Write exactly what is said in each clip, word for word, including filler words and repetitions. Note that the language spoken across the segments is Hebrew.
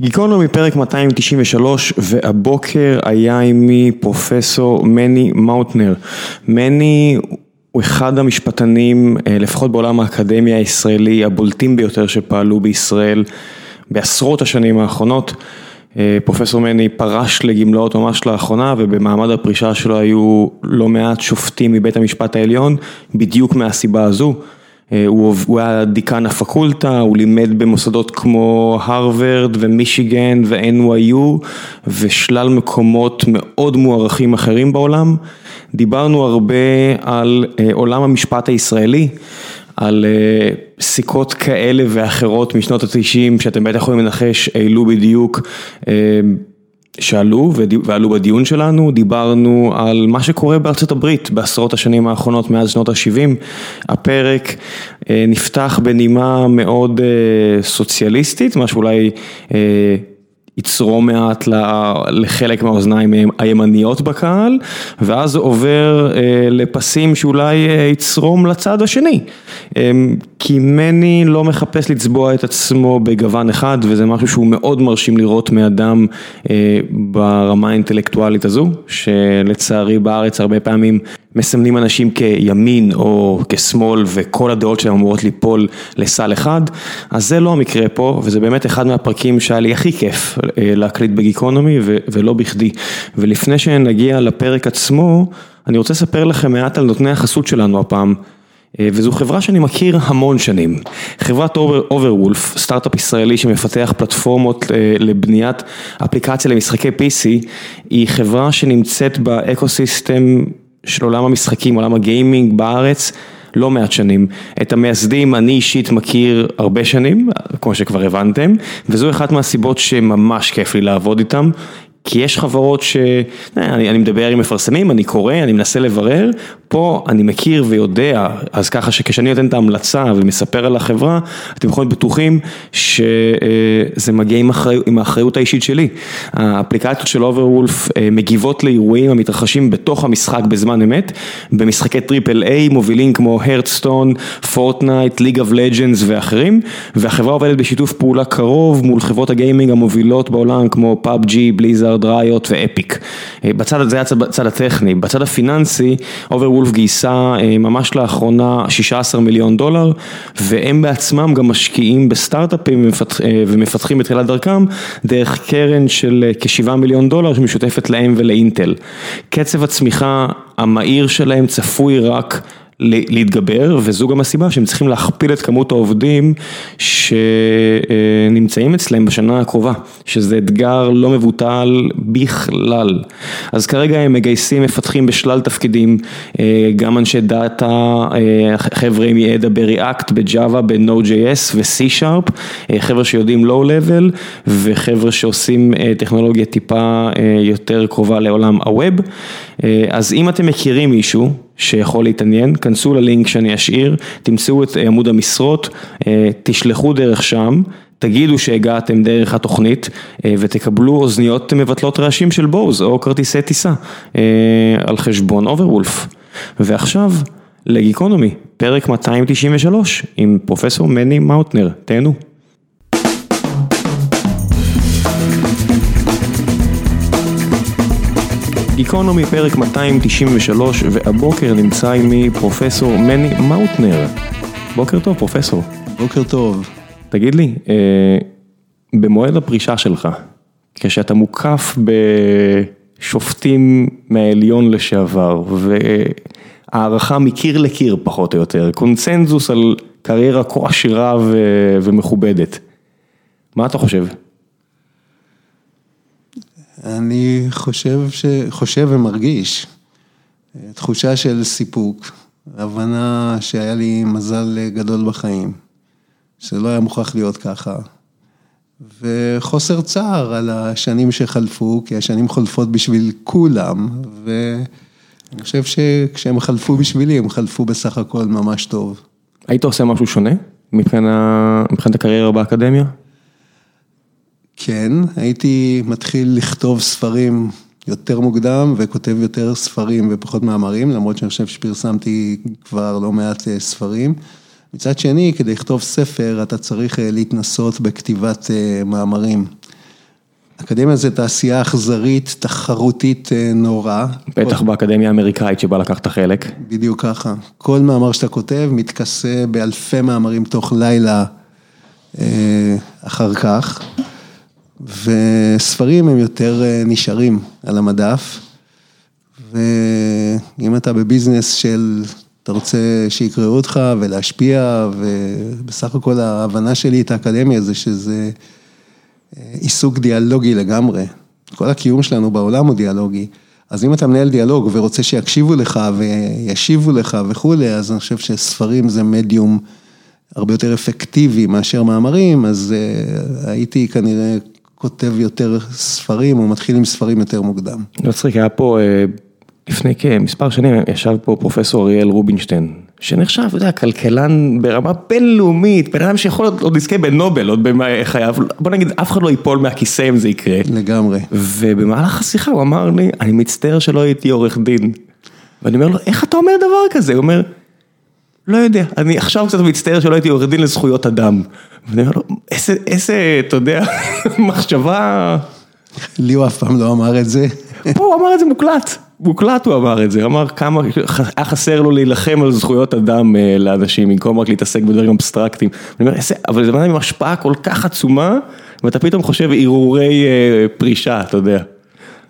גיקונומי פרק מאתיים תשעים ושלוש, והבוקר היה עימי פרופסור מני מאוטנר. מני הוא אחד המשפטנים, לפחות בעולם האקדמיה הישראלי, הבולטים ביותר שפעלו בישראל בעשרות השנים האחרונות. פרופסור מני פרש לגמלאות ממש לאחרונה, ובמעמד הפרישה שלו היו לא מעט שופטים מבית המשפט העליון, בדיוק מהסיבה הזו. הוא, הוא היה דיקן הפקולטה, הוא לימד במוסדות כמו הרווארד ומישיגן ו-אן וואי יו ושלל מקומות מאוד מוערכים אחרים בעולם. דיברנו הרבה על uh, עולם המשפט הישראלי, על uh, סיכות כאלה ואחרות משנות ה-תשעים שאתם בטח יכולים לנחש אילו בדיוק uh, שאלו ועלו בדיון שלנו. דיברנו על מה שקורה בארצות הברית בעשרות השנים האחרונות מאז שנות ה-שבעים. הפרק נפתח בנימה מאוד סוציאליסטית, מה שאולי יצרו מעט לחלק מהאוזניים הימניות בקהל, ואז עובר לפסים שאולי יצרום לצד השני. כי מני לא מחפש לצבוע את עצמו בגוון אחד, וזה משהו שהוא מאוד מרשים לראות מאדם ברמה האינטלקטואלית הזו, שלצערי בארץ הרבה פעמים מסמנים אנשים כימין או כשמאל, וכל הדעות שהן אמורות ליפול לסל אחד. אז זה לא המקרה פה, וזה באמת אחד מהפרקים שהיה לי הכי כיף להקליט בגיקונומי, ו- ולא בכדי. ולפני שנגיע לפרק עצמו, אני רוצה לספר לכם מעט על נותני החסות שלנו הפעם, וזו חברה שאני מכיר המון שנים. חברת Overwolf, סטארט-אפ ישראלי שמפתח פלטפורמות לבניית אפליקציה למשחקי פי סי, היא חברה שנמצאת באקוסיסטם של עולם המשחקים, עולם הגיימינג בארץ, לא מעט שנים. את המייסדים אני אישית מכיר הרבה שנים, כמו שכבר הבנתם, וזו אחת מהסיבות שממש כיף לי לעבוד איתם, כי יש חברות ש... אני, אני מדבר עם מפרסמים, אני קורא, אני מנסה לברר, פה אני מכיר ויודע, אז ככה שכשאני נותן את ההמלצה ומספר על החברה, אתם יכולים בטוחים שזה מגיע עם, אחרי... עם האחריות האישית שלי. האפליקציות של אוברוולף מגיבות לאירועים המתרחשים בתוך המשחק בזמן אמת, במשחקי טריפל איי מובילים כמו הרדסטון, פורטנייט, ליג אוף לג'נדס ואחרים, והחברה עובדת בשיתוף פעולה קרוב מול חברות הגיימינג המובילות בעולם כמו פאב ג'י, בליזארד, ראיות ואפיק. בצד הזה, בצד הטכני, בצד הפיננסי, Overwolf גייסה ממש לאחרונה שישה עשר מיליון דולר, והם בעצמם גם משקיעים בסטארט-אפים ומפתחים בתחילת דרכם, דרך קרן של כשבעה מיליון דולר שמשותפת להם ולאינטל. קצב הצמיחה המהיר שלהם צפוי רק להתגבר, וזו גם הסיבה שהם צריכים להכפיל את כמות העובדים שנמצאים אצלהם בשנה הקרובה, שזה אתגר לא מבוטל בכלל. אז כרגע הם מגייסים, מפתחים בשלל תפקידים, גם אנשי דאטה, חבר'ה עם ידע בריאקט, בג'אווה, בנוד ג'יי אס ו-סי שרפ, חבר'ה שיודעים לואו לבל, וחבר'ה שעושים טכנולוגיה טיפה יותר קרובה לעולם הווב. אז אם אתם מכירים מישהו שיכול להתעניין, כנסו ללינק שאני אשאיר, תמצאו את עמוד המשרות, תשלחו דרך שם, תגידו שהגעתם דרך התוכנית, ותקבלו אוזניות מבטלות רעשים של בוז, או כרטיסי טיסה, על חשבון Overwolf. ועכשיו, לגיקונומי, פרק מאתיים תשעים ושלוש, עם פרופסור מני מאוטנר, תהנו. גיקונומי פרק מאתיים תשעים ושלוש, והבוקר נמצא עימי פרופסור מני מאוטנר. בוקר טוב פרופסור. בוקר טוב. תגיד לי, במועד הפרישה שלך, כשאתה מוקף בשופטים מהעליון לשעבר, והערכה מקיר לקיר פחות או יותר, קונצנזוס על קריירה כה עשירה ו- ומכובדת, מה אתה חושב? אני חושב, ש... חושב ומרגיש תחושה של סיפוק, הבנה שהיה לי מזל גדול בחיים, שלא היה מוכרח להיות ככה, וחוסר צער על השנים שחלפו, כי השנים חולפות בשביל כולם, ואני חושב שכשהם חלפו בשבילי, הם חלפו בסך הכל ממש טוב. היית עושה משהו שונה מבחינת הקריירה באקדמיה? כן, הייתי מתחיל לכתוב ספרים יותר מוקדם, וכותב יותר ספרים ופחות מאמרים, למרות שאני חושב שפרסמתי כבר לא מעט ספרים. מצד שני, כדי לכתוב ספר, אתה צריך להתנסות בכתיבת מאמרים. אקדמיה זה תעשייה אכזרית, תחרותית נורא. בטח באקדמיה האמריקאית שבה לקחת חלק. בדיוק ככה. כל מאמר שאתה כותב מתכסה באלפי מאמרים תוך לילה אחר כך. וספרים הם יותר נשארים על המדף. ואם אתה בביזנס של, אתה רוצה שיקראו אותך ולהשפיע, ובסך הכל ההבנה שלי את האקדמיה זה שזה עיסוק דיאלוגי לגמרי. כל הקיום שלנו בעולם הוא דיאלוגי. אז אם אתה מנהל דיאלוג ורוצה שיקשיבו לך וישיבו לך וכולי, אז אני חושב שספרים זה מדיום הרבה יותר אפקטיבי מאשר מאמרים, אז הייתי כנראה כותב יותר ספרים, או מתחיל עם ספרים יותר מוקדם. נצריך, היה פה, לפני כמספר שנים, ישב פה פרופסור אריאל רובינשטיין, שנחשב, אתה יודע, כלכלן ברמה בינלאומית, בן אדם שיכול עוד לזכה בנובל, עוד בחייו, בוא נגיד, אף אחד לא ייפול מהכיסא אם זה יקרה. לגמרי. ובמהלך השיחה הוא אמר לי, אני מצטער שלא הייתי עורך דין. ואני אומר לו, איך אתה אומר דבר כזה? הוא אומר, לא יודע, אני עכשיו קצת מצטער שלא הייתי עורך דין לזכויות אדם. ואני אומר לו, איזה, איזה, אתה יודע, מחשבה... לי הוא אף פעם לא אמר את זה. פה הוא אמר את זה מוקלט. מוקלט הוא אמר את זה, אמר כמה, היה חסר לו להילחם על זכויות אדם לאנשים, במקום רק להתעסק בדברים אבסטרקטיים. אני אומר, אבל זה עם השפעה כל כך עצומה, ואתה פתאום חושב ערעורי פרישה, אתה יודע.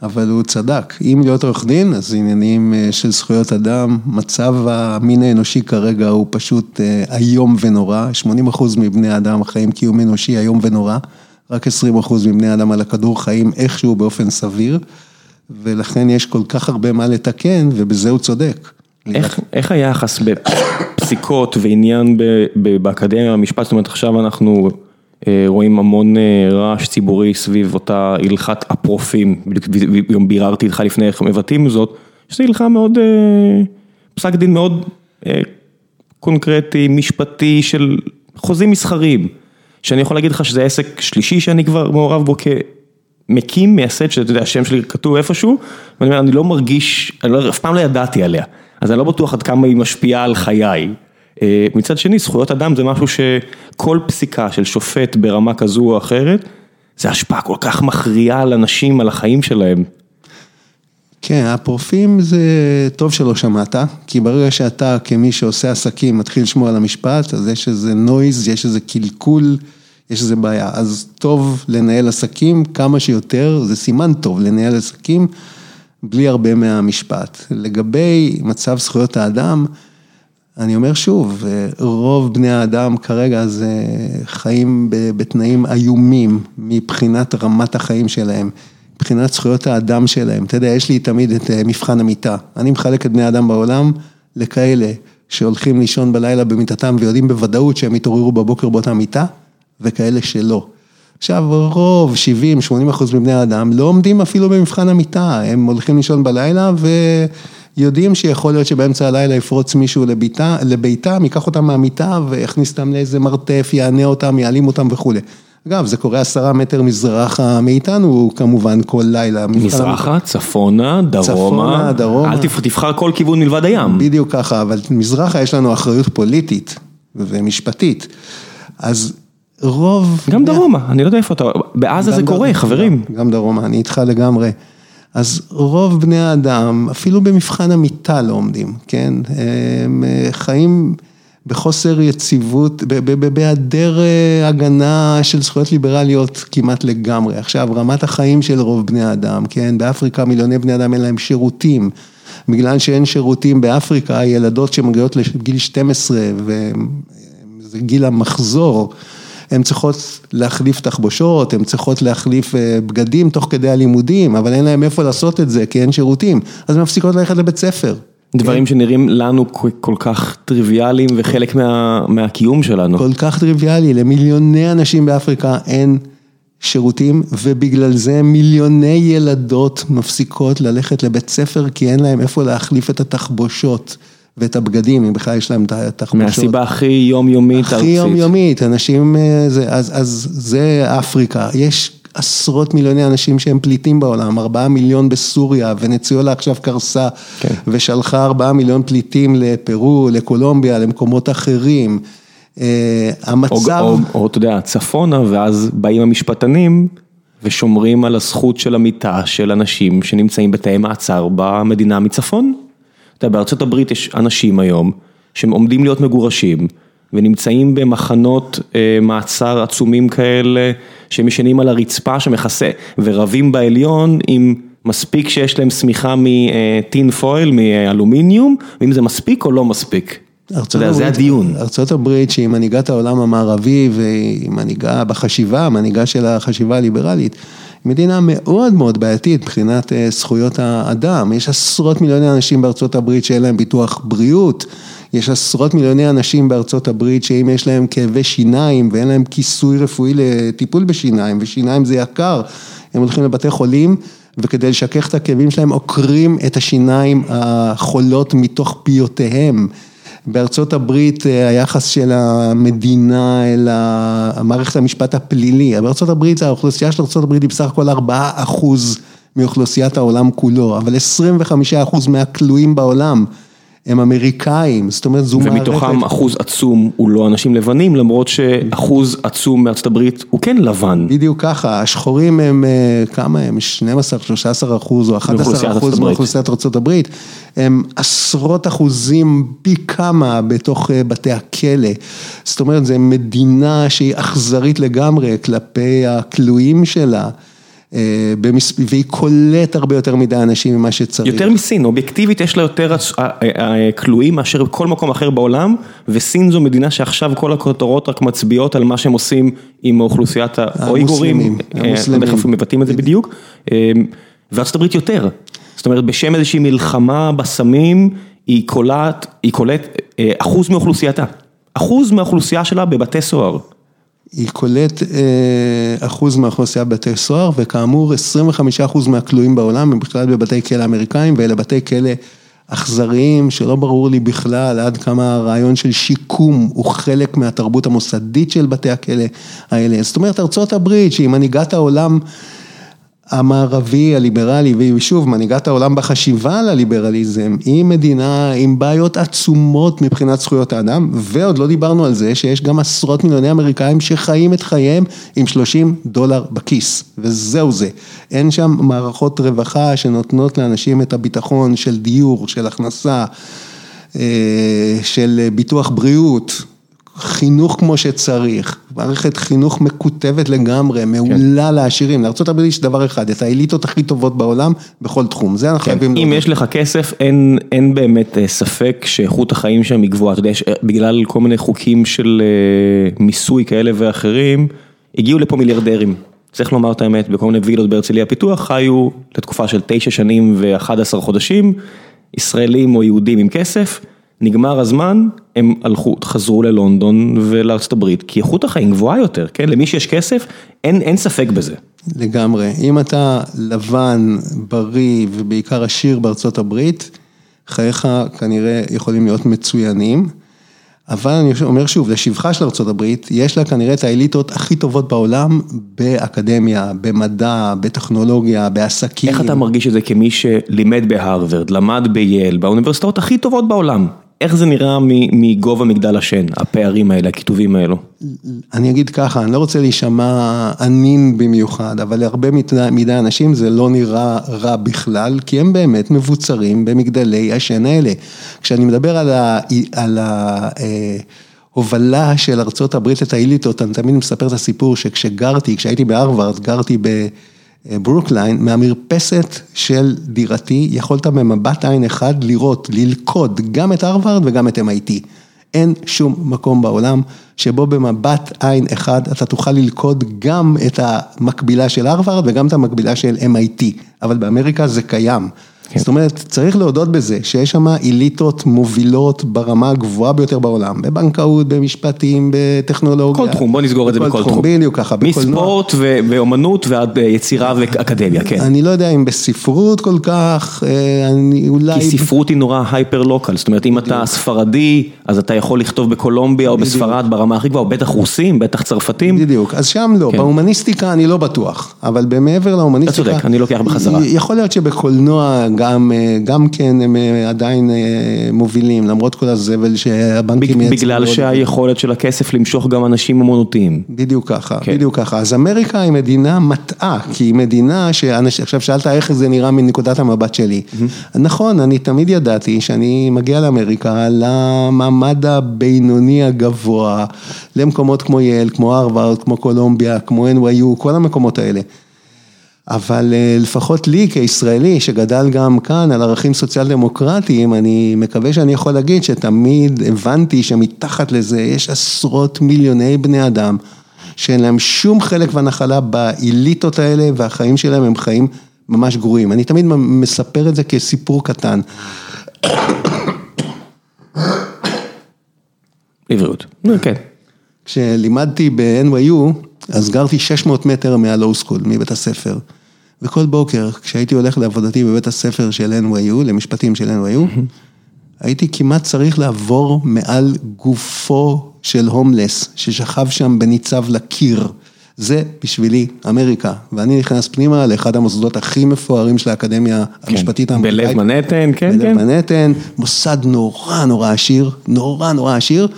אבל הוא צדק, אם להיות עורך דין, אז עניינים של זכויות אדם, מצב המין האנושי כרגע הוא פשוט איום ונורא, שמונים אחוז מבני האדם חיים קיום אנושי איום ונורא, רק עשרים אחוז מבני האדם על הכדור חיים איכשהו באופן סביר, ולכן יש כל כך הרבה מה לתקן, ובזה הוא צודק. איך, איך היחס בפסיקות ועניין ב, ב, באקדמיה המשפט? זאת אומרת, עכשיו אנחנו רואים המון רעש ציבורי סביב אותה הלכת אפרופים, ביום ביררתי איתך לפני איך מבטאים זאת, שזה הלכה מאוד, פסק דין מאוד קונקרטי, משפטי של חוזים מסחרים, שאני יכול להגיד לך שזה עסק שלישי שאני כבר מעורב בו כ... מקים, מייסד, שאתה יודע, השם שלי כתוב איפשהו, ואני אומר, אני לא מרגיש, אני לא, אף פעם לא ידעתי עליה, אז אני לא בטוח עד כמה היא משפיעה על חיי. מצד שני, זכויות אדם זה משהו שכל פסיקה של שופט ברמה כזו או אחרת, זה השפעה כל כך מכריעה על אנשים, על החיים שלהם. כן, הפרופים זה טוב שלא שמעת, כי ברגע שאתה כמי שעושה עסקים מתחיל לשמוע על המשפט, אז יש איזה נויז, יש איזה קלקול, יש איזה בעיה, אז טוב לנהל עסקים, כמה שיותר, זה סימן טוב לנהל עסקים, בלי הרבה מהמשפט. לגבי מצב זכויות האדם, אני אומר שוב, רוב בני האדם כרגע זה חיים בתנאים איומים, מבחינת רמת החיים שלהם, מבחינת זכויות האדם שלהם. אתה יודע, יש לי תמיד את מבחן המיטה, אני מחלק את בני האדם בעולם לכאלה שהולכים לישון בלילה במיטתם, ויודעים בוודאות שהם יתעוררו בבוקר באותה מיטה, וכאלה שלא. עכשיו רוב, שבעים שמונים אחוז מבני האדם, לא עומדים אפילו במבחן המיטה, הם הולכים לישון בלילה, ויודעים שיכול להיות שבאמצע הלילה יפרוץ מישהו לביתה, לביתה, ייקח אותם מהמיטה, ויכניס אותם לאיזה מרתף, יענה אותם, יעלים אותם וכו'. אגב, זה קורה עשרה מטר מזרחה מאיתנו, כמובן כל לילה. מזרחה, צפונה, דרומה, אל תבחר כל כיוון מלבד הים. בדיוק ככה, אבל מזרחה יש לנו אחריות פוליטית ומשפטית. אז רוב... גם דרומה, אני לא יודע איפה אתה, בעזה זה קורה, חברים. גם דרומה, אני איתך לגמרי. אז רוב בני האדם, אפילו במבחן המיטה לא עומדים, כן? הם חיים בחוסר יציבות, בהיעדר הגנה של זכויות ליברליות כמעט לגמרי. עכשיו, רמת החיים של רוב בני האדם, כן? באפריקה מיליוני בני אדם אין להם שירותים. בגלל שאין שירותים באפריקה, ילדות שמגיעות לגיל שתים עשרה, וזה גיל המחזור, הן צריכות להחליף תחבושות, הן צריכות להחליף בגדים תוך כדי הלימודים, אבל אין להם איפה לעשות את זה, כי אין שירותים, אז הן מפסיקות ללכת לבית ספר. דברים שנראים לנו כל כך טריוויאליים, וחלק מהקיום שלנו. כל כך טריוויאלי, למיליוני אנשים באפריקה אין שירותים, ובגלל זה מיליוני ילדות מפסיקות ללכת לבית ספר, כי אין להם איפה להחליף את התחבושות. ואת הבגדים, אם בכלל יש להם תחמושות. מהסיבה הכי יומיומית. הכי יומיומית, אנשים, זה, אז, אז זה אפריקה, יש עשרות מיליוני אנשים שהם פליטים בעולם, ארבעה מיליון בסוריה, ונציולה עכשיו קרסה, כן. ושלחה ארבעה מיליון פליטים לפרו, לקולומביה, למקומות אחרים, המצב... או, או, או, או אתה יודע, צפונה, ואז באים המשפטנים... ושומרים על הזכות של המיטה של אנשים שנמצאים בתאי מעצר במדינה מצפון. אתה יודע, בארצות הברית יש אנשים היום שהם עומדים להיות מגורשים, ונמצאים במחנות אה, מעצר עצומים כאלה, שמשנים על הרצפה שמכסה, ורבים בעליון עם מספיק שיש להם סמיכה מטין פויל, מאלומיניום, ואם זה מספיק או לא מספיק. הברית, זה הדיון. ארצות הברית שהיא מנהיגת העולם המערבי, והיא מנהיגה בחשיבה, מנהיגה של החשיבה הליברלית, מדינה מאוד מאוד בעייתית מבחינת אה, זכויות האדם. יש עשרות מיליוני אנשים בארצות הברית שאין להם ביטוח בריאות, יש עשרות מיליוני אנשים בארצות הברית שאם יש להם כאבי שיניים ואין להם כיסוי רפואי לטיפול בשיניים, ושיניים זה יקר, הם הולכים לבתי חולים, וכדי לשכך את הכאבים שלהם, עוקרים את השיניים החולות מתוך פיותיהם. בארצות הברית היחס של המדינה אל המערכת המשפט הפלילי, בארצות הברית, האוכלוסייה של ארצות הברית היא בסך הכל ארבעה אחוז מאוכלוסיית העולם כולו, אבל עשרים וחמישה אחוז מהכלואים בעולם הם אמריקאים, זאת אומרת, זו מערכת. ומתוכם אחוז עצום הוא לא אנשים לבנים, למרות שאחוז עצום מארצות הברית הוא כן לבן. בדיוק ככה, השחורים הם, כמה הם? שנים עשר, שלושה עשר אחוז או אחד עשר אחוז מאוכלוסיית ארצות הברית, הם עשרות אחוזים פי כמה בתוך בתי הכלא. זאת אומרת, זו מדינה שהיא אכזרית לגמרי כלפי הכלואים שלה, והיא קולט הרבה יותר מדי אנשים ממה שצריך. יותר מסין, אובייקטיבית יש לה יותר כלואים מאשר בכל מקום אחר בעולם, וסין זו מדינה שעכשיו כל הכותרות רק מצביעות על מה שהם עושים עם אוכלוסיית האויגורים, המוסלמים, מבטאים את זה בדיוק, וארצות הברית יותר, זאת אומרת בשם איזושהי מלחמה בסמים, היא קולט אחוז מאוכלוסייתה, אחוז מהאוכלוסייה שלה בבתי סוהר. היא קולט אה, אחוז מהאוכלוסייה בבתי סוהר, וכאמור עשרים וחמישה אחוז מהכלואים בעולם הם בכלל בבתי כלא אמריקאים, ואלה בתי כלא אכזריים, שלא ברור לי בכלל עד כמה הרעיון של שיקום הוא חלק מהתרבות המוסדית של בתי הכלא האלה. זאת אומרת, ארצות הברית, שהיא מנהיגת העולם המערבי, הליברלי, ושוב, מנהיגת העולם בחשיבה על הליברליזם, היא מדינה עם בעיות עצומות מבחינת זכויות האדם, ועוד לא דיברנו על זה שיש גם עשרות מיליוני אמריקאים שחיים את חייהם עם שלושים דולר בכיס, וזהו זה. אין שם מערכות רווחה שנותנות לאנשים את הביטחון של דיור, של הכנסה, של ביטוח בריאות, חינוך כמו שצריך, מערכת חינוך מקוטבת לגמרי, מעולה לעשירים. לארצות הברית יש דבר אחד, את האליטות הכי טובות בעולם בכל תחום. זה אנחנו חייבים לומר. אם יש לך כסף, אין, אין באמת ספק שאיכות החיים שם היא גבוהה. אתה יודע, בגלל כל מיני חוקים של מיסוי כאלה ואחרים, הגיעו לפה מיליארדרים. צריך לומר את האמת, בכל מיני וילות בהרצליה פיתוח, חיו לתקופה של תשע שנים ואחד עשר חודשים, ישראלים או יהודים עם כסף, נגמר הזמן, הם הלכו, חזרו ללונדון ולארצות הברית, כי איכות החיים גבוהה יותר, כן? למי שיש כסף, אין, אין ספק בזה. לגמרי. אם אתה לבן, בריא ובעיקר עשיר בארצות הברית, חייך כנראה יכולים להיות מצוינים, אבל אני אומר שוב, לשבחה של ארצות הברית, יש לה כנראה את האליטות הכי טובות בעולם, באקדמיה, במדע, בטכנולוגיה, בעסקים. איך אתה מרגיש את זה כמי שלימד בהרווארד, למד בייל, באוניברסיטאות הכי טובות בעולם? איך זה נראה מגובה מגדל השן, הפערים האלה, הכיתובים האלו? אני אגיד ככה, אני לא רוצה להישמע ענין במיוחד, אבל להרבה מדי אנשים זה לא נראה רע בכלל, כי הם באמת מבוצרים במגדלי השן האלה. כשאני מדבר על ה... על ה הובלה של ארצות הברית את האליטות, אני תמיד מספר את הסיפור שכשגרתי, כשהייתי בהרווארד, גרתי ב... ברוקליין, מהמרפסת של דירתי, יכולת במבט עין אחד לראות, ללכוד גם את הרווארד וגם את אם איי טי. אין שום מקום בעולם שבו במבט עין אחד אתה תוכל ללכוד גם את המקבילה של הרווארד וגם את המקבילה של אם איי טי, אבל באמריקה זה קיים. כן. זאת אומרת, צריך להודות בזה שיש שם אליטות מובילות ברמה הגבוהה ביותר בעולם, בבנקאות, במשפטים, בטכנולוגיה. כל תחום, בוא נסגור את זה בכל תחום. בדיוק ככה. מספורט ואומנות ועד יצירה ואקדמיה, כן. אני לא יודע אם בספרות כל כך, אני אולי... כי ספרות היא נורא הייפר-לוקל, זאת אומרת, אם אתה ספרדי, אז אתה יכול לכתוב בקולומביה או בספרד ברמה הכי גבוהה, או בטח רוסים, בטח צרפתים. בדיוק, אז שם לא, בהומניסטיקה אני לא בטוח, אבל במעבר להומניסטיקה... אתה צודק, אני לוקח בחזרה. יכול להיות שבקולנוע גם, גם כן הם עדיין מובילים, למרות כל הזבל שהבנקים בג, יצאו. בגלל שהיכולת של הכסף למשוך גם אנשים אמונותיים. בדיוק ככה, כן. בדיוק ככה. אז אמריקה היא מדינה מטעה, כי היא מדינה שאנש, עכשיו שאלת איך זה נראה מנקודת המבט שלי. Mm-hmm. נכון, אני תמיד ידעתי שאני מגיע לאמריקה למעמד הבינוני הגבוה, למקומות כמו יל, כמו הרווארד, כמו קולומביה, כמו אן וואי יו, כל המקומות האלה. אבל לפחות לי כישראלי שגדל גם כאן על ערכים סוציאל דמוקרטיים, אני מקווה שאני יכול להגיד שתמיד הבנתי שמתחת לזה יש עשרות מיליוני בני אדם שאין להם שום חלק ונחלה באליטות האלה, והחיים שלהם הם חיים ממש גרועים. אני תמיד מספר את זה כסיפור קטן. עבריות. כן. כשלימדתי ב-אן וואי יו, אז גרתי שש מאות מטר מהלואו סקול, מבית הספר. וכל בוקר, כשהייתי הולך לעבודתי בבית הספר של אן וואי יו, למשפטים של אן וואי יו, הייתי כמעט צריך לעבור מעל גופו של הומלס, ששכב שם בניצב לקיר. זה בשבילי אמריקה, ואני נכנס פנימה לאחד המוסדות הכי מפוארים של האקדמיה המשפטית האמריקאית. בלב מנהטן, כן, כן. בלב מנהטן, מוסד נורא נורא עשיר, נורא נורא עשיר,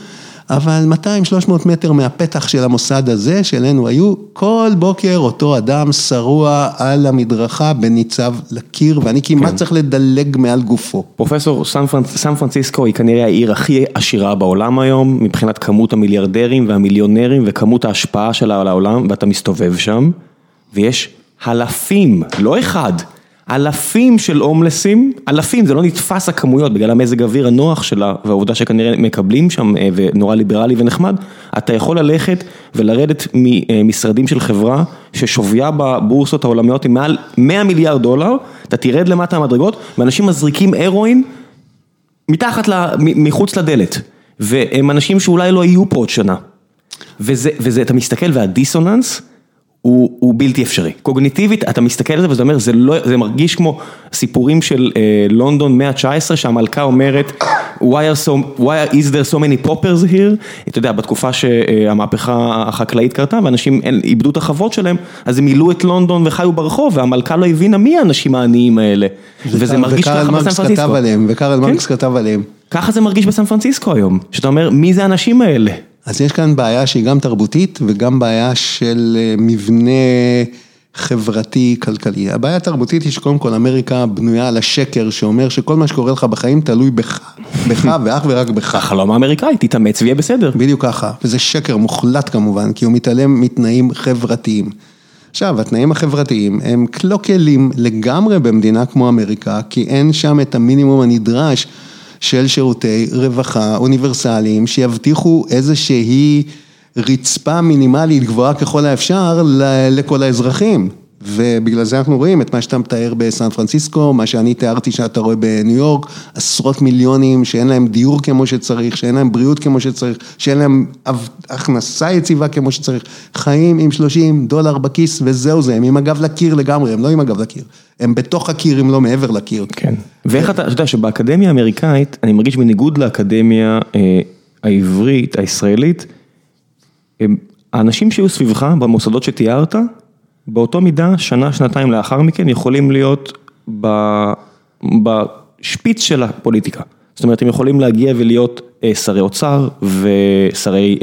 אבל מאתיים שלוש מאות מטר מהפתח של המוסד הזה, שלנו היו כל בוקר אותו אדם שרוע על המדרכה בניצב לקיר, ואני כמעט כן. צריך לדלג מעל גופו. פרופסור, סן, פרנס, סן פרנסיסקו היא כנראה העיר הכי עשירה בעולם היום, מבחינת כמות המיליארדרים והמיליונרים, וכמות ההשפעה שלה על העולם, ואתה מסתובב שם, ויש אלפים, לא אחד, אלפים של הומלסים, אלפים, זה לא נתפס הכמויות, בגלל המזג אוויר הנוח שלה, והעובדה שכנראה מקבלים שם, ונורא ליברלי ונחמד, אתה יכול ללכת ולרדת ממשרדים של חברה, ששוויה בבורסות העולמיות עם מעל מאה מיליארד דולר, אתה תירד למטה המדרגות, ואנשים מזריקים אירואין, מתחת, מחוץ לדלת, והם אנשים שאולי לא יהיו פה עוד שנה, וזה, וזה, אתה מסתכל, והדיסוננס, הוא, הוא בלתי אפשרי. קוגניטיבית, אתה מסתכל על זה וזה אומר, זה, לא, זה מרגיש כמו סיפורים של אה, לונדון מאה תשע עשרה, שהמלכה אומרת, why, are so, why is there so many poppers here? אתה יודע, בתקופה שהמהפכה החקלאית קרתה, ואנשים איבדו את החוות שלהם, אז הם מילאו את לונדון וחיו ברחוב, והמלכה לא הבינה מי האנשים העניים האלה. וזה, וזה מרגיש ככה בסן פרנסיסקו. וקרל מרקס כתב עליהם. ככה זה מרגיש בסן פרנסיסקו היום, שאתה אומר, מי זה האנשים האלה? אז יש כאן בעיה שהיא גם תרבותית וגם בעיה של מבנה חברתי כלכלי. הבעיה התרבותית היא שקודם כל אמריקה בנויה על השקר שאומר שכל מה שקורה לך בחיים תלוי בך, בך ואך ורק בך. החלום האמריקאי, תתאמץ ויהיה בסדר. בדיוק ככה, וזה שקר מוחלט כמובן, כי הוא מתעלם מתנאים חברתיים. עכשיו, התנאים החברתיים הם קלוקלים לגמרי במדינה כמו אמריקה, כי אין שם את המינימום הנדרש של שירותי רווחה אוניברסליים, שיבטיחו איזושהי רצפה מינימלית גבוהה ככל האפשר לכל האזרחים. ובגלל זה אנחנו רואים את מה שאתה מתאר בסן פרנסיסקו, מה שאני תיארתי שאתה רואה בניו יורק, עשרות מיליונים שאין להם דיור כמו שצריך, שאין להם בריאות כמו שצריך, שאין להם הכנסה יציבה כמו שצריך, חיים עם שלושים דולר בכיס וזהו זה, הם עם הגב לקיר לגמרי, הם לא עם הגב לקיר, הם בתוך הקיר, הם לא מעבר לקיר. כן, ואיך אתה יודע שבאקדמיה האמריקאית, אני מרגיש בניגוד לאקדמיה העברית, הישראלית, האנשים שהיו סביבך במוסדות שתיארת, באותו מידה, שנה, שנתיים לאחר מכן, יכולים להיות בשפיץ של הפוליטיקה. זאת אומרת, הם יכולים להגיע ולהיות שרי אוצר ושרי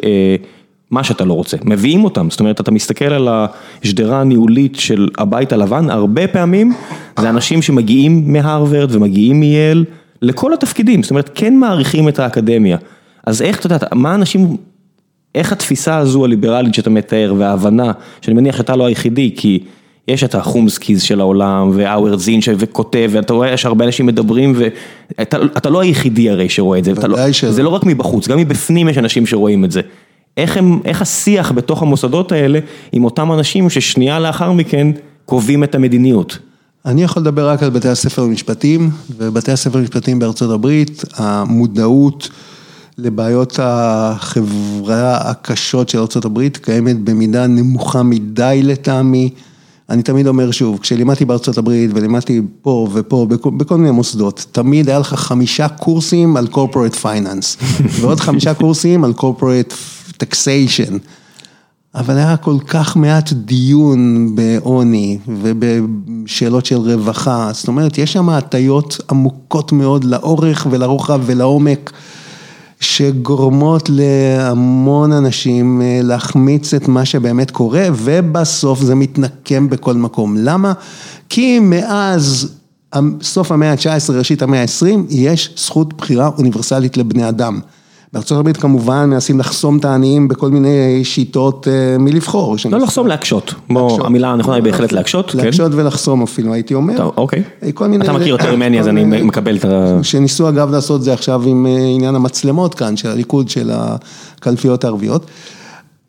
מה שאתה לא רוצה. מביאים אותם. זאת אומרת, אתה מסתכל על השדרה הניהולית של הבית הלבן, הרבה פעמים זה אנשים שמגיעים מהרווארד ומגיעים מייל, לכל התפקידים. זאת אומרת, כן מעריכים את האקדמיה. אז איך, אתה יודע, מה אנשים... איך התפיסה הזו הליברלית שאתה מתאר וההבנה, שאני מניח שאתה לא היחידי, כי יש את החומסקיז של העולם והאוורד זין שכותב, ואתה רואה שהרבה אנשים מדברים, ואתה לא היחידי הרי שרואה את זה, זה לא רק מבחוץ, גם מבפנים יש אנשים שרואים את זה. איך השיח בתוך המוסדות האלה עם אותם אנשים ששנייה לאחר מכן קובעים את המדיניות? אני יכול לדבר רק על בתי הספר למשפטים, ובתי הספר למשפטים בארצות הברית, המודעות, לבעיות החברה הקשות של ארצות הברית, קיימת במידה נמוכה מדי לטעמי. אני תמיד אומר שוב, כשלימדתי בארצות הברית ולימדתי פה ופה, בכל, בכל מיני מוסדות, תמיד היה לך חמישה קורסים על corporate finance, ועוד חמישה קורסים על corporate taxation. אבל היה כל כך מעט דיון בעוני ובשאלות של רווחה, זאת אומרת, יש שם הטיות עמוקות מאוד לאורך ולרוחב ולעומק, שגורמות להמון אנשים להחמיץ את מה שבאמת קורה, ובסוף זה מתנקם בכל מקום. למה? כי מאז סוף המאה ה-תשע עשרה, ראשית המאה ה-עשרים, יש זכות בחירה אוניברסלית לבני אדם. בארצות הברית כמובן מנסים לחסום את העניים בכל מיני שיטות מלבחור. לא לחסום, להקשות. המילה הנכונה היא בהחלט להקשות. להקשות ולחסום אפילו, הייתי אומר. אוקיי. אתה מכיר יותר ממני, אז אני מקבל את ה... שניסו אגב לעשות זה עכשיו עם עניין המצלמות כאן, של הליכוד של הקלפיות הערביות.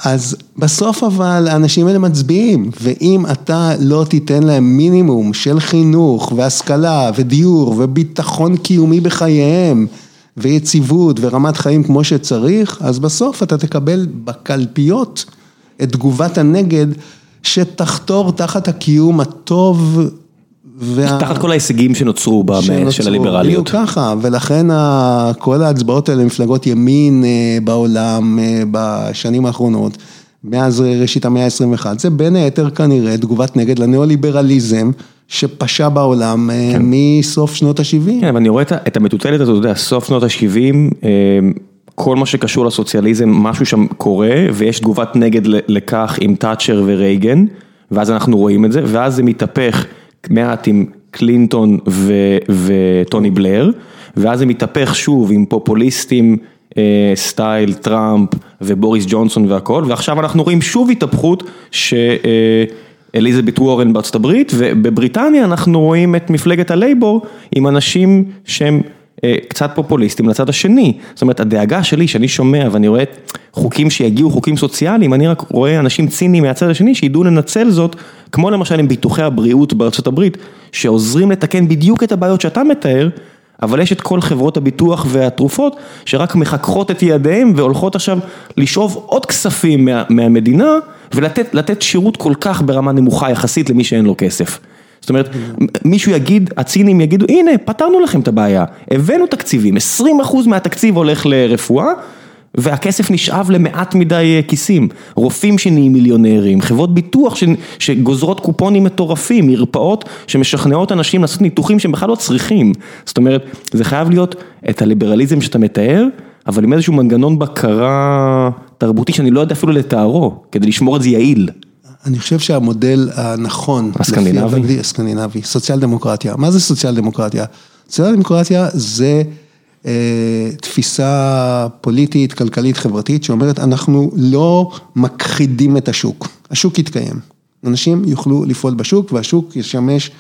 אז בסוף אבל האנשים האלה מצביעים, ואם אתה לא תיתן להם מינימום של חינוך והשכלה ודיור וביטחון קיומי בחייהם, ויציבות ורמת חיים כמו שצריך, אז בסוף אתה תקבל בקלפיות את תגובת הנגד שתחתור תחת הקיום הטוב וה... תחת כל ההישגים שנוצרו במאה של הליברליות. יהיו ככה, ולכן כל ההצבעות האלה מפלגות ימין בעולם בשנים האחרונות, מאז ראשית המאה ה-עשרים ואחת, זה בין היתר כנראה תגובת נגד לניאו-ליברליזם, שפשע בעולם מסוף שנות ה-שבעים. כן, אבל אני רואה את המטוטלת הזאת, אתה יודע, סוף שנות ה-שבעים, כל מה שקשור לסוציאליזם, משהו שם קורה, ויש תגובת נגד לכך עם טאצ'ר ורייגן, ואז אנחנו רואים את זה, ואז זה מתהפך מעט עם קלינטון וטוני בלר, ואז זה מתהפך שוב עם פופוליסטים, סטייל, טראמפ ובוריס ג'ונסון והכל, ועכשיו אנחנו רואים שוב התהפכות ש... אליזבית וורן בארצות הברית, ובבריטניה אנחנו רואים את מפלגת הלייבור עם אנשים שהם אה, קצת פופוליסטים לצד השני. זאת אומרת, הדאגה שלי, שאני שומע ואני רואה חוקים שיגיעו, חוקים סוציאליים, אני רק רואה אנשים ציניים מהצד השני שידעו לנצל זאת, כמו למשל עם ביטוחי הבריאות בארצות הברית, שעוזרים לתקן בדיוק את הבעיות שאתה מתאר, אבל יש את כל חברות הביטוח והתרופות שרק מחככות את ידיהם והולכות עכשיו לשאוב עוד כספים מה, מהמדינה ולתת לתת שירות כל כך ברמה נמוכה יחסית למי שאין לו כסף. זאת אומרת, מישהו יגיד, הצינים יגידו, הנה, פתרנו לכם את הבעיה, הבאנו תקציבים, עשרים אחוז מהתקציב הולך לרפואה, והכסף נשאב למעט מדי כיסים, רופאים שנהיים מיליונרים, חברות ביטוח ש... שגוזרות קופונים מטורפים, מרפאות שמשכנעות אנשים לעשות ניתוחים שהם בכלל לא צריכים. זאת אומרת, זה חייב להיות את הליברליזם שאתה מתאר, אבל עם איזשהו מנגנון בקרה תרבותי שאני לא יודע אפילו לתארו, כדי לשמור את זה יעיל. אני חושב שהמודל הנכון... הסקנדינבי. הסקנדינבי, סוציאל דמוקרטיה. מה זה סוציאל דמוקרטיה? סוציאל דמוקרטיה זה... תפיסה פוליטית, כלכלית, חברתית, שאומרת אנחנו לא מכחידים את השוק. השוק יתקיים. אנשים יוכלו לפעול בשוק, והשוק ישמש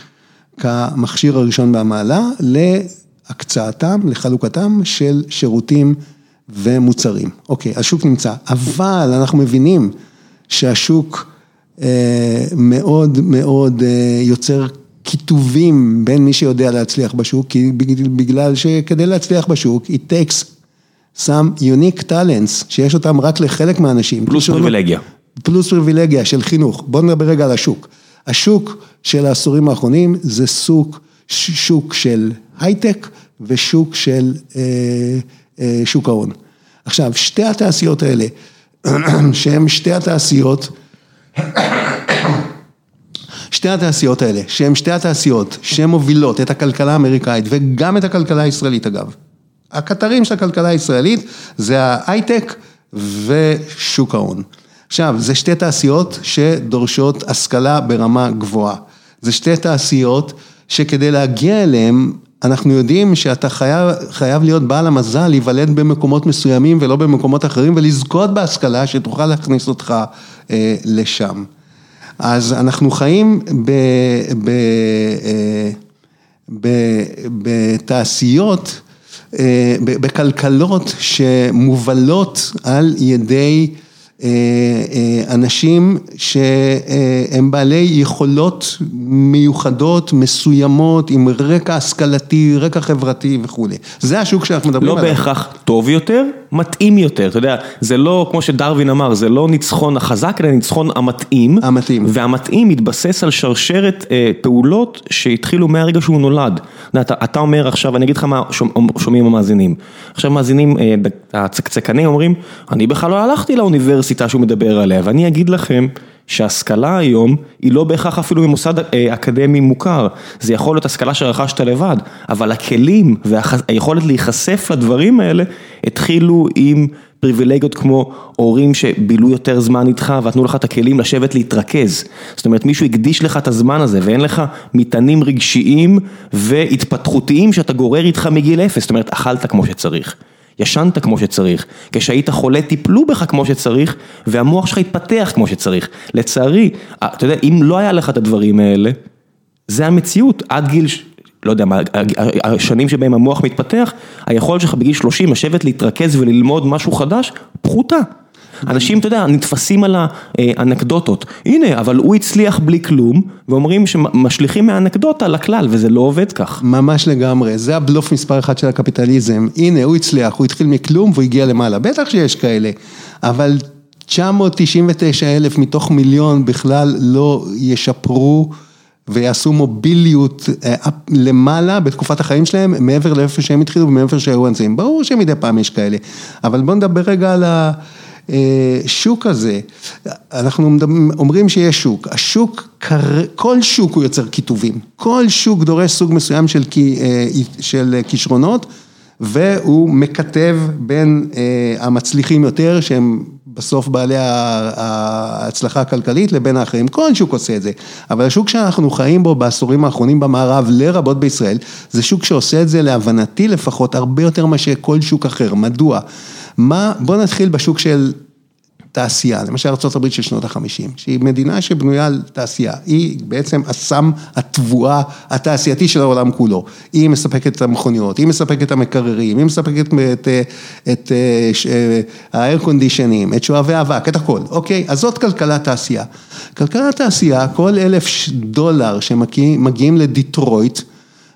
כמכשיר הראשון במעלה, להקצעתם, לחלוקתם של שירותים ומוצרים. אוקיי, השוק נמצא, אבל אנחנו מבינים שהשוק אה, מאוד מאוד אה, יוצר קצת, כיתובים בין מי שיודע להצליח בשוק, כי בגלל שכדי להצליח בשוק, it takes some unique talents, שיש אותם רק לחלק מהאנשים. פלוס פריבילגיה. פלוס פריבילגיה של חינוך. בואו נדבר רגע על השוק. השוק של העשורים האחרונים, זה שוק, שוק של הייטק, ושוק של אה, אה, שוק ההון. עכשיו, שתי התעשיות האלה, שהן שתי התעשיות... שתי התעשיות האלה, שהן שתי התעשיות שמובילות את הכלכלה האמריקאית וגם את הכלכלה הישראלית אגב. הקטרים של הכלכלה הישראלית זה ההייטק ושוק ההון. עכשיו, זה שתי תעשיות שדורשות השכלה ברמה גבוהה. זה שתי תעשיות שכדי להגיע אליהם, אנחנו יודעים שאתה חייב, חייב להיות בעל המזל, להיוולד במקומות מסוימים ולא במקומות אחרים, ולזכות בהשכלה שתוכל להכניס אותך אה, לשם. אז אנחנו חיים ב, ב, ב, בתעשיות, בכלכלות שמובלות על ידי אנשים שהם בעלי יכולות מיוחדות, מסוימות, עם רקע השכלתי, רקע חברתי וכו'. זה השוק שאנחנו מדברים עליו. לא בהכרח טוב יותר, מתאים יותר, אתה יודע, זה לא, כמו שדרווין אמר, זה לא ניצחון החזק, אלא ניצחון המתאים, המתאים. והמתאים מתבסס על שרשרת אה, פעולות שהתחילו מהרגע שהוא נולד. אתה, אתה אומר עכשיו, אני אגיד לך מה שומעים המאזינים. עכשיו מאזינים, אה, הצקצקני אומרים, אני בכלל לא הלכתי לאוניברסיטה שהוא מדבר עליה, ואני אגיד לכם, שההשכלה היום היא לא בהכרח אפילו ממוסד אקדמי מוכר, זה יכול להיות השכלה שרכשת לבד, אבל הכלים והיכולת להיחשף לדברים האלה, התחילו עם פריבילגיות כמו הורים שבילו יותר זמן איתך, ונתנו לך את הכלים לשבת להתרכז, זאת אומרת מישהו הקדיש לך את הזמן הזה, ואין לך מטענים רגשיים והתפתחותיים שאתה גורר איתך מגיל אפס, זאת אומרת אכלת כמו שצריך. ישנת כמו שצריך, כשהיית חולה טיפלו בך כמו שצריך, והמוח שלך התפתח כמו שצריך. לצערי, אתה יודע, אם לא היה לך את הדברים האלה, זה המציאות, עד גיל, לא יודע, השנים שבהם המוח מתפתח, היכולת שלך בגיל שלושים, לשבת להתרכז וללמוד משהו חדש, פחותה. אנשים, אתה יודע, נתפסים על האנקדוטות. הנה, אבל הוא הצליח בלי כלום, ואומרים שמשליכים מהאנקדוטה לכלל, וזה לא עובד כך. ממש לגמרי. זה הבלוף מספר אחד של הקפיטליזם. הנה, הוא הצליח, הוא התחיל מכלום, והוא הגיע למעלה. בטח שיש כאלה. אבל תשע מאות תשעים ותשע אלף מתוך מיליון בכלל לא ישפרו ויעשו מוביליות למעלה בתקופת החיים שלהם, מעבר לאיפה שהם התחילו ומעבר שהיו אנשים. ברור שמדי פעם יש כאלה. אבל בוא נדבר רגע על ה... שוק הזה, אנחנו אומרים שיש שוק, השוק, כל שוק הוא יוצר כיתובים, כל שוק דורש סוג מסוים של, של כישרונות, והוא מקטב בין המצליחים יותר, שהם בסוף בעלי ההצלחה הכלכלית, לבין האחרים, כל שוק עושה את זה, אבל השוק שאנחנו חיים בו בעשורים האחרונים במערב, לרבות בישראל, זה שוק שעושה את זה להבנתי לפחות, הרבה יותר מה שכל שוק אחר, מדוע? מה, בוא נתחיל בשוק של תעשייה, למשל ארצות הברית של שנות החמישים, שהיא מדינה שבנויה על תעשייה, היא בעצם הסם התבואה התעשייתי של העולם כולו, היא מספקת את המכוניות, היא מספקת את המקררים, היא מספקת את, את, את, את ה-air conditioning, את שואבי האבק, את הכל, אוקיי, אז זאת כלכלת תעשייה, כלכלת תעשייה, כל אלף דולר שמגיעים לדטרויט,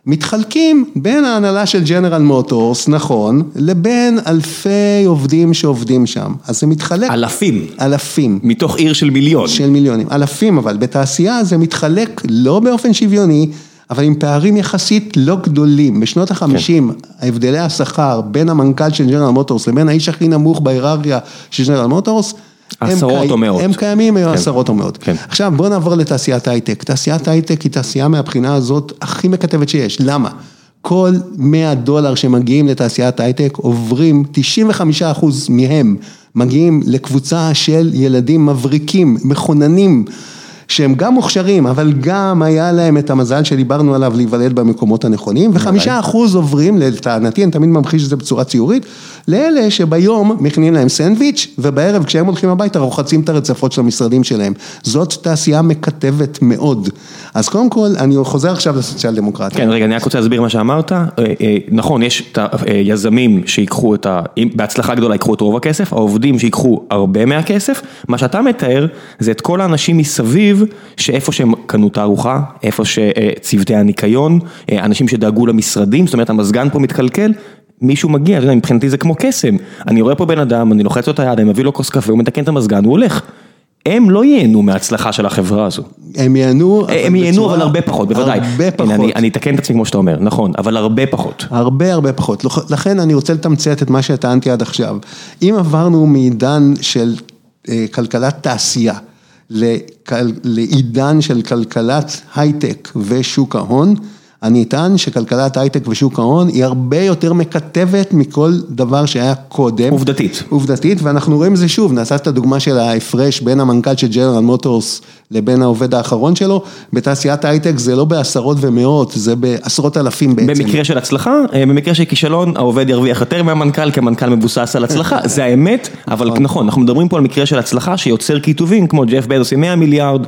מתחלקים בין ההנהלה של ג'נרל מוטורס, נכון, לבין אלפי עובדים שעובדים שם. אז זה מתחלק... אלפים. אלפים. מתוך עיר של מיליון. של מיליונים. אלפים, אבל בתעשייה זה מתחלק לא באופן שוויוני, אבל עם פערים יחסית לא גדולים. בשנות החמישים, כן. ההבדלי השכר בין המנכ"ל של ג'נרל מוטורס לבין האיש הכי נמוך בהיררכיה של ג'נרל מוטורס, עשרות או מאות. הם קיימים, היו עשרות או מאות. עכשיו בואו נעבור לתעשיית הייטק. תעשיית הייטק היא תעשייה מהבחינה הזאת הכי מקטבת שיש. למה? כל מאה דולר שמגיעים לתעשיית הייטק עוברים, תשעים וחמישה אחוז מהם מגיעים לקבוצה של ילדים מבריקים, מכוננים, שהם גם מוכשרים, אבל גם היה להם את המזל שדיברנו עליו להיוולד במקומות הנכונים, וחמישה אחוז עוברים, לטענתי, אני תמיד ממחיש את זה בצורה ציורית, לאלה שביום מכינים להם סנדוויץ', ובערב כשהם הולכים הביתה, רוחצים את הרצפות של המשרדים שלהם. זאת תעשייה מקטבת מאוד. אז קודם כל, אני חוזר עכשיו לסוציאל דמוקרטיה. כן, רגע, אני רק רוצה להסביר מה שאמרת. נכון, יש את היזמים שיקחו את ה... בהצלחה גדולה יקחו את רוב הכסף, העובדים שיקחו הרבה מהכסף. מה שאתה מתאר, זה את כל האנשים מסביב שאיפה שהם קנו את הארוחה, איפה שצוותי הניקיון, אנשים שדאגו למשרדים, זאת אומרת המזגן פה מתקלקל, מישהו מגיע, אתה יודע, מבחינתי זה כמו קסם, אני רואה פה בן אדם, אני לוחץ לו את היד, אני מביא לו כוס קפה, הוא מתקן את המזגן, הוא הולך. הם לא ייהנו מההצלחה של החברה הזו. הם ייהנו, הם ייהנו, אבל הרבה פחות, בוודאי. הרבה פחות. הנה, אני, אני אתקן את עצמי כמו שאתה אומר, נכון, אבל הרבה פחות. הרבה, הרבה פחות. לכן אני רוצה לתמצת את מה שטענתי עד עכשיו. אם עברנו מעידן של כלכלת תעשייה לעידן של כלכלת הייטק ושוק ההון, אני טען שכלכלת הייטק ושוק ההון היא הרבה יותר מקטבת מכל דבר שהיה קודם. עובדתית. עובדתית, ואנחנו רואים זה שוב, נעשת את הדוגמה של ההפרש בין המנכ"ל של ג'נרל מוטורס לבין העובד האחרון שלו, בתעשיית הייטק זה לא בעשרות ומאות, זה בעשרות אלפים בעצם. במקרה של הצלחה, במקרה של כישלון, העובד ירוויח יותר מהמנכ"ל, כי המנכ"ל מבוסס על הצלחה, זה האמת, אבל נכון, אנחנו מדברים פה על מקרה של הצלחה שיוצר כיתובים, כמו ג'ף בזוס עם מאה מיליארד,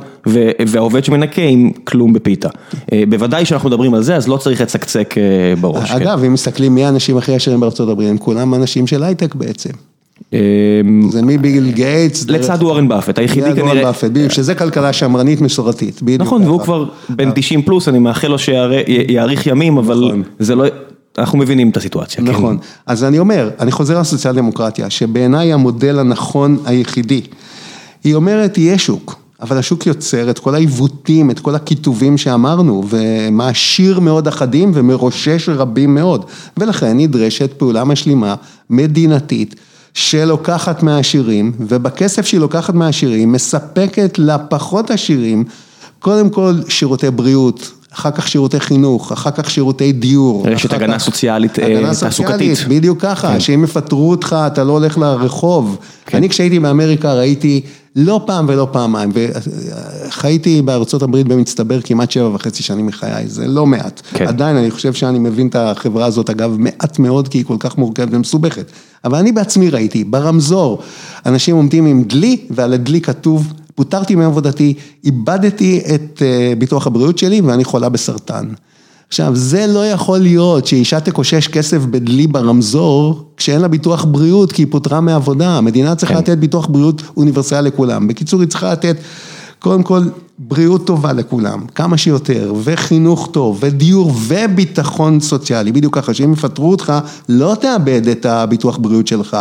והעובד שמנקה עם כלום בפיתה. בוודאי שאנחנו מדברים על זה, אז לא צריך לצקצק בראש. אגב, אם מסתכלים מי האנשים הכי עשירים בארצות הברית, הם כולם אנשים של הייטק בעצם. זה מביל גייטס לצד וורן באפט, היחידי כנראה שזה כלכלה שמרנית מסורתית, נכון, והוא כבר בן תשעים פלוס, אני מאחל לו שיאריך ימים, אבל זה לא אנחנו מבינים את הסיטואציה. נכון. כן. אז אני אומר, אני חוזר לסוציאל דמוקרטיה, שבעיניי המודל הנכון היחידי. היא אומרת, יש שוק. אבל השוק יוצר את כל העיוותים, את כל הכיתובים שאמרנו, ומעשיר מאוד אחדים ומרושש רבים מאוד. ולכן נדרשת פעולה משלימה מדינתית שלוקחת מהעשירים, ובכסף שהיא לוקחת מהעשירים מספקת לפחות עשירים, קודם כל שירותי בריאות, אחר כך שירותי חינוך, אחר כך שירותי דיור. יש את הגנה סוציאלית תעסוקתית. בדיוק ככה, שאם יפטרו אותך, אתה לא הולך לרחוב. אני כשהייתי באמריקה ראיתי לא פעם ולא פעמיים, וחייתי בארצות הברית במצטבר כמעט שבע וחצי שנים מחיי, זה לא מעט. עדיין אני חושב שאני מבין את החברה הזאת, אגב, מעט מאוד, כי היא כל כך מורכבת ומסובכת. אבל אני בעצמי ראיתי, ברמזור, אנשים עומדים עם דלי, ועל הדלי כתוב, פוטרתי מעבודתי, איבדתי את ביטוח הבריאות שלי, ואני חולה בסרטן. עכשיו, זה לא יכול להיות שאישה תקושש כסף בדלי ברמזור, כשאין לה ביטוח בריאות, כי היא פוטרה מעבודה. המדינה צריכה כן. לתת ביטוח בריאות אוניברסלי לכולם. בקיצור, היא צריכה לתת, קודם כל, בריאות טובה לכולם, כמה שיותר, וחינוך טוב, ודיור, וביטחון סוציאלי. בדיוק ככה, שאם יפטרו אותך, לא תאבד את הביטוח בריאות שלך,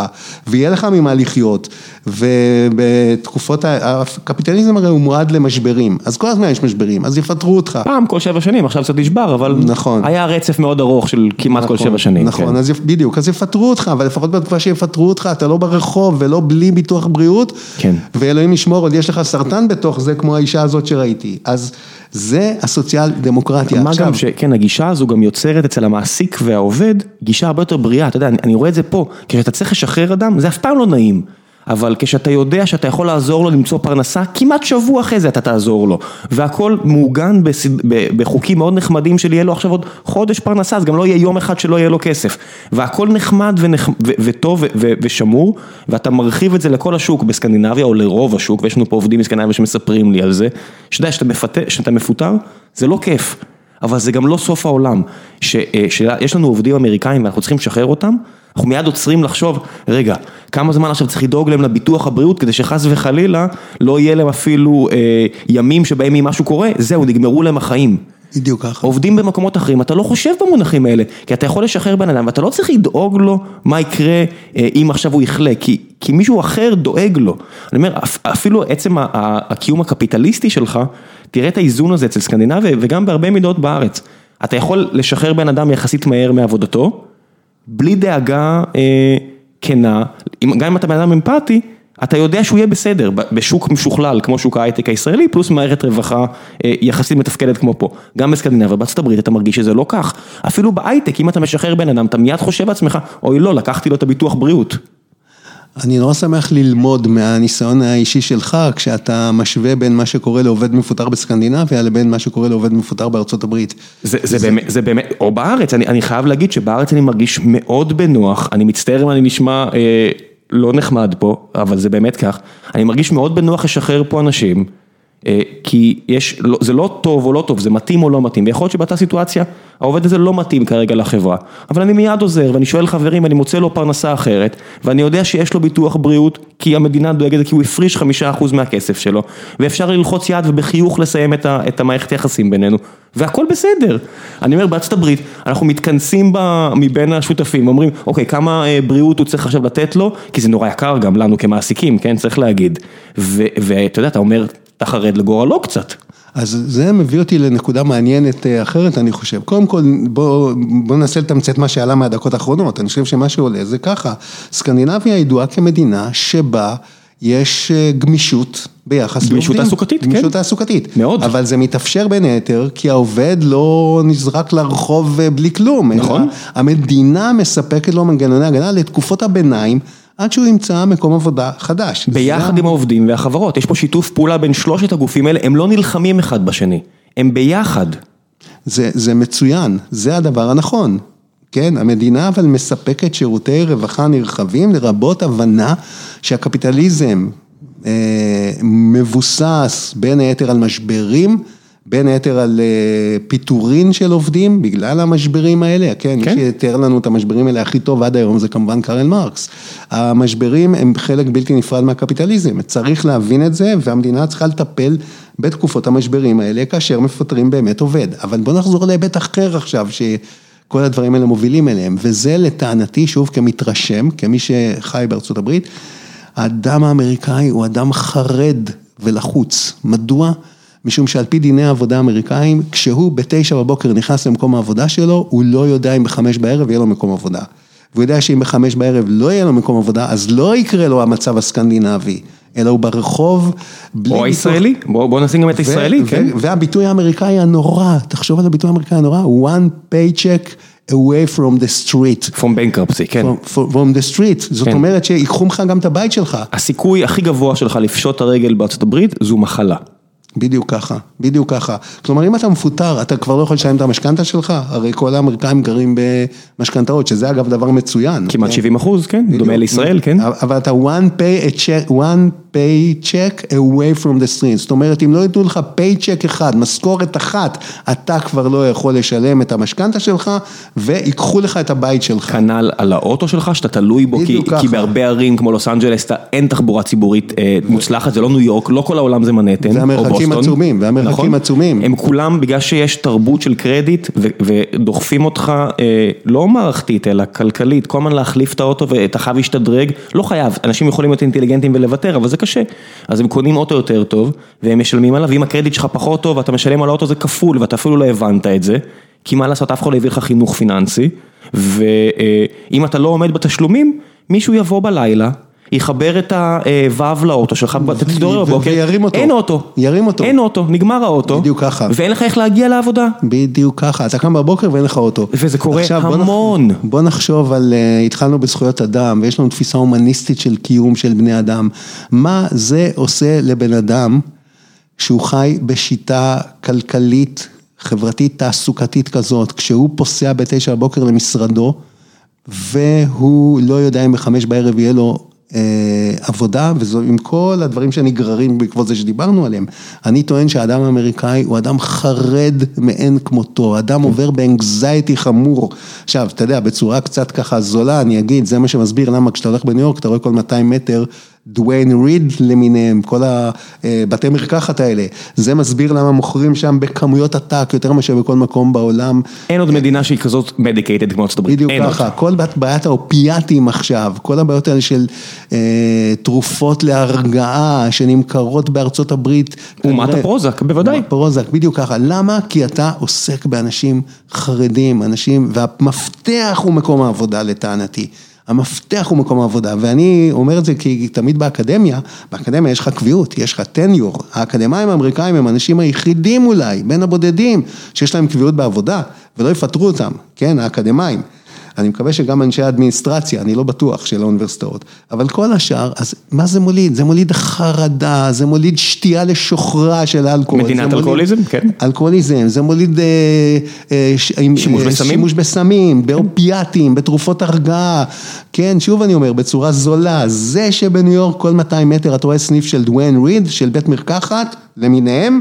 ויהיה לך ממה לחיות. ובתקופות, הקפיטליזם הרי הוא מועד למשברים, אז כל הזמן יש משברים, אז יפטרו אותך. פעם כל שבע שנים, עכשיו קצת נשבר, אבל נכון. היה רצף מאוד ארוך של כמעט נכון, כל שבע שנים. נכון, כן. אז בדיוק, אז יפטרו אותך, אבל לפחות בתקופה שיפטרו אותך, אתה לא ברחוב, ולא בלי ביטוח בריאות, כן. ואלוהים ישמור, עוד יש לך סרטן בתוך זה, כמו האישה הזאת שראיתי. אז זה הסוציאל דמוקרטיה. מה עכשיו... גם שכן, הגישה הזו גם יוצרת אצל המעסיק והעובד, גישה הרבה יותר בריאה. אתה יודע, אני, אני רואה את זה פה. כשאתה צריך לשחרר אדם, זה אף פעם לא נעים. אבל כשאתה יודע שאתה יכול לעזור לו למצוא פרנסה, כמעט שבוע אחרי זה אתה תעזור לו. והכל מעוגן בסד... בחוקים מאוד נחמדים של יהיה לו עכשיו עוד חודש פרנסה, אז גם לא יהיה יום אחד שלא יהיה לו כסף. והכל נחמד ונח... ו... וטוב ו... ו... ושמור, ואתה מרחיב את זה לכל השוק בסקנדינביה, או לרוב השוק, ויש לנו פה עובדים בסקנדינביה שמספרים לי על זה, שדע, שאתה, מפת... שאתה מפוטר, זה לא כיף, אבל זה גם לא סוף העולם. ש... שיש לנו עובדים אמריקאים ואנחנו צריכים לשחרר אותם, אנחנו מיד עוצרים לחשוב, רגע, כמה זמן עכשיו צריך לדאוג להם לביטוח הבריאות, כדי שחס וחלילה לא יהיה להם אפילו אה, ימים שבהם אם משהו קורה, זהו, נגמרו להם החיים. בדיוק ככה. עובדים במקומות אחרים, אתה לא חושב במונחים האלה, כי אתה יכול לשחרר בן אדם, ואתה לא צריך לדאוג לו מה יקרה אה, אם עכשיו הוא יחלה, כי, כי מישהו אחר דואג לו. אני אומר, אפילו עצם הקיום הקפיטליסטי שלך, תראה את האיזון הזה אצל סקנדינביה, וגם בהרבה מדינות בארץ. אתה יכול לשחרר בן אדם יחסית מהר מעבודתו, בלי דאגה אה, כנה, גם אם אתה בן אדם אמפתי, אתה יודע שהוא יהיה בסדר, בשוק משוכלל, כמו שוק ההייטק הישראלי, פלוס מערכת רווחה אה, יחסית מתפקדת כמו פה. גם בסקנדינביה ובארצות הברית אתה מרגיש שזה לא כך. אפילו בהייטק, אם אתה משחרר בן אדם, אתה מיד חושב עצמך, אוי לא, לקחתי לו את הביטוח בריאות. אני נורא שמח ללמוד מהניסיון האישי שלך, כשאתה משווה בין מה שקורה לעובד מפוטר בסקנדינביה, לבין מה שקורה לעובד מפוטר בארצות הברית. זה, זה, זה... באמת, זה באמת, או בארץ, אני, אני חייב להגיד שבארץ אני מרגיש מאוד בנוח, אני מצטער אם אני נשמע אה, לא נחמד פה, אבל זה באמת כך, אני מרגיש מאוד בנוח לשחרר פה אנשים, אה, כי יש, לא, זה לא טוב או לא טוב, זה מתאים או לא מתאים, ויכול להיות שבאותה סיטואציה, העובד הזה לא מתאים כרגע לחברה, אבל אני מיד עוזר, ואני שואל חברים, אני מוצא לו פרנסה אחרת, ואני יודע שיש לו ביטוח בריאות, כי המדינה דואגת, כי הוא הפריש חמישה אחוז מהכסף שלו, ואפשר ללחוץ יד ובחיוך לסיים את, ה- את המערכת יחסים בינינו, והכל בסדר. אני אומר, בארצות הברית, אנחנו מתכנסים ב- מבין השותפים, אומרים, אוקיי, כמה בריאות הוא צריך עכשיו לתת לו, כי זה נורא יקר גם לנו כמעסיקים, כן, צריך להגיד. ואתה יודע, אתה אומר, תחרד לגורלו קצת. אז זה מביא אותי לנקודה מעניינת אחרת, אני חושב. קודם כל, בוא, בוא ננסה לתמצת מה שעלה מהדקות האחרונות. אני חושב שמה שעולה זה ככה. סקנדינביה ידועה כמדינה שבה יש גמישות ביחס לעובדים. גמישות תעסוקתית, כן. גמישות תעסוקתית. מאוד. אבל זה מתאפשר בין היתר, כי העובד לא נזרק לרחוב בלי כלום. נכון. המדינה מספקת לו מנגנוני הגנה לתקופות הביניים, עד שהוא ימצא מקום עבודה חדש. ביחד עם העובדים והחברות, יש פה שיתוף פעולה בין שלושת הגופים האלה, הם לא נלחמים אחד בשני, הם ביחד. זה, זה מצוין, זה הדבר הנכון. כן, המדינה אבל מספקת שירותי רווחה נרחבים, לרבות הבנה שהקפיטליזם אה, מבוסס בין היתר על משברים, בין היתר על פיטורין של עובדים, בגלל המשברים האלה, כן, כן. מי שיתאר לנו את המשברים האלה הכי טוב עד היום, זה כמובן קרל מרקס. המשברים הם חלק בלתי נפרד מהקפיטליזם, צריך להבין את זה, והמדינה צריכה לטפל בתקופות המשברים האלה, כאשר מפטרים באמת עובד. אבל בוא נחזור להיבט אחר עכשיו, ש... כל הדברים האלה מובילים אליהם, וזה לטענתי, שוב, כמתרשם, כמי שחי בארצות הברית, האדם האמריקאי הוא אדם חרד ולחוץ. מדוע? משום שעל פי דיני העבודה האמריקאים, כשהוא בתשע בבוקר נכנס למקום העבודה שלו, הוא לא יודע אם בחמש בערב יהיה לו מקום עבודה. והוא יודע שאם בחמש בערב לא יהיה לו מקום עבודה, אז לא יקרה לו המצב הסקנדינבי, אלא הוא ברחוב. או הישראלי, בוא, בוא נשים גם את הישראלי, כן? והביטוי האמריקאי הנורא, תחשוב על הביטוי האמריקאי הנורא, one paycheck away from the street. From bankruptcy, כן. From, from the street, זאת כן. אומרת שיקחו לך גם את הבית שלך. הסיכוי הכי גבוה שלך לפשוט הרגל בארצות הברית, זו מחלה. בדיוק ככה, בדיוק ככה. כלומר, אם אתה מפוטר, אתה כבר לא יכול לשלם את המשכנתה שלך, הרי כל האמריקאים גרים במשכנתאות, שזה אגב דבר מצוין. כמעט שבעים אחוז, כן? דומה לישראל, כן? אבל אתה one pay check away from the street. זאת אומרת, אם לא יתנו לך pay check אחד, משכורת אחת, אתה כבר לא יכול לשלם את המשכנתה שלך, ויקחו לך את הבית שלך. כנ"ל על האוטו שלך, שאתה תלוי בו, כי בהרבה ערים כמו לוס אנג'לס, אין תחבורה ציבורית מוצלחת, זה לא ניו יורק, לא כל העולם זה מנהטן, או בוסטון. עצומים, והמרחקים נכון? עצומים. הם כולם, בגלל שיש תרבות של קרדיט, ו- ודוחפים אותך, אה, לא מערכתית, אלא כלכלית, כל מן להחליף את האוטו, ואת החב ישתדרג, לא חייב, אנשים יכולים להיות אינטליגנטים ולוותר, אבל זה קשה. אז הם קונים אוטו יותר טוב, והם משלמים עליו, ואם הקרדיט שלך פחות טוב, אתה משלם על האוטו, זה כפול, ואתה אפילו לא הבנת את זה, כי מה לעשות, אף אחד לא הביא לך חינוך פיננסי, ואם אתה לא עומד בתשלומים, מישהו יבוא בלילה, יחבר את הוו לאוטו שלך, תתדור בבוקר, אין אוטו, אין אוטו, נגמר האוטו, ואין לך איך להגיע לעבודה. בדיוק ככה, אתה קם בבוקר ואין לך אוטו. וזה קורה המון. בוא נחשוב על, התחלנו בזכויות אדם, ויש לנו תפיסה הומניסטית של קיום של בני אדם. מה זה עושה לבן אדם שהוא חי בשיטה כלכלית, חברתית, תעסוקתית כזאת, כשהוא פוסע בתשע בבוקר למשרדו, והוא לא יודע אם בחמש בערב יהיה לו עבודה, וזו עם כל הדברים שנגררים בעקבות זה שדיברנו עליהם. אני טוען שהאדם האמריקאי הוא אדם חרד מאין כמותו, אדם עובר באנגזייטי חמור. עכשיו, אתה יודע, בצורה קצת ככה זולה, אני אגיד, זה מה שמסביר למה כשאתה הולך בניו יורק, אתה רואה כל מאתיים מטר, דוויין ריד למיניהם, כל הבתי מרקחת האלה. זה מסביר למה מוכרים שם בכמויות עתק, יותר מאשר בכל מקום בעולם. אין עוד מדינה שהיא כזאת מדיקייטד כמו ארצות הברית. בדיוק ככה, כל בעיית האופיאטים עכשיו, כל הבעיות האלה של תרופות להרגעה שנמכרות בארצות הברית. ומת הפרוזק, בוודאי. פרוזק, בדיוק ככה. למה? כי אתה עוסק באנשים חרדים, אנשים, והמפתח הוא מקום העבודה לטענתי. המפתח הוא מקום העבודה, ואני אומר את זה כי תמיד באקדמיה, באקדמיה יש לך קביעות, יש לך טניור, האקדמיים האמריקאים הם אנשים היחידים אולי, בין הבודדים, שיש להם קביעות בעבודה, ולא יפטרו אותם, כן, האקדמיים. אני מקווה שגם אנשי האדמיניסטרציה, אני לא בטוח של האוניברסיטאות, אבל כל השאר, אז מה זה מוליד? זה מוליד חרדה, זה מוליד שתייה לשוחרה של אלכוהול. מדינת אלכוהוליזם, כן. אלכוהוליזם, זה מוליד שימוש בסמים, באופיאטים, בתרופות הרגעה, כן, שוב אני אומר, בצורה זולה, זה שבניו יורק כל מאתיים מטר, אתה רואה סניף של דוויין ריד, של בית מרקחת, למיניהם,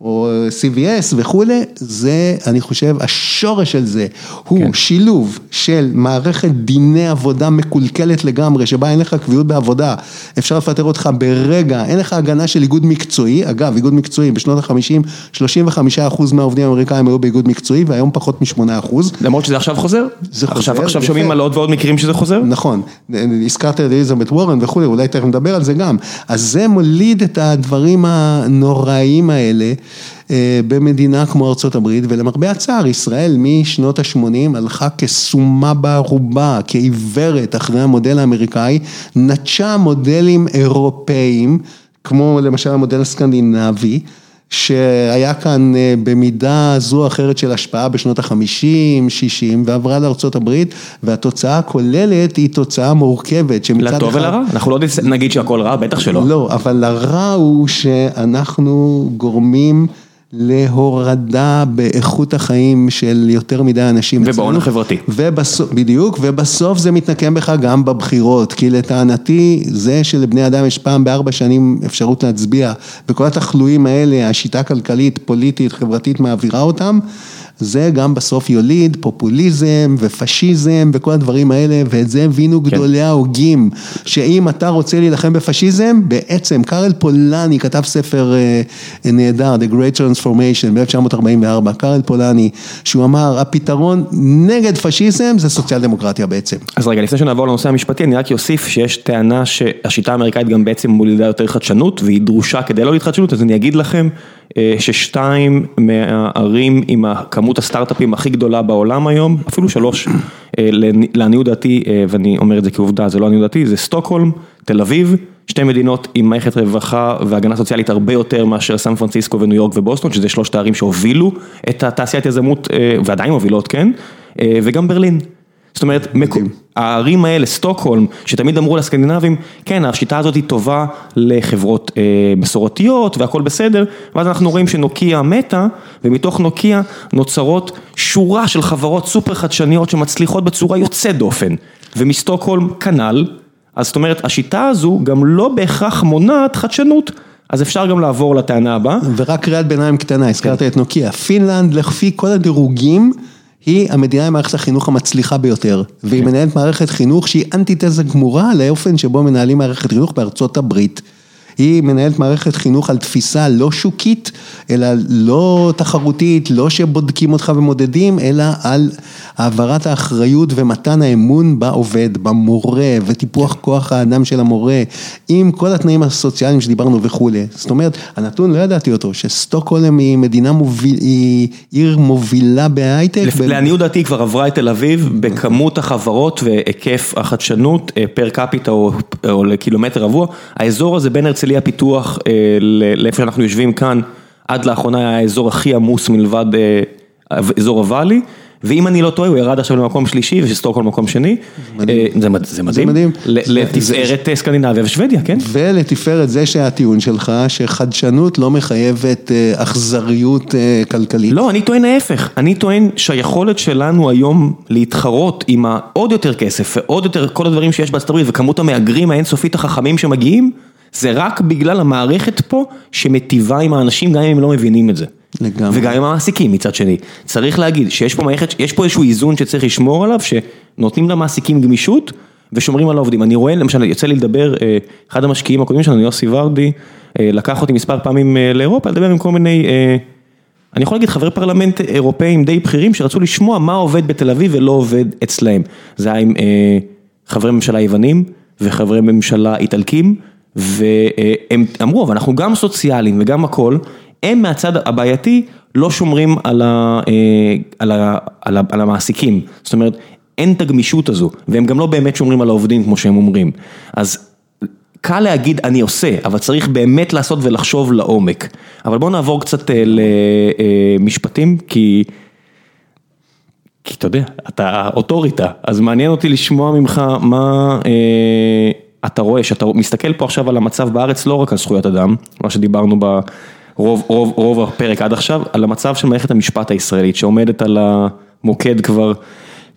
או סי וי אס וכו', זה, אני חושב, השורש של זה, הוא כן. שילוב של מערכת דיני עבודה מקולקלת לגמרי, שבה אין לך קביעות בעבודה, אפשר לפטר אותך ברגע, אין לך הגנה של איגוד מקצועי, אגב, איגוד מקצועי, בשנות ה-חמישים, שלושים וחמישה אחוז מהעובדים האמריקאים היו באיגוד מקצועי, והיום פחות מ-שמונה אחוז. למרות שזה עכשיו חוזר? זה חוזר. עכשיו, עכשיו שומעים על עוד ועוד מקרים שזה חוזר? נכון, הזכרת את אליזבת וורן וכו', אולי תכף נדבר על זה גם. אז זה מוליד את הדברים הנוראים האלה, במדינה כמו ארצות הברית, ולמרבה הצער, ישראל משנות ה-שמונים הלכה כסומה בערובה, כעיוורת אחרי המודל האמריקאי, נטשה מודלים אירופאים, כמו למשל המודל הסקנדינבי, שהיה כאן במידה זו אחרת של השפעה בשנות ה-חמישים, שישים, ועברה לארצות הברית, והתוצאה הכוללת היא תוצאה מורכבת. לטוב ולרע? אנחנו לא נגיד שהכל רע, בטח שלא. לא, אבל לרע הוא שאנחנו גורמים להורדה באיכות החיים של יותר מדי אנשים. ובעון החברתי. ובסוף, בדיוק, ובסוף זה מתנקם בך גם בבחירות, כי לטענתי זה שלבני אדם יש פעם בארבע שנים אפשרות להצביע, וכל התחלויים האלה, השיטה הכלכלית, פוליטית, חברתית מעבירה אותם, זה גם בסוף יוליד, פופוליזם ופשיזם וכל הדברים האלה, ואת זה הבינו גדולי ההוגים, שאם אתה רוצה להילחם בפשיזם, בעצם, קרל פולני כתב ספר נהדר, The Great Transformation ב-אלף תשע מאות ארבעים וארבע, קארל פולני, שהוא אמר, הפתרון נגד פשיזם זה סוציאל דמוקרטיה בעצם. אז רגע, לפני שנעבור לנושא המשפטי, אני רק יוסיף שיש טענה שהשיטה האמריקאית גם בעצם מולידה יותר חדשנות, והיא דרושה כדי לא להתחדשנות, אז אני אגיד לכם ששתיים מהערים עם כמות הסטארט-אפים הכי גדולה בעולם היום, אפילו שלוש, לעניות דעתי, ואני אומר את זה כעובדה, זה לא עניות דעתי, זה סטוקהולם, תל אביב, שתי מדינות עם מערכת רווחה והגנה סוציאלית הרבה יותר מאשר סן פרנסיסקו וניו יורק ובוסטון, שזה שלושת הערים שהובילו את התעשיית יזמות, ועדיין מובילות, כן? וגם ברלין. זאת אומרת, הערים האלה, סטוקהולם, שתמיד אמרו לסקנדינבים, כן, השיטה הזאת היא טובה לחברות מסורתיות והכל בסדר, ואז אנחנו רואים שנוקיה מתה, ומתוך נוקיה נוצרות שורה של חברות סופר חדשניות שמצליחות בצורה יוצאת דופן, ומסטוקהולם כנ"ל. אז זאת אומרת, השיטה הזו גם לא בהכרח מונעת חדשנות, אז אפשר גם לעבור לטענה הבאה. ורק קריאת ביניים קטנה, הזכרת את נוקיה, פינלנד לפי כל הדירוגים, היא המדינה עם מערכת החינוך המצליחה ביותר, והיא מנהלת מערכת חינוך שהיא אנטיתזה גמורה לאופן שבו מנהלים מערכת חינוך בארצות הברית. היא מנהלת מערכת חינוך על תפיסה לא שוקית, אלא לא תחרותית, לא שבודקים אותך ומודדים, אלא על העברת האחריות ומתן האמון בעובד, במורה, וטיפוח כוח האדם של המורה, עם כל התנאים הסוציאליים שדיברנו וכו'. זאת אומרת, הנתון, לא ידעתי אותו, שסטוקהולם היא מדינה מוביל, היא עיר מובילה בהייטק. לעניות דעתי כבר עברה את תל אביב, בכמות החברות והיקף החדשנות, פר קפיטה או, או לקילומטר רבוע, האזור הזה בין הרצל לי הפיתוח, לאיפה שאנחנו יושבים כאן, עד לאחרונה היה האזור הכי עמוס מלבד אזור הוואלי, ואם אני לא טועה, הוא ירד עכשיו למקום שלישי, ושסטוקהולם למקום שני, זה מדהים, לתפארת סקנדינביה ושוודיה, כן? ולתפארת זה שהטיעון שלך, שחדשנות לא מחייבת אכזריות כלכלית. לא, אני טוען ההפך, אני טוען שהיכולת שלנו היום להתחרות עם העוד יותר כסף, ועוד יותר כל הדברים שיש בארצות הברית, וכמות המאגרים האינסופית החכמים שמגיעים, זה רק בגלל המערכת פה שמטיבה עם האנשים, גם אם הם לא מבינים את זה. לגמרי. וגם עם המעסיקים מצד שני. צריך להגיד שיש פה מערכת, יש פה איזשהו איזון שצריך לשמור עליו, שנותנים למעסיקים גמישות ושומרים על העובדים. אני רואה, למשל, יוצא לי לדבר, אחד המשקיעים הקודמים שלנו, יוסי ורדי, לקח אותי מספר פעמים לאירופה, לדבר עם כל מיני, אני יכול להגיד, חברי פרלמנט אירופאים די בכירים, שרצו לשמוע מה עובד בתל אביב ולא עובד אצלהם. זה היה עם חברי ממשלה יוונים וחברי ממשלה איטלקים, והם אמרו, אבל אנחנו גם סוציאליים וגם הכל, הם מהצד הבעייתי לא שומרים על ה, על ה, על ה, על המעסיקים. זאת אומרת, אין את הגמישות הזו, והם גם לא באמת שומרים על העובדים כמו שהם אומרים. אז קל להגיד, אני עושה, אבל צריך באמת לעשות ולחשוב לעומק. אבל בואו נעבור קצת למשפטים, כי... כי אתה יודע, אתה אוטוריטה, אז מעניין אותי לשמוע ממך מה... אתה רואה, שאתה מסתכל פה עכשיו על המצב בארץ, לא רק על זכויות אדם, מה שדיברנו ברוב, רוב, רוב הפרק עד עכשיו, על המצב של מערכת המשפט הישראלית, שעומדת על המוקד כבר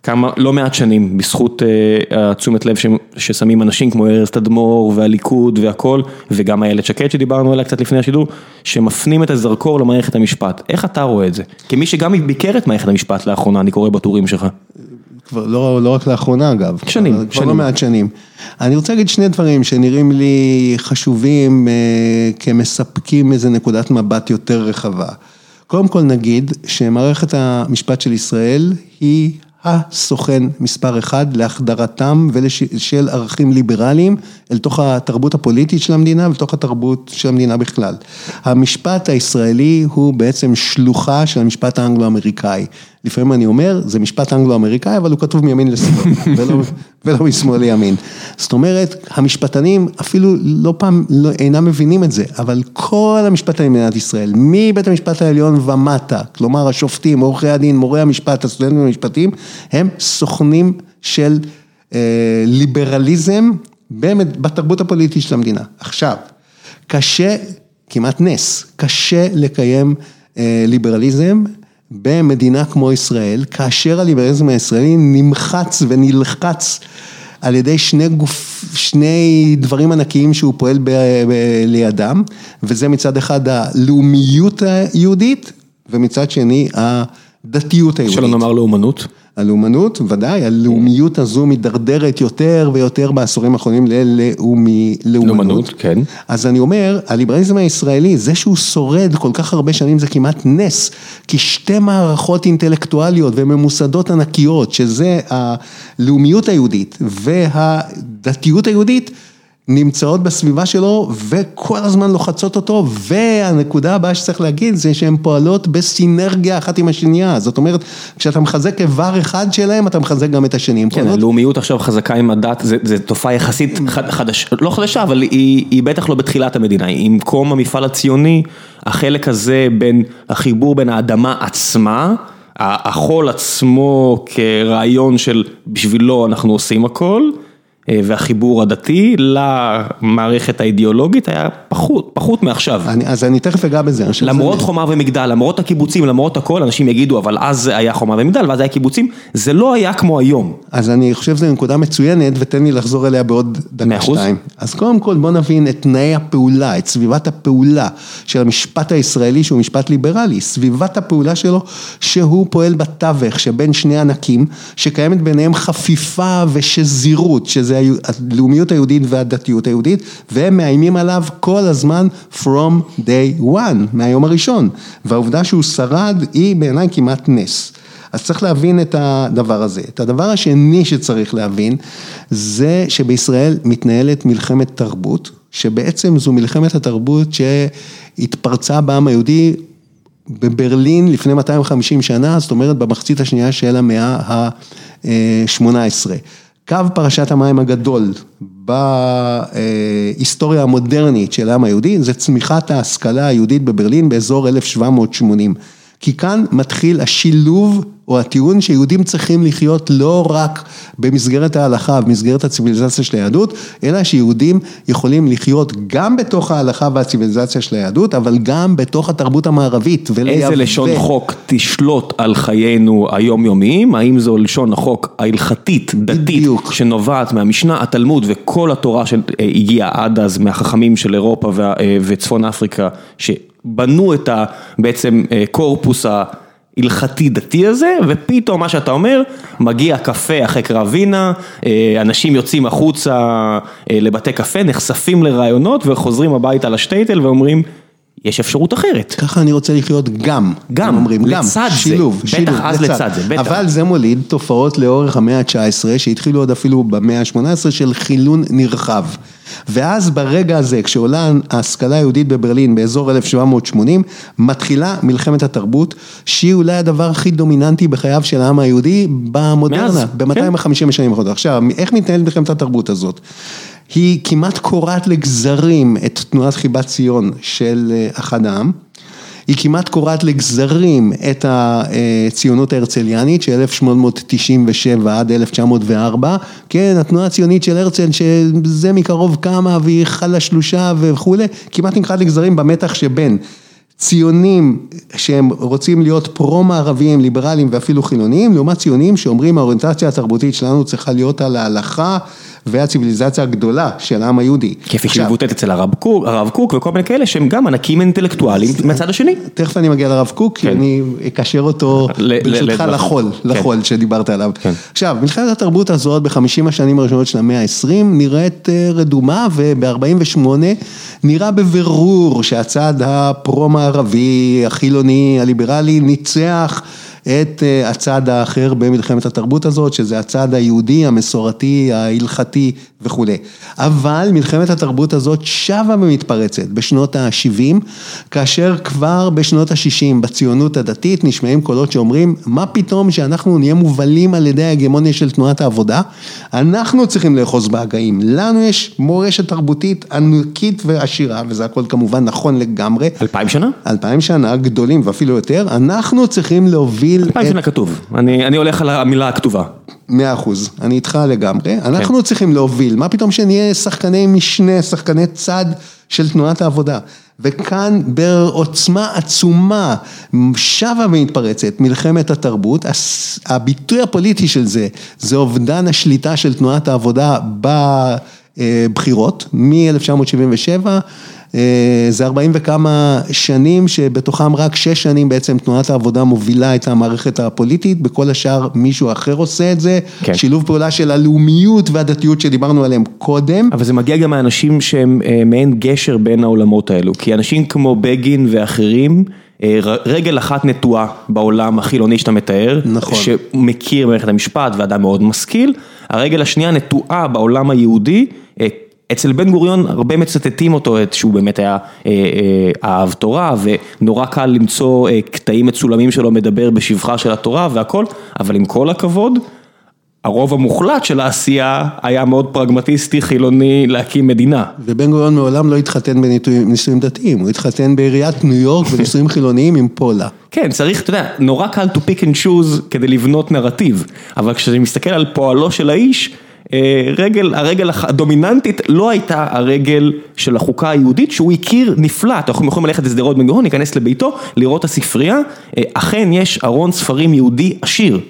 כמה, לא מעט שנים, בזכות uh, תשומת לב ש, ששמים אנשים כמו ארז תדמור והליכוד והכל, וגם איילת שקד שדיברנו עליה קצת לפני השידור, שמפנים את הזרקור למערכת המשפט. איך אתה רואה את זה? כמי שגם ביקר את מערכת המשפט לאחרונה, אני קורא בטורים שלך. כבר לא, לא רק לאחרונה אגב. שנים. כבר שנים. לא מעט שנים. אני רוצה להגיד שני דברים שנראים לי חשובים אה, כמספקים איזה נקודת מבט יותר רחבה. קודם כל נגיד שמערכת המשפט של ישראל היא הסוכן מספר אחד להחדרתם ולשל ערכים ליברליים אל תוך התרבות הפוליטית של המדינה ולתוך התרבות של המדינה בכלל. המשפט הישראלי הוא בעצם שלוחה של המשפט האנגלו-אמריקאי. לפעמים אני אומר, זה משפט אנגלו-אמריקאי, אבל הוא כתוב מימין לשמאל, ולא, ולא משמאל לימין. זאת אומרת, המשפטנים אפילו לא פעם לא, אינם מבינים את זה, אבל כל המשפטנים במדינת ישראל, מבית המשפט העליון ומטה, כלומר השופטים, עורכי הדין, מורי המשפט, הסטודנטים והמשפטים, הם סוכנים של אה, ליברליזם באמת, בתרבות הפוליטית של המדינה. עכשיו, קשה, כמעט נס, קשה לקיים אה, ליברליזם, במדינה כמו ישראל, כאשר הליברליזם הישראלי נמחץ ונלחץ על ידי שני גוף, שני דברים ענקיים שהוא פועל ב, ב, לידם, וזה מצד אחד הלאומיות היהודית, ומצד שני ה... הדתיות היהודית. שלא נאמר לאומנות. הלאומנות, ודאי, הלאומיות הזו מדרדרת יותר ויותר בעשורים האחרונים ללאומנות. כן. אז אני אומר, הליברליזם הישראלי, זה שהוא שורד כל כך הרבה שנים זה כמעט נס, כי שתי מערכות אינטלקטואליות וממוסדות ענקיות, שזה הלאומיות היהודית והדתיות היהודית, נמצאות בסביבה שלו וכל הזמן לוחצות אותו, והנקודה הבאה שצריך להגיד זה שהן פועלות בסינרגיה אחת עם השנייה, זאת אומרת כשאתה מחזק איבר אחד שלהם אתה מחזק גם את השני. כן, הלאומיות עכשיו חזקה עם הדת, זה, זה תופעה יחסית חדשה, לא חדשה אבל היא, היא בטח לא בתחילת המדינה, עם קום המפעל הציוני, החלק הזה בין החיבור בין האדמה עצמה, החול עצמו כרעיון של בשבילו אנחנו עושים הכל, והחיבור הדתי למערכת האידיאולוגית היה פחות, פחות מעכשיו. אני, אז אני תכף אגע בזה. למרות זה... חומה ומגדל, למרות הקיבוצים, למרות הכל, אנשים יגידו, אבל אז היה חומה ומגדל, ואז היה קיבוצים, זה לא היה כמו היום. אז אני חושב שזה נקודה מצוינת, ותן לי לחזור אליה בעוד דקה שתיים. אז קודם כל בוא נבין את תנאי הפעולה, את סביבת הפעולה של המשפט הישראלי, שהוא משפט ליברלי, סביבת הפעולה שלו, שהוא פועל בתווך, שבין שני ענקים, שקיימת ביניהם חפיפה ושזירות, שזה הלאומיות היהודית והדתיות היהודית, והם מאיימים עליו כל הזמן from day one, מהיום הראשון, והעובדה שהוא שרד היא בעיניי כמעט נס. אז צריך להבין את הדבר הזה. את הדבר השני שצריך להבין, זה שבישראל מתנהלת מלחמת תרבות, שבעצם זו מלחמת התרבות שהתפרצה בעם היהודי בברלין לפני מאתיים וחמישים שנה, זאת אומרת במחצית השנייה של המאה ה-שמונה עשרה. קו פרשת המים הגדול בהיסטוריה המודרנית של העם היהודי, זה צמיחת ההשכלה היהודית בברלין באזור אלף שבע מאות שמונים. כי כאן מתחיל השילוב או הטיעון שיהודים צריכים לחיות לא רק במסגרת ההלכה ובמסגרת הציביליזציה של היהדות, אלא שיהודים יכולים לחיות גם בתוך ההלכה והציביליזציה של היהדות, אבל גם בתוך התרבות המערבית. איזה לשון ו... חוק תשלוט על חיינו היומיומיים? האם זו לשון החוק ההלכתית, דתית, בדיוק. שנובעת מהמשנה, התלמוד וכל התורה שהגיעה עד אז מהחכמים של אירופה וה... וצפון אפריקה, ש... בנו את ה, בעצם קורפוס ההלכתי דתי הזה, ופתאום מה שאתה אומר, מגיע קפה אחרי קרבינה, אנשים יוצאים החוצה לבתי קפה, נחשפים לרעיונות וחוזרים הביתה לשטייטל ואומרים, יש אפשרות אחרת. ככה אני רוצה לחיות גם, גם, אומרים, לצד גם, זה, שילוב, בטח שילוב, אז לצד, לצד זה, בטח. אבל זה מוליד תופעות לאורך המאה ה-תשע עשרה, שהתחילו עוד אפילו במאה ה-שמונה עשרה של חילון נרחב. ואז ברגע הזה, כשעולה ההשכלה היהודית בברלין באזור אלף שבע מאות שמונים, מתחילה מלחמת התרבות, שהיא אולי הדבר הכי דומיננטי בחייו של העם היהודי במודרנה, ב-מאתיים וחמישים השנים האחרונות. עכשיו, איך מתנהלת מלחמת התרבות הזאת? היא כמעט קורעת לגזרים את תנועת חיבת ציון של אחד העם, היא כמעט קורעת לגזרים את הציונות ההרצליאנית של אלף שמונה מאות תשעים ושבע עד אלף תשע מאות וארבע, כן, התנועה הציונית של הרצל שזה מקרוב קמה והיא חלה שלושה וכו', כמעט נקרעת לגזרים במתח שבין ציונים שהם רוצים להיות פרו-מערביים, ליברליים ואפילו חילוניים, לעומת ציונים שאומרים האוריינטציה התרבותית שלנו צריכה להיות על ההלכה והציביליזציה הגדולה של העם היהודי. כפי שמבוטאת אצל הרב קוק, הרב קוק וכל מיני כאלה שהם גם ענקים אינטלקטואליים מהצד השני. תכף אני מגיע לרב קוק, כי אני אקשר אותו ברשותך לחול, לחול שדיברת עליו. עכשיו, מלחמת התרבות הזאת ב-חמישים השנים הראשונות של המאה ה-עשרים נראית רדומה, וב-ארבעים ושמונה נראה בבירור שהצד הפרו-מערבי, החילוני, הליברלי ניצח את הצד האחר במלחמת התרבות הזאת, שזה הצד היהודי, המסורתי, ההלכתי וכו'. אבל מלחמת התרבות הזאת שווה ומתפרצת בשנות ה-שבעים, כאשר כבר בשנות ה-שישים בציונות הדתית נשמעים קולות שאומרים, מה פתאום שאנחנו נהיה מובלים על ידי ההגמוניה של תנועת העבודה? אנחנו צריכים לאחוז בהגאים. לנו יש מורשת תרבותית ענקית ועשירה, וזה הכל כמובן נכון לגמרי. אלפיים שנה? אלפיים שנה, גדולים ואפילו יותר. אנחנו צריכים להוביל אלפיים שנה כתוב, אני, אני הולך על המילה הכתובה. מאה אחוז, אני איתך לגמרי, אנחנו כן. צריכים להוביל, מה פתאום שנהיה שחקני משנה, שחקני צד של תנועת העבודה. וכאן בעוצמה עצומה, שווה ומתפרצת, מלחמת התרבות, הביטוי הפוליטי של זה, זה אובדן השליטה של תנועת העבודה בבחירות, מ-אלף תשע מאות שבעים ושבע, זה ארבעים וכמה שנים שבתוכם רק שש שנים בעצם תנועת העבודה מובילה את המערכת הפוליטית, בכל השאר מישהו אחר עושה את זה, כן. שילוב פעולה של הלאומיות והדתיות שדיברנו עליהם קודם. אבל זה מגיע גם מהאנשים שהם מעין גשר בין העולמות האלו, כי אנשים כמו בגין ואחרים, רגל אחת נטועה בעולם החילוני שאתה מתאר, נכון. שמכיר מערכת המשפט ואדם מאוד משכיל, הרגל השנייה נטועה בעולם היהודי, אצל בן גוריון הרבה מצטטים אותו, שהוא באמת היה אהב תורה, ונורא קל למצוא קטעים מצולמים שלו מדבר בשבחה של התורה והכל, אבל עם כל הכבוד, הרוב המוחלט של העשייה היה מאוד פרגמטיסטי, חילוני, להקים מדינה. ובן גוריון מעולם לא התחתן בנישואים דתיים, הוא התחתן בעיריית ניו יורק בנישואים חילוניים עם פולה. כן, צריך, אתה יודע, נורא קל to pick and choose כדי לבנות נרטיב, אבל כשאני מסתכל על פועלו של האיש, רגל, הרגל הדומיננטית לא הייתה הרגל של החוקה היהודית, שהוא הכיר נפלא, אנחנו יכולים ללכת לסדרות בן גוריון, ניכנס לביתו, לראות הספרייה, אכן יש ארון ספרים יהודי עשיר.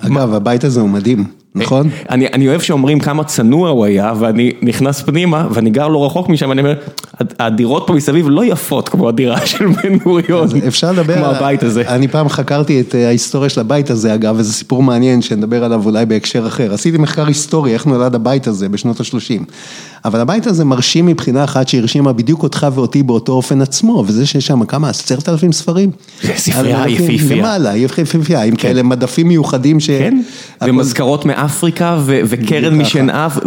אגב, הבית הזה הוא מדהים, נכון? אני, אני אוהב שאומרים כמה צנוע הוא היה, ואני נכנס פנימה, ואני גר לא רחוק משם, ואני אומר, הדירות פה מסביב לא יפות כמו הדירה של בן גוריון, אפשר לדבר, כמו הבית הזה. אני פעם חקרתי את ההיסטוריה של הבית הזה, אגב, וזה סיפור מעניין שנדבר עליו אולי בהקשר אחר. עשיתי מחקר היסטורי, איך נולד הבית הזה בשנות ה-שלושים. אבל הבית הזה מרשים מבחינה אחת שהרשימה בדיוק אותך ואותי באותו אופן עצמו, וזה שיש שם כמה, עשרת אלפים ספרים? ספרייה יפיפייה. למעלה, יפיפייה, עם כאלה מדפים מיוחדים ש... כן, ומזכרות מאפריקה, וקרן משנעב,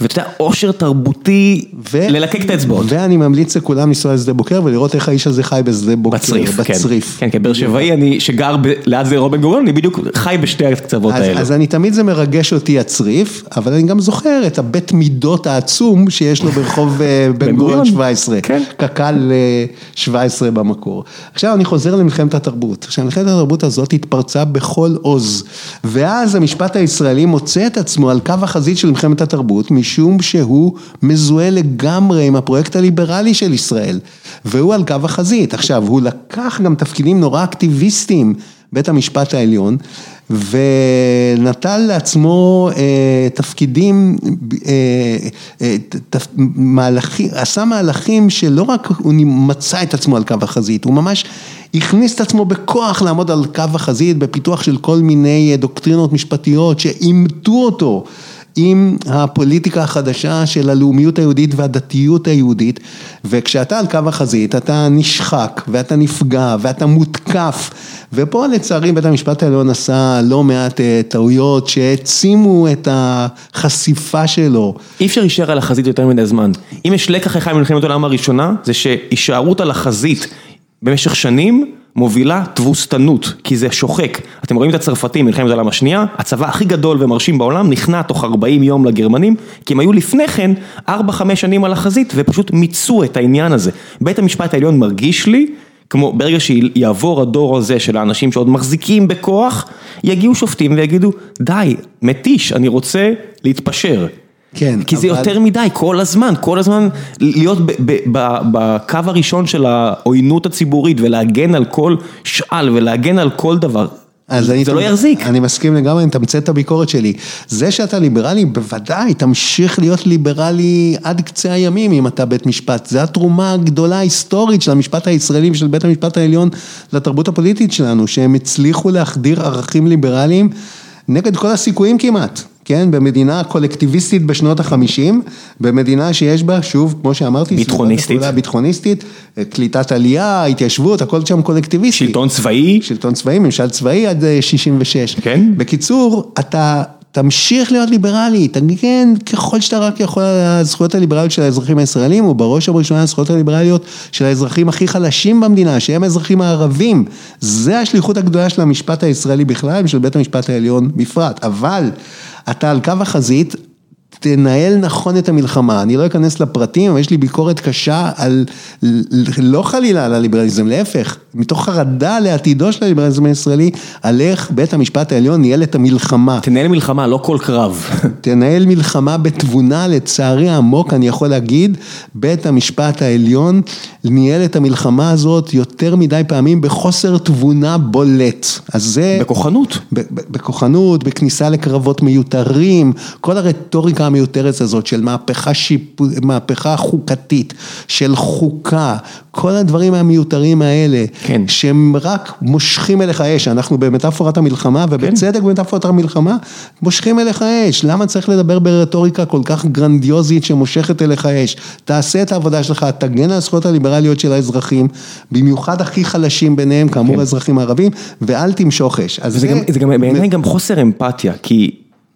ואתה יודע, עושר תרבותי, ללקק את האצבעות. ואני ממליץ לכולם לנסוע לשדה בוקר, ולראות איך האיש הזה חי בשדה בוקר. בצריף, כן. כן, כבר שבעי, אני שגר ליד זה רובן גוריון, אני בדיוק חי בשתי הקצוות האלה. אז אני תמיד זה מרגש אותי הצריף, אבל אני גם זוכר את הבית מידות העצום שיש לו ברחוב בן גוריון שבע עשרה, קק"ל שבע עשרה במקור. עכשיו אני חוזר למלחמת התרבות. עכשיו מלחמת התרבות הזאת התפרצה בכל עוז, ואז המשפט הישראלי מוצא את עצמו על קו החזית של מלחמת התרבות, משום שהוא מזוהה לגמרי עם הפרויקט הליברלי של ישראל, והוא על קו החזית. עכשיו הוא לקח גם תפקידים נורא אקטיביסטיים, בית המשפט העליון, ונטל לעצמו אה, תפקידים, אה, אה, תפ... מהלכים, עשה מהלכים שלא רק הוא מצא את עצמו על קו החזית, הוא ממש הכניס את עצמו בכוח לעמוד על קו החזית, בפיתוח של כל מיני דוקטרינות משפטיות שאימתו אותו, עם הפוליטיקה החדשה של הלאומיות היהודית והדתיות היהודית, וכשאתה על קו החזית, אתה נשחק, ואתה נפגע, ואתה מותקף, ופה לצערי בית המשפט העליון עשה לא מעט טעויות, שהעצימו את החשיפה שלו. אי אפשר להישאר על החזית יותר מדי זמן. אם יש לקח אחד ממלחמת העולם הראשונה, זה שהישארות על החזית במשך שנים, מובילה תבוסתנות, כי זה שוחק. אתם רואים את הצרפתים, מלחמת העולם השנייה, הצבא הכי גדול ומרשים בעולם, נכנע תוך ארבעים יום לגרמנים, כי הם היו לפני כן ארבע חמש שנים על החזית, ופשוט מיצו את העניין הזה. בית המשפט העליון מרגיש לי, כמו ברגע שיעבור הדור הזה של האנשים שעוד מחזיקים בכוח, יגיעו שופטים ויגידו, די, מתיש, אני רוצה להתפשר. כן, כי אבל... זה יותר מדי, כל הזמן, כל הזמן להיות ב- ב- ב- בקו הראשון של העוינות הציבורית ולהגן על כל שאל ולהגן על כל דבר. אז אני, לא יחזיק. אני מסכים לגמרי, אני תמצא את הביקורת שלי. זה שאתה ליברלי, בוודאי, תמשיך להיות ליברלי עד קצה הימים, אם אתה בית משפט. זו התרומה הגדולה ההיסטורית של המשפט הישראלי ושל בית המשפט העליון לתרבות הפוליטית שלנו, שהם הצליחו להחדיר ערכים ליברליים נגד כל הסיכויים כמעט. כן, במדינה קולקטיביסטית בשנות ה-חמישים, במדינה שיש בה, שוב, כמו שאמרתי, ביטחוניסטית, ביטחוניסטית, קליטת עלייה, התיישבות, הכל שם קולקטיביסטי. שלטון צבאי. שלטון צבאי, ממשל צבאי עד שישים ושש. כן. בקיצור, אתה תמשיך להיות ליברלי, תגן ככל שאתה רק יכול על הזכויות הליברליות של האזרחים הישראלים, ובראש ובראשונה הזכויות הליברליות של האזרחים הכי חלשים במדינה, שהם האזרחים הערבים. זה השליחות הגדולה של המשפט הישראלי בכלל, ושל בית המשפט העליון בפרט. אבל אתה על קו החזית, תנהל נכון את המלחמה. אני לא אכנס לפרטים, אבל יש לי ביקורת קשה על, לא חלילה על הליברליזם, להפך, מתוך חרדה לעתידו של הליברליזם הישראלי, על איך בית המשפט העליון ניהל את המלחמה. תנהל מלחמה, לא כל קרב. תנהל מלחמה בתבונה, לצערי עמוק, אני יכול להגיד, בית המשפט העליון ניהל את המלחמה הזאת יותר מדי פעמים בחוסר תבונה בולט. אז זה... בכוחנות. בכוחנות, בכניסה לקרבות מיותרים, כל הרטוריקה המיותרת הזאת של מהפכה, שיפ... מהפכה חוקתית, של חוקה, כל הדברים המיותרים האלה, כן. שהם רק מושכים אליך אש, אנחנו במטאפורת המלחמה, ובצדק כן. במטאפורת המלחמה, מושכים אליך אש, למה צריך לדבר ברטוריקה כל כך גרנדיוזית שמושכת אליך אש? תעשה את העבודה שלך, תגן על זכויות הליברליות של האזרחים, במיוחד הכי חלשים ביניהם, כאמור כן. האזרחים הערבים, ואל תמשוך אש. אז זה, זה... גם, זה גם, בעיניי גם חוסר אמפתיה, כי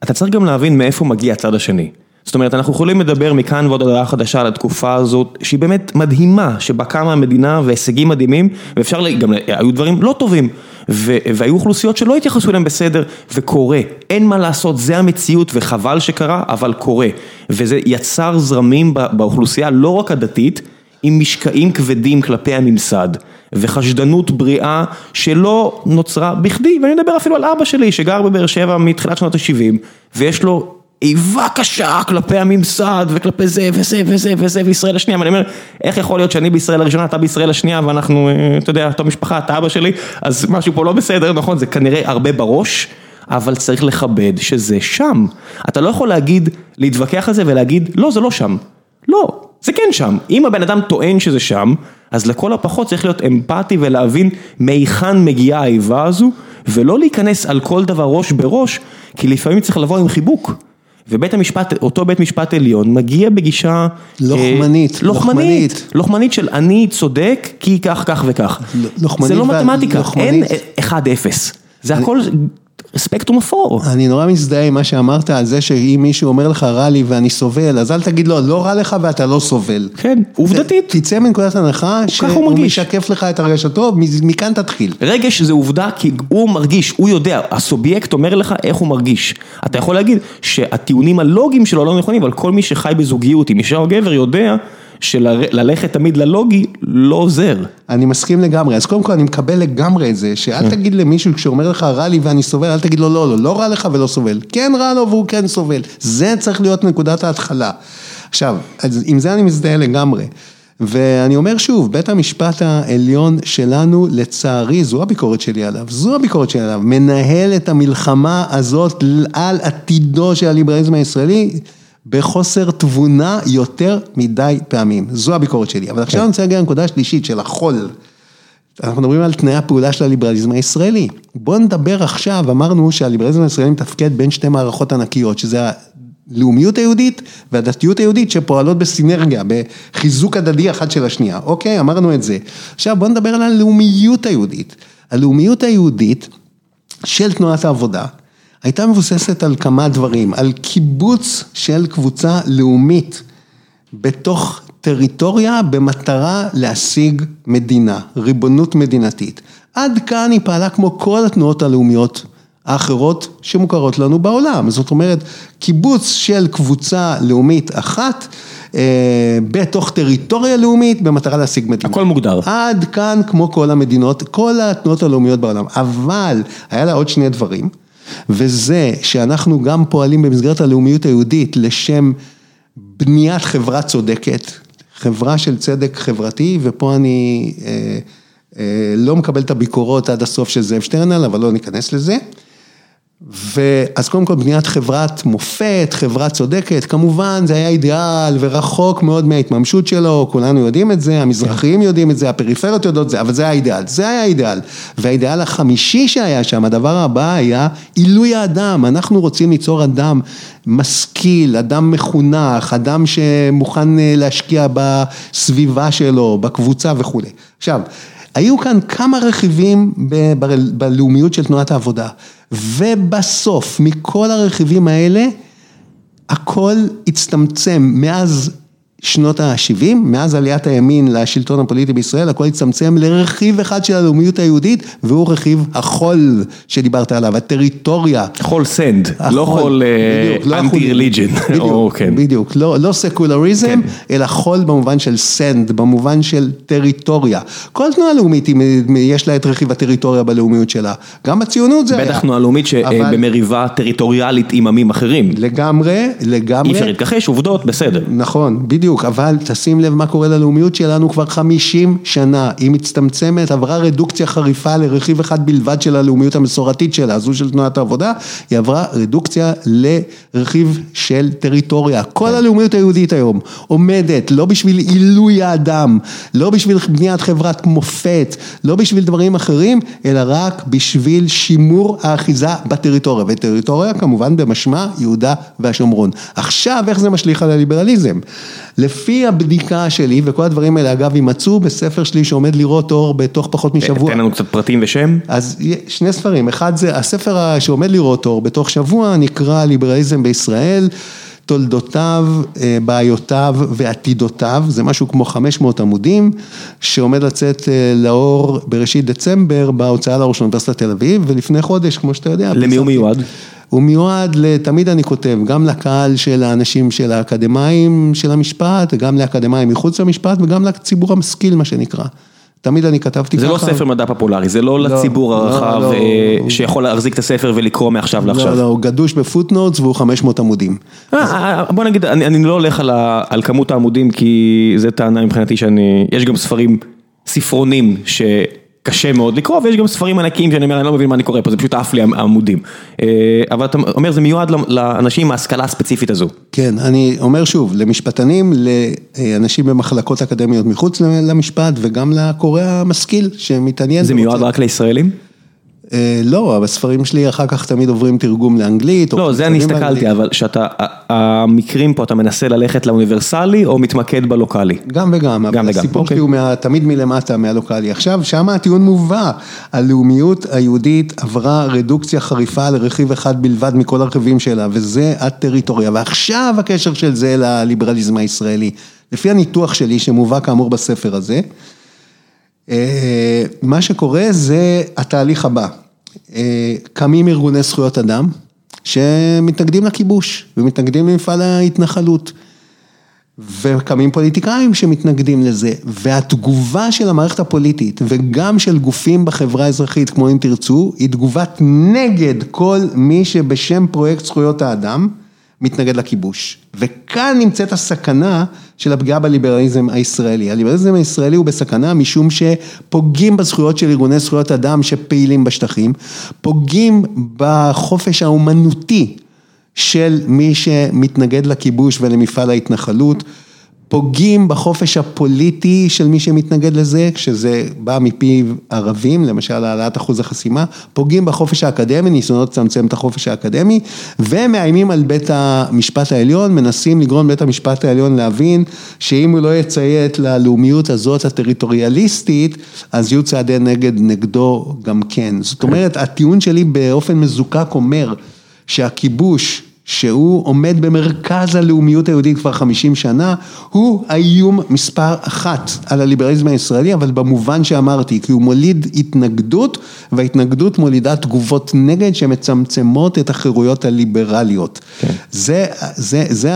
אתה צריך גם להבין מאיפה מגיע הצד השני. זאת אומרת, אנחנו יכולים לדבר מכאן ועוד הודעה חדשה על התקופה הזאת, שהיא באמת מדהימה, שבה קמה המדינה והישגים מדהימים, ואפשר לה... גם, היו דברים לא טובים, ו... והיו אוכלוסיות שלא התייחסו אליהם בסדר, וקורה, אין מה לעשות, זה המציאות, וחבל שקרה, אבל קורה. וזה יצר זרמים באוכלוסייה, לא רק הדתית, עם משקעים כבדים כלפי הממסד, וחשדנות בריאה שלא נוצרה בכדי, ואני מדבר אפילו על אבא שלי, שגר בבאר שבע מתחילת שנות ה-שבעים, ויש לו איבה קשה כלפי הממסד, וכלפי זה וזה וזה וזה, וישראל השנייה, ואני אומר, איך יכול להיות שאני בישראל הראשונה, אתה בישראל השנייה, ואנחנו, אתה יודע, אתה משפחה, אתה אבא שלי, אז משהו פה לא בסדר, נכון, זה כנראה הרבה בראש, אבל צריך לכבד שזה שם. אתה לא יכול להגיד, להתווכח על זה ולהגיד, לא, זה לא שם. לא. זה כן שם. אם הבן אדם טוען שזה שם, אז לכל הפחות צריך להיות אמפתי ולהבין מאיכן מגיעה האיבה הזו, ולא להיכנס על כל דבר ראש בראש, כי לפעמים צריך לבוא עם חיבוק. ובית המשפט, אותו בית משפט עליון, מגיע בגישה... לוחמנית. אה, לוחמנית. לוחמנית של אני צודק, כי כך, כך וכך. ל- זה לא ועל... מתמטיקה. לוחמנית. אין אחד אפס. זה אני... הכל... ספקטרום אפור. אני נורא מזדהה עם מה שאמרת על זה שאם מישהו אומר לך רע לי ואני סובל, אז אל תגיד לו, לא רע לך ואתה לא סובל. כן, עובדתית. תצא מנקודת הנחה שהוא משקף לך את הרגש הטוב, מכאן תתחיל. רגש זה עובדה כי הוא מרגיש, הוא יודע, הסובייקט אומר לך איך הוא מרגיש. אתה יכול להגיד שהטיעונים הלוגיים שלו לא נכונים, אבל כל מי שחי בזוגיות עם אישה או גבר יודע... שללכת תמיד ללוגי לא עוזר. אני מסכים לגמרי, אז קודם כל אני מקבל לגמרי את זה, שאל תגיד למישהו כשאומר לך רע לי ואני סובל, אל תגיד לו לא, לא, לא רע לך ולא סובל, כן רע לו והוא כן סובל, זה צריך להיות נקודת ההתחלה. עכשיו, עם זה אני מזדהה לגמרי, ואני אומר שוב, בית המשפט העליון שלנו לצערי, זו הביקורת שלי עליו, זו הביקורת שלי עליו, מנהל את המלחמה הזאת על עתידו של הליברליזם הישראלי, בחוסר תבונה יותר מדי פעמים, זו הביקורת שלי, אבל עכשיו אני רוצה להגיע לנקודה שלישית של החול, אנחנו מדברים על תנאי הפעולה של הליברליזם הישראלי, בואו נדבר עכשיו, אמרנו שהליברליזם הישראלי מתפקד בין שתי מערכות ענקיות, שזה הלאומיות היהודית והדתיות היהודית שפועלות בסינרגיה, בחיזוק הדדי אחד של השנייה, אוקיי, אמרנו את זה, עכשיו בואו נדבר על הלאומיות היהודית, הלאומיות היהודית של תנועת העבודה, הייתה מבוססת על כמה דברים, על קיבוץ של קבוצה לאומית בתוך טריטוריה במטרה להשיג מדינה, ריבונות מדינתית. עד כאן היא פעלה כמו כל התנועות הלאומיות האחרות שמוכרות לנו בעולם. זאת אומרת, קיבוץ של קבוצה לאומית אחת, בתוך טריטוריה לאומית במטרה להשיג מדינה. הכל מוגדר. עד כאן כמו כל המדינות, כל התנועות הלאומיות בעולם. אבל היה לה עוד שני דברים. וזה שאנחנו גם פועלים במסגרת הלאומיות היהודית לשם בניית חברה צודקת, חברה של צדק חברתי, ופה אני אה, אה, לא מקבל את הביקורות עד הסוף של זאב שטרנל, אבל לא ניכנס לזה. ואז קודם כל בניית חברת מופת, חברה צודקת, כמובן זה היה אידיאל ורחוק מאוד מההתממשות שלו, כולנו יודעים את זה, המזרחיים יודעים את זה, הפריפריות יודעות את זה, אבל זה היה אידיאל, זה היה אידיאל, והאידיאל החמישי שהיה שם, הדבר הבא היה עילוי האדם, אנחנו רוצים ליצור אדם משכיל, אדם מחונך, אדם שמוכן להשקיע בסביבה שלו, בקבוצה וכו'. עכשיו, היו כאן כמה רכיבים בלאומיות של תנועת העבודה, ובסוף, מכל הרכיבים האלה, הכל הצטמצם מאז שנות ה-שבעים, מאז עליית הימין לשלטון הפוליטי בישראל, הכל הצטמצם לרכיב אחד של הלאומיות היהודית, והוא רכיב החול שדיברת עליו, הטריטוריה. חול סנד, לא חול אנטי-רליג'ן. בדיוק, לא סקולריזם, אלא חול במובן של סנד, במובן של טריטוריה. כל תנועה לאומית יש לה את רכיב הטריטוריה בלאומיות שלה. גם הציונות זה היה. בטח תנועה לאומית שבמריבה טריטוריאלית עם עמים אחרים. לגמרי, לגמרי. אי אפשר להתכחש, עובדות, בסדר. נכון, בדיוק. בדיוק, אבל תשים לב מה קורה ללאומיות שלנו כבר חמישים שנה, היא מצטמצמת, עברה רדוקציה חריפה לרכיב אחד בלבד של הלאומיות המסורתית שלה, זו של תנועת העבודה, היא עברה רדוקציה לרכיב של טריטוריה. כל הלאומיות היהודית היום עומדת, לא בשביל עילוי האדם, לא בשביל בניית חברת מופת, לא בשביל דברים אחרים, אלא רק בשביל שימור האחיזה בטריטוריה, וטריטוריה כמובן במשמע יהודה והשומרון. עכשיו איך זה משליך על הליברליזם? לפי הבדיקה שלי, וכל הדברים האלה אגב יימצאו בספר שלי שעומד לראות אור בתוך פחות משבוע. תן לנו קצת פרטים ושם. אז שני ספרים, אחד זה הספר שעומד לראות אור בתוך שבוע, נקרא ליברליזם בישראל, תולדותיו, בעיותיו ועתידותיו, זה משהו כמו חמש מאות עמודים, שעומד לצאת לאור בראשית דצמבר, בהוצאה לאור של אוניברסיטת תל אביב, ולפני חודש, כמו שאתה יודע. למי הוא מיועד? הוא מיועד, תמיד אני כותב, גם לקהל של האנשים של האקדמיים של המשפט, גם לאקדמיים מחוץ למשפט, וגם לציבור המשכיל, מה שנקרא. תמיד אני כתבתי ככה. זה לא ספר מדע פופולרי, זה לא לציבור הרחב שיכול להחזיק את הספר ולקרוא מעכשיו לעכשיו. לא, לא, הוא גדוש בפוטנוטס והוא חמש מאות עמודים. בוא נגיד, אני לא הולך על כמות העמודים, כי זה טענה מבחינתי שאני, יש גם ספרים, ספרונים שקשה מאוד לקרוא, ויש גם ספרים ענקיים שאני אומר, אני לא מבין מה אני קורא פה, זה פשוט אף לי העמודים. אבל אתה אומר, זה מיועד לאנשים עם ההשכלה הספציפית הזו. כן, אני אומר שוב, למשפטנים, לאנשים במחלקות אקדמיות מחוץ למשפט, וגם לקורא המשכיל שמתעניין. זה מיועד רק לישראלים? לא, אבל הספרים שלי אחר כך תמיד עוברים תרגום לאנגלית. לא, זה אני הסתכלתי, אבל שאתה, המקרים פה, אתה מנסה ללכת לאוניברסלי או מתמקד בלוקלי? גם וגם, אבל הסיפור שלי הוא תמיד מלמטה מהלוקלי. עכשיו, שם הטיעון מובא, הלאומיות היהודית עברה רדוקציה חריפה לרכיב אחד בלבד מכל הרכיבים שלה, וזה הטריטוריה, ועכשיו הקשר של זה לליברליזם הישראלי. לפי הניתוח שלי שמובא כאמור בספר הזה, מה שקורה זה התהליך הבא. קמים ארגוני זכויות אדם שמתנגדים לכיבוש ומתנגדים למפעל ההתנחלות, וקמים פוליטיקאים שמתנגדים לזה, והתגובה של המערכת הפוליטית וגם של גופים בחברה האזרחית כמו אם תרצו, היא תגובת נגד כל מי שבשם פרויקט זכויות האדם מתנגד לכיבוש. וכאן נמצאת הסכנה של הפגיעה בליברליזם הישראלי. הליברליזם הישראלי הוא בסכנה משום שפוגעים בזכויות של ארגוני זכויות אדם שפעילים בשטחים, פוגעים בחופש האומנותי של מי שמתנגד לכיבוש ולמפעל ההתנחלות, פוגעים בחופש הפוליטי של מי שמתנגד לזה, כשזה בא מפי ערבים, למשל העלאת אחוז החסימה, פוגעים בחופש האקדמי, ניסיונות לצמצם את החופש האקדמי, ומאיימים על בית המשפט העליון, מנסים לגרום בית המשפט העליון להבין, שאם הוא לא יציית ללאומיות הזאת הטריטוריאליסטית, אז יהיו צעדי נגד נגדו גם כן. זאת אומרת, הטיעון שלי באופן מזוקק אומר, שהכיבוש, שהוא עומד במרכז הלאומיות היהודית כבר חמישים שנה, הוא האיום מספר אחת על הליברליזם הישראלי, אבל במובן שאמרתי, כי הוא מוליד התנגדות, וההתנגדות מולידה תגובות נגד שמצמצמות את החירויות הליברליות. כן. זה, זה, זה,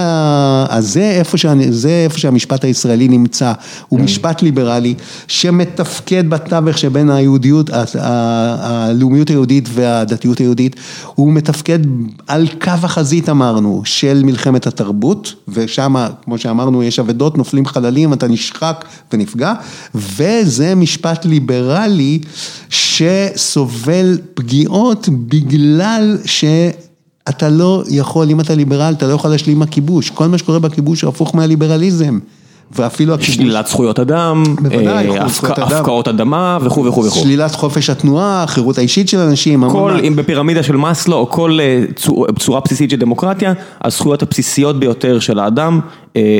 זה איפה שה, זה איפה שהמשפט הישראלי נמצא, הוא משפט ליברלי שמתפקד בתווך שבין היהודיות, הלאומיות היהודית והדתיות היהודית, הוא מתפקד על קו החזית אמרנו, של מלחמת התרבות, ושם, כמו שאמרנו, יש עבדות, נופלים חללים, אתה נשחק ונפגע, וזה משפט ליברלי שסובל פגיעות בגלל שאתה לא יכול, אם אתה ליברל, אתה לא יכול להשלים הכיבוש. כל מה שקורה בכיבוש הוא הפוך מהליברליזם. ואפילו שלילת זכויות אדם, הפקעות אדמה וכו' וכו'. שלילת חופש התנועה, החירות האישית של אנשים. כל, אם בפירמידה של מאסלו, או כל צורה בסיסית של דמוקרטיה, הזכויות הבסיסיות ביותר של האדם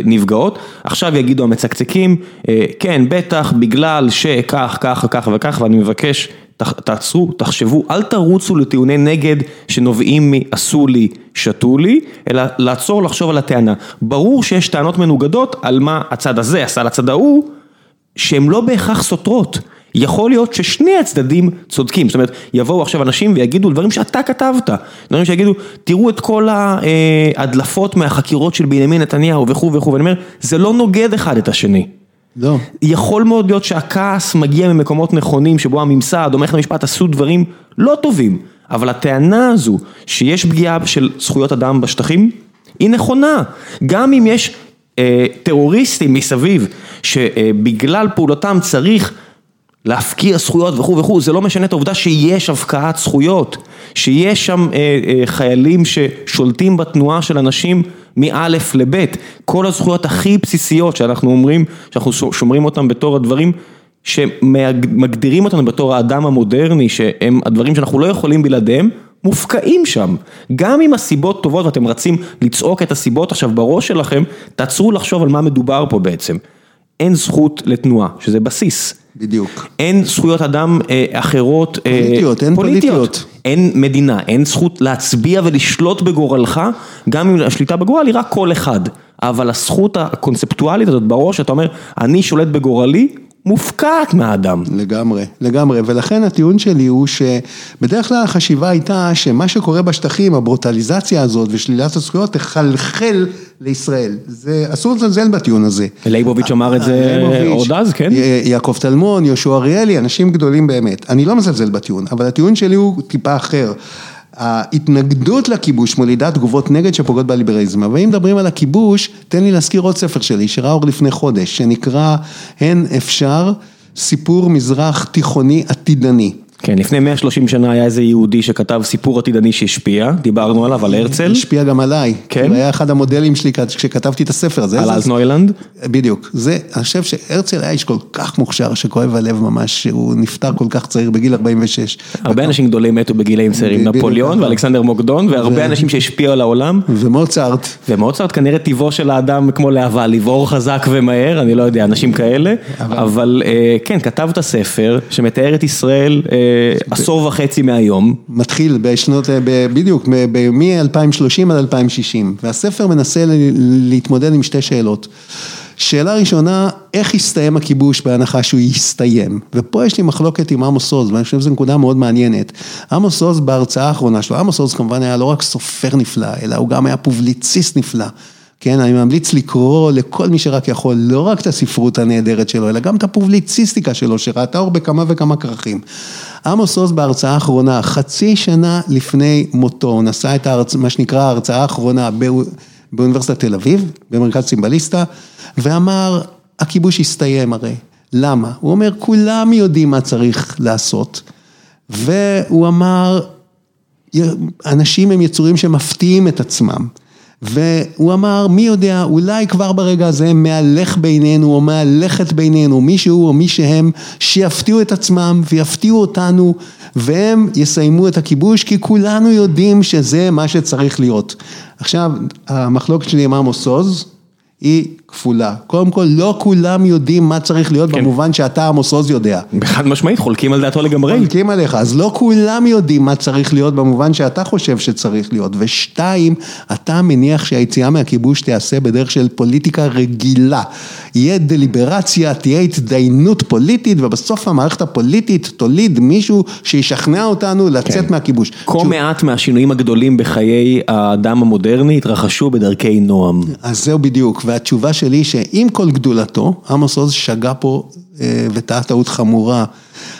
נפגעות. עכשיו יגידו המצקצקים, כן, בטח, בגלל שכך, כך, כך וכך, ואני מבקש, תעצרו, תחשבו, אל תרוצו לטיעוני נגד שנובעים מעשו לי, שתו לי, אלא לעצור, לחשוב על הטענה. ברור שיש טענות מנוגדות על מה הצד הזה עשה לצד ההוא, שהן לא בהכרח סותרות. יכול להיות ששני הצדדים צודקים. זאת אומרת, יבואו עכשיו אנשים ויגידו דברים שאתה כתבת. דברים שיגידו, תראו את כל ההדלפות מהחקירות של בנימין נתניהו וכו' וכו'. ואני אומר, זה לא נוגד אחד את השני. לא. יכול מאוד להיות שהכעס מגיע ממקומות נכונים שבו הממסד או מערכת המשפט עשו דברים לא טובים, אבל הטענה הזו שיש פגיעה של זכויות אדם בשטחים היא נכונה, גם אם יש טרוריסטים מסביב, שבגלל פעולתם צריך להפקיע זכויות וכו' וכו', זה לא משנה את העובדה שיש הפקעת זכויות, שיש שם חיילים ששולטים בתנועה של אנשים מאלף לבית, כל הזכויות הכי בסיסיות שאנחנו אומרים, שאנחנו שומרים אותם בתור הדברים שמגדירים אותנו בתור האדם המודרני, שהם הדברים שאנחנו לא יכולים בלעדיהם, מופקעים שם. גם אם הסיבות טובות, ואתם רצים לצעוק את הסיבות עכשיו בראש שלכם, תעצרו לחשוב על מה מדובר פה בעצם. אין זכות לתנועה, שזה בסיס. בדיוק. אין זכויות אדם אה, אחרות. פוליטיות, אה, אין פוליטיות. פוליטיות. אין מדינה, אין זכות להצביע ולשלוט בגורלך, גם אם השליטה בגורל היא רק כל אחד. אבל הזכות הקונספטואלית הזאת בראש, אתה אומר, אני שולט בגורלי, מופקעת מהאדם. לגמרי, לגמרי, ולכן הטיעון שלי הוא שבדרך כלל החשיבה הייתה שמה שקורה בשטחים, הברוטליזציה הזאת ושלילת הזכויות תחלחל לישראל. זה אסור לזלזל בטיעון הזה. לייבוביץ' אמר את זה עוד אז, כן? יעקב תלמון, יהושע אריאלי, אנשים גדולים באמת. אני לא מזלזל בטיעון, אבל הטיעון שלי הוא טיפה אחר. ההתנגדות לכיבוש מולידה תגובות נגד שפוגעות בליברליזם, אבל אם מדברים על הכיבוש, תן לי להזכיר עוד ספר שלי, שראה אור לפני חודש, שנקרא "הן אפשר", סיפור מזרח תיכוני עתידני. כן, לפני מאה ושלושים שנה היה איזה יהודי שכתב סיפור עתידני שהשפיע, דיברנו עליו, על הרצל. השפיע גם עליי, כן. היה אחד המודלים שלי כשכתבתי את הספר הזה. על אז נוילנד? בדיוק, זה, אני חושב שהרצל היה איש כל כך מוכשר, שכואב הלב ממש, שהוא נפטר כל כך צעיר בגיל ארבעים ושש. הרבה אנשים גדולים מתו בגילאים צעירים, נפוליאון ואלכסנדר מוקדון, והרבה אנשים שהשפיעו על העולם. ומוצרט. ומוצרט, כנראה טבעו של האדם כמו להבה, לבעור חזק ומהר, אני לא יודע, אנשים כאלה, אבל כן, כתבת ספר שמתאר את ישראל עשור וחצי מהיום. מתחיל בשנות, בדיוק, מ-אלפיים ושלושים עד אלפיים ושישים, והספר מנסה להתמודד עם שתי שאלות. שאלה ראשונה, איך יסתיים הכיבוש בהנחה שהוא יסתיים? ופה יש לי מחלוקת עם עמוס עוז, ואני חושב שזו נקודה מאוד מעניינת. עמוס עוז בהרצאה האחרונה שלו, עמוס עוז כמובן היה לא רק סופר נפלא, אלא הוא גם היה פובליציסט נפלא. כן, אני ממליץ לקרוא לכל מי שרק יכול, לא רק את הספרות הנהדרת שלו, אלא גם את הפובליציסטיקה שלו, שראתה אור בכמה וכמה כרכים. עמוס עוז בהרצאה האחרונה, חצי שנה לפני מותו, הוא נשא את ההרצ... מה שנקרא ההרצאה האחרונה בא... באוניברסיטת תל אביב, במרכז סימבליסטה, ואמר, הכיבוש יסתיים הרי. למה? הוא אומר, כולם יודעים מה צריך לעשות. והוא אמר, אנשים הם יצורים שמפתיעים את עצמם. והוא אמר, מי יודע, אולי כבר ברגע הזה מהלך בינינו או מהלכת בינינו, מישהו או מישהם שיפתיעו את עצמם ויפתיעו אותנו, והם יסיימו את הכיבוש, כי כולנו יודעים שזה מה שצריך להיות. עכשיו, המחלוקת שלי עם עמוס עוז היא כפולה. קודם כל, לא כולם יודעים מה צריך להיות, כן. במובן שאתה עמוס עוז יודע. בחד משמעית, חולקים על דעתו לגמרי. חולקים עליך, אז לא כולם יודעים מה צריך להיות, במובן שאתה חושב שצריך להיות. ושתיים, אתה מניח שהיציאה מהכיבוש תיעשה בדרך של פוליטיקה רגילה. יהיה דליברציה, תהיה התדיינות פוליטית, ובסוף המערכת הפוליטית תוליד מישהו שישכנע אותנו לצאת, כן. מהכיבוש. כל שהוא... מעט מהשינויים הגדולים בחיי האדם המודרני התרחשו בדרכי נועם. אז זהו בדיוק, והתשובה שלי שעם כל גדולתו, עמוס עוז שגה פה אה, וטעה טעות חמורה.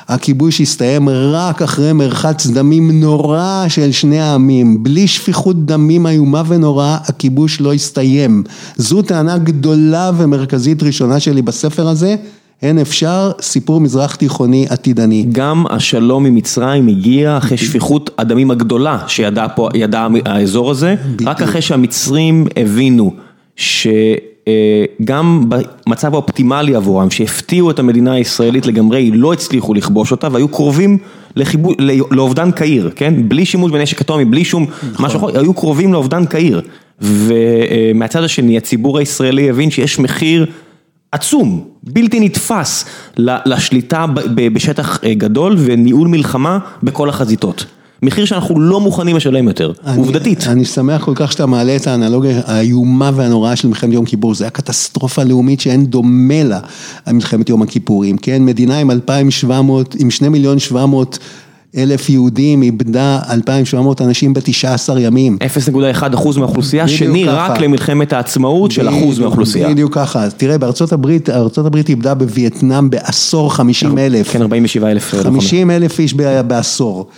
הכיבוש הסתיים רק אחרי מרחץ דמים נורא של שני העמים. בלי שפיכות דמים איומה ונורא, הכיבוש לא הסתיים. זו טענה גדולה ומרכזית ראשונה שלי בספר הזה. אין אפשר, סיפור מזרח תיכוני עתידני. גם השלום ממצרים הגיע אחרי שפיכות הדמים הגדולה שידע פה, ידע האזור הזה, ביטל. רק אחרי שהמצרים הבינו ש... גם במצב האופטימלי עבורם, שהפתיעו את המדינה הישראלית לגמרי, לא הצליחו לכבוש אותה, והיו קרובים לחיבוש, לאובדן קהיר, כן? בלי שימוש בנשק אטומי, בלי שום משהו אחר, היו קרובים לאובדן קהיר. ומהצד השני, הציבור הישראלי הבין שיש מחיר עצום, בלתי נתפס, לשליטה בשטח גדול וניהול מלחמה בכל החזיתות. מחיר שאנחנו לא מוכנים לשלם יותר, אני, עובדתית. אני שמח כל כך שאתה מעלה את האנלוגיה האיומה והנוראה של מלחמת יום כיפור, זה היה קטסטרופה לאומית שאין דומה לה, מלחמת יום הכיפורים, כן, מדינה עם אלפיים ושבע מאות, עם שני מיליון ושבע מאות אלף יהודים, איבדה אלפיים ושבע מאות אנשים ב-תשעה עשר ימים. אפס נקודה אחת אחוז מהאוכלוסייה, שני רק ככה. למלחמת העצמאות ב- של אחוז ב- מהאוכלוסייה. בדיוק ככה. תראה, בארצות הברית, ארצות הברית איבדה בווייטנאם בעשור חמישים אלף. כן, ארבעים ושבעה אלף. חמישים אלף איש בעשור.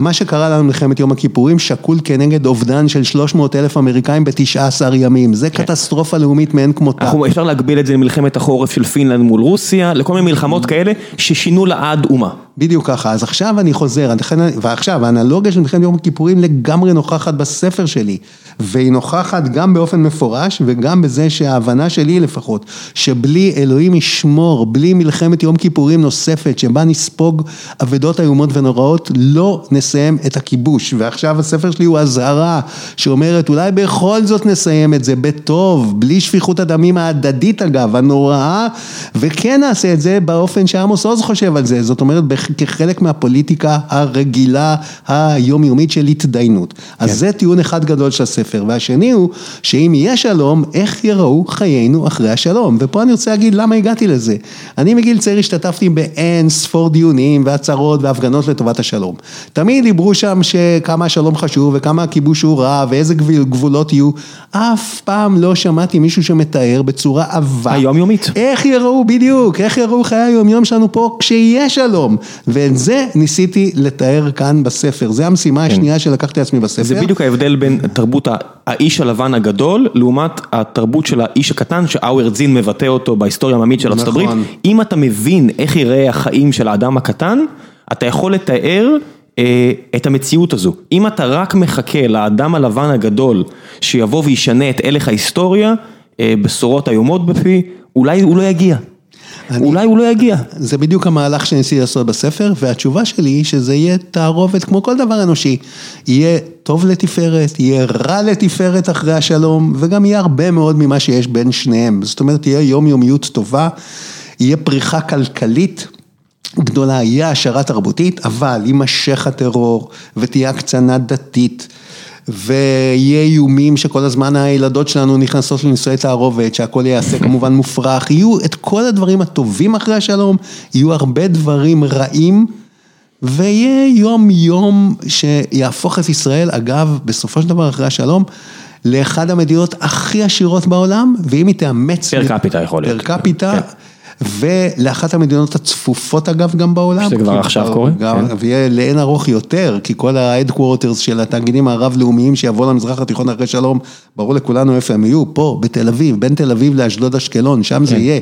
מה שקרה לנו מלחמת יום הכיפורים שקול כנגד אובדן של שלוש מאות אלף אמריקאים ב-תשעה עשר ימים. זה קטסטרופה לאומית מעין כמותה. אפשר להגביל את זה למלחמת החורף של פינלנד מול רוסיה, לכל מיני מלחמות כאלה ששינו לעד אומה. בדיוק ככה. אז עכשיו אני חוזר, ועכשיו האנלוגיה של מלחמת יום הכיפורים לגמרי נוכחת בספר שלי, והיא נוכחת גם באופן מפורש וגם בזה שההבנה שלי לפחות, שבלי אלוהים ישמור, בלי מלחמת יום כיפורים נוספת שבה נספוג עבדות איומות ונוראות, לא נסיים את הכיבוש. ועכשיו הספר שלי הוא הזהרה שאומרת אולי בכל זאת נסיים את זה בטוב, בלי שפיכות הדמים ההדדית אגב, הנוראה, וכן נעשה את זה באופן שעמוס עוז חושב על זה, זאת אומרת כחלק מהפוליטיקה הרגילה היומיומית של התדיינות. כן. אז זה טיעון אחד גדול של הספר, והשני הוא שאם יהיה שלום איך יראו חיינו אחרי השלום, ופה אני רוצה להגיד למה הגעתי לזה. אני מגיל צעיר השתתפתי באין ספור דיונים והצהרות והפגנות לטובת השלום. שלום. תמיד דיברו שם שכמה שלום חשוב וכמה הכיבוש הוא רע ואיזה גבולות יהיו. אף פעם לא שמעתי מישהו שמתאר בצורה עבה. היומיומית. איך יראו בדיוק, איך יראו חיי היומיום שלנו פה כשיהיה שלום. ואת זה ניסיתי לתאר כאן בספר. זו המשימה השנייה שלקחתי עצמי בספר. זה בדיוק ההבדל בין תרבות האיש הלבן הגדול לעומת התרבות של האיש הקטן שאווארד זין מבטא אותו בהיסטוריה העממית של ארצות הברית. אם אתה מבין איך יראה החיים של האדם הקטן, אתה יכול לתאר אה, את המציאות הזו. אם אתה רק מחכה לאדם הלבן הגדול שיבוא וישנה את הלך ההיסטוריה, אה, בשורות איומות בפי, אולי הוא לא יגיע. אני, אולי הוא לא יגיע. זה בדיוק המהלך שניסיתי לעשות בספר, והתשובה שלי היא שזה יהיה תערובת כמו כל דבר אנושי. יהיה טוב לתפארת, יהיה רע לתפארת אחרי השלום, וגם יהיה הרבה מאוד ממה שיש בין שניהם. זאת אומרת, יהיה יום יומיות טובה, יהיה פריחה כלכלית, גדולה, יהיה השערה תרבותית, אבל יימשך הטרור ותהיה הקצנה דתית ויהיה איומים שכל הזמן הילדות שלנו נכנסות לנישואי תערובת, שהכל יעשה כמובן מופרך, יהיו את כל הדברים הטובים אחרי השלום, יהיו הרבה דברים רעים, ויהיה יום יום שיהפוך את ישראל, אגב, בסופו של דבר אחרי השלום, לאחד המדינות הכי עשירות בעולם, ואם היא תאמץ... פר קפיטה יכול להיות. פר קפיטה... ולאחת המדינות הצפופות אגב גם בעולם. שזה כבר עכשיו קורה. ויהיה לאין ארוך יותר, כי כל ה-headquarters של התאגידים הרב-לאומיים שיבואו למזרח התיכון אחרי שלום, ברור לכולנו איפה הם יהיו, פה, בתל אביב, בין תל אביב לאשדוד אשקלון, שם זה יהיה.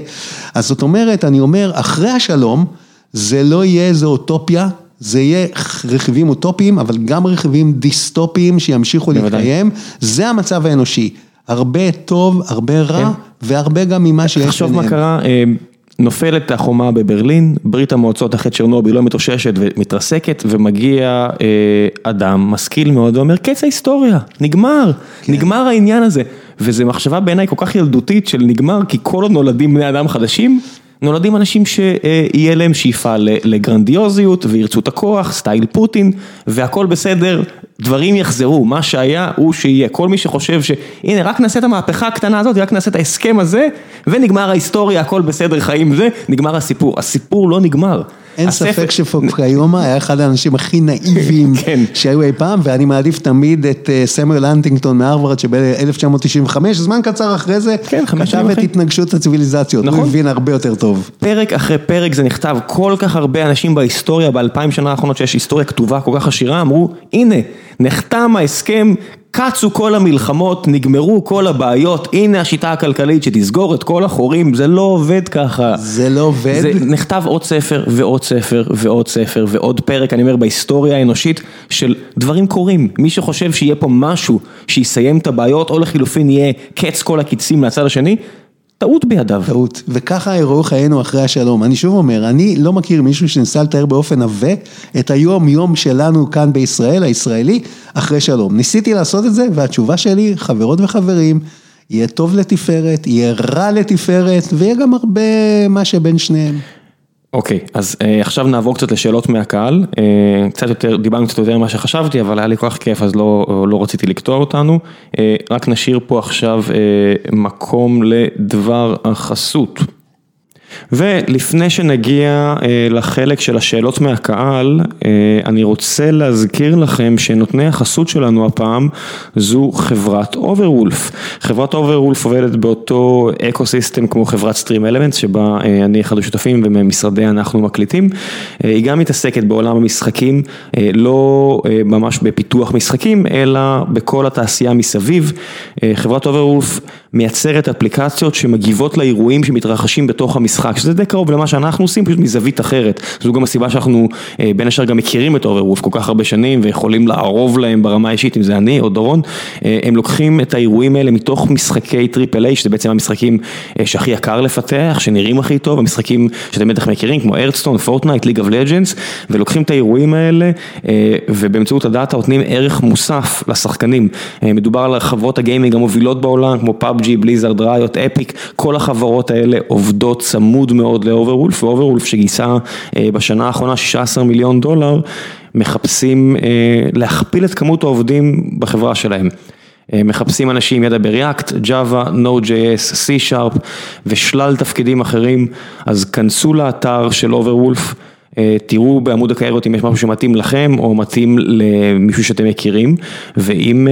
אז זאת אומרת, אני אומר, אחרי השלום, זה לא יהיה איזו אוטופיה, זה יהיה רכיבים אוטופיים, אבל גם רכיבים דיסטופיים שימשיכו להתקיים. זה המצב האנושי. הרבה טוב, הרבה רע, והרבה גם ממה שיש ביניהם. נופלת החומה בברלין, ברית המועצות אחרי צ'רנוביל לא מתאוששת ומתרסקת, ומגיע אה, אדם משכיל מאוד ואומר, קץ ההיסטוריה, נגמר, כן. נגמר העניין הזה. וזו מחשבה בעיניי כל כך ילדותית של נגמר, כי כל עוד נולדים בני אדם חדשים, נולדים אנשים שיהיה להם שאיפה לגרנדיוזיות, וירצו את הכוח, סטייל פוטין, והכל בסדר, דברים יחזרו, מה שהיה הוא שיהיה, כל מי שחושב שהנה רק נעשה את המהפכה הקטנה הזאת, רק נעשה את ההסכם הזה, ונגמר ההיסטוריה, הכל בסדר חיים זה, נגמר הסיפור, הסיפור לא נגמר. אין ספק שפוקויאמה היה אחד האנשים הכי נאיביים שהיו אי פעם, ואני מעדיף תמיד את סמואל הנטינגטון מהרווארד, שב-אלף תשע מאות תשעים וחמש, זמן קצר אחרי זה, כתב את התנגשות הציוויליזציות, הוא הבין הרבה יותר טוב. פרק אחרי פרק זה נכתב, כל כך הרבה אנשים בהיסטוריה, באלפיים שנה האחרונות שיש היסטוריה כתובה כל כך עשירה, אמרו, הנה, נחתם ההסכם, קצו כל המלחמות, נגמרו כל הבעיות, הנה השיטה הכלכלית שתסגור את כל החורים, זה לא עובד ככה. זה לא עובד. זה נכתב עוד ספר ועוד ספר ועוד ספר ועוד פרק, אני אומר, בהיסטוריה האנושית של דברים קורים. מי שחושב שיהיה פה משהו שיסיים את הבעיות, או לחילופין יהיה קץ כל הקיצים לצד השני, טעות בידיו. טעות, וככה יראו חיינו אחרי השלום. אני שוב אומר, אני לא מכיר מישהו שניסה לתאר באופן עבה את היום יום שלנו כאן בישראל, הישראלי, אחרי שלום. ניסיתי לעשות את זה, והתשובה שלי, חברות וחברים, יהיה טוב לתפארת, יהיה רע לתפארת, ויהיה גם הרבה מה שבין שניהם. אוקיי, אז עכשיו נעבור קצת לשאלות מהקהל, קצת יותר, דיברנו קצת יותר ממה שחשבתי, אבל היה לי כל כך כיף, אז לא רציתי לקטוע אותנו, רק נשאיר פה עכשיו מקום לדבר החסות. ולפני שנגיע לחלק של השאלות מהקהל, אני רוצה להזכיר לכם שנותני החסות שלנו הפעם זו חברת Overwolf. חברת Overwolf עובדת באותו אקוסיסטם כמו חברת Stream Elements, שבה אני אחד השותפים וממשרדי אנחנו מקליטים. היא גם מתעסקת בעולם המשחקים, לא ממש בפיתוח משחקים, אלא בכל התעשייה מסביב. חברת Overwolf מייצרת אפליקציות שמגיבות לאירועים שמתרחשים בתוך המשחק, שזה די קרוב למה שאנחנו עושים, פשוט מזווית אחרת. זו גם הסיבה שאנחנו בין השאר גם מכירים את Overwolf כל כך הרבה שנים, ויכולים לערוב להם ברמה האישית, אם זה אני או דורון. הם לוקחים את האירועים האלה מתוך משחקי טריפל איי, שזה בעצם המשחקים שהכי יקר לפתח, שנראים הכי טוב, המשחקים שאתם בטח מכירים, כמו Hearthstone, Fortnite, League of Legends, ולוקחים את האירועים האלה, ובאמצעות הדאטה נותנים ערך מוסף לשחקנים. מדובר על חברות הגיימינג המובילות בעולם, כמו פאב ג'י, Blizzard, Riot, Epic, כל החברות האלה עובדות צמוד מאוד ל-Overwolf, ו-Overwolf שגייסה בשנה האחרונה שישה עשר מיליון דולר, מחפשים להכפיל את כמות העובדים בחברה שלהם. מחפשים אנשים ידע בריאקט, Java, Node.js, C-Sharp ושלל תפקידים אחרים, אז כנסו לאתר של Overwolf, תראו בעמוד הקריירות אם יש משהו שמתאים לכם או מתאים למישהו שאתם מכירים, ואם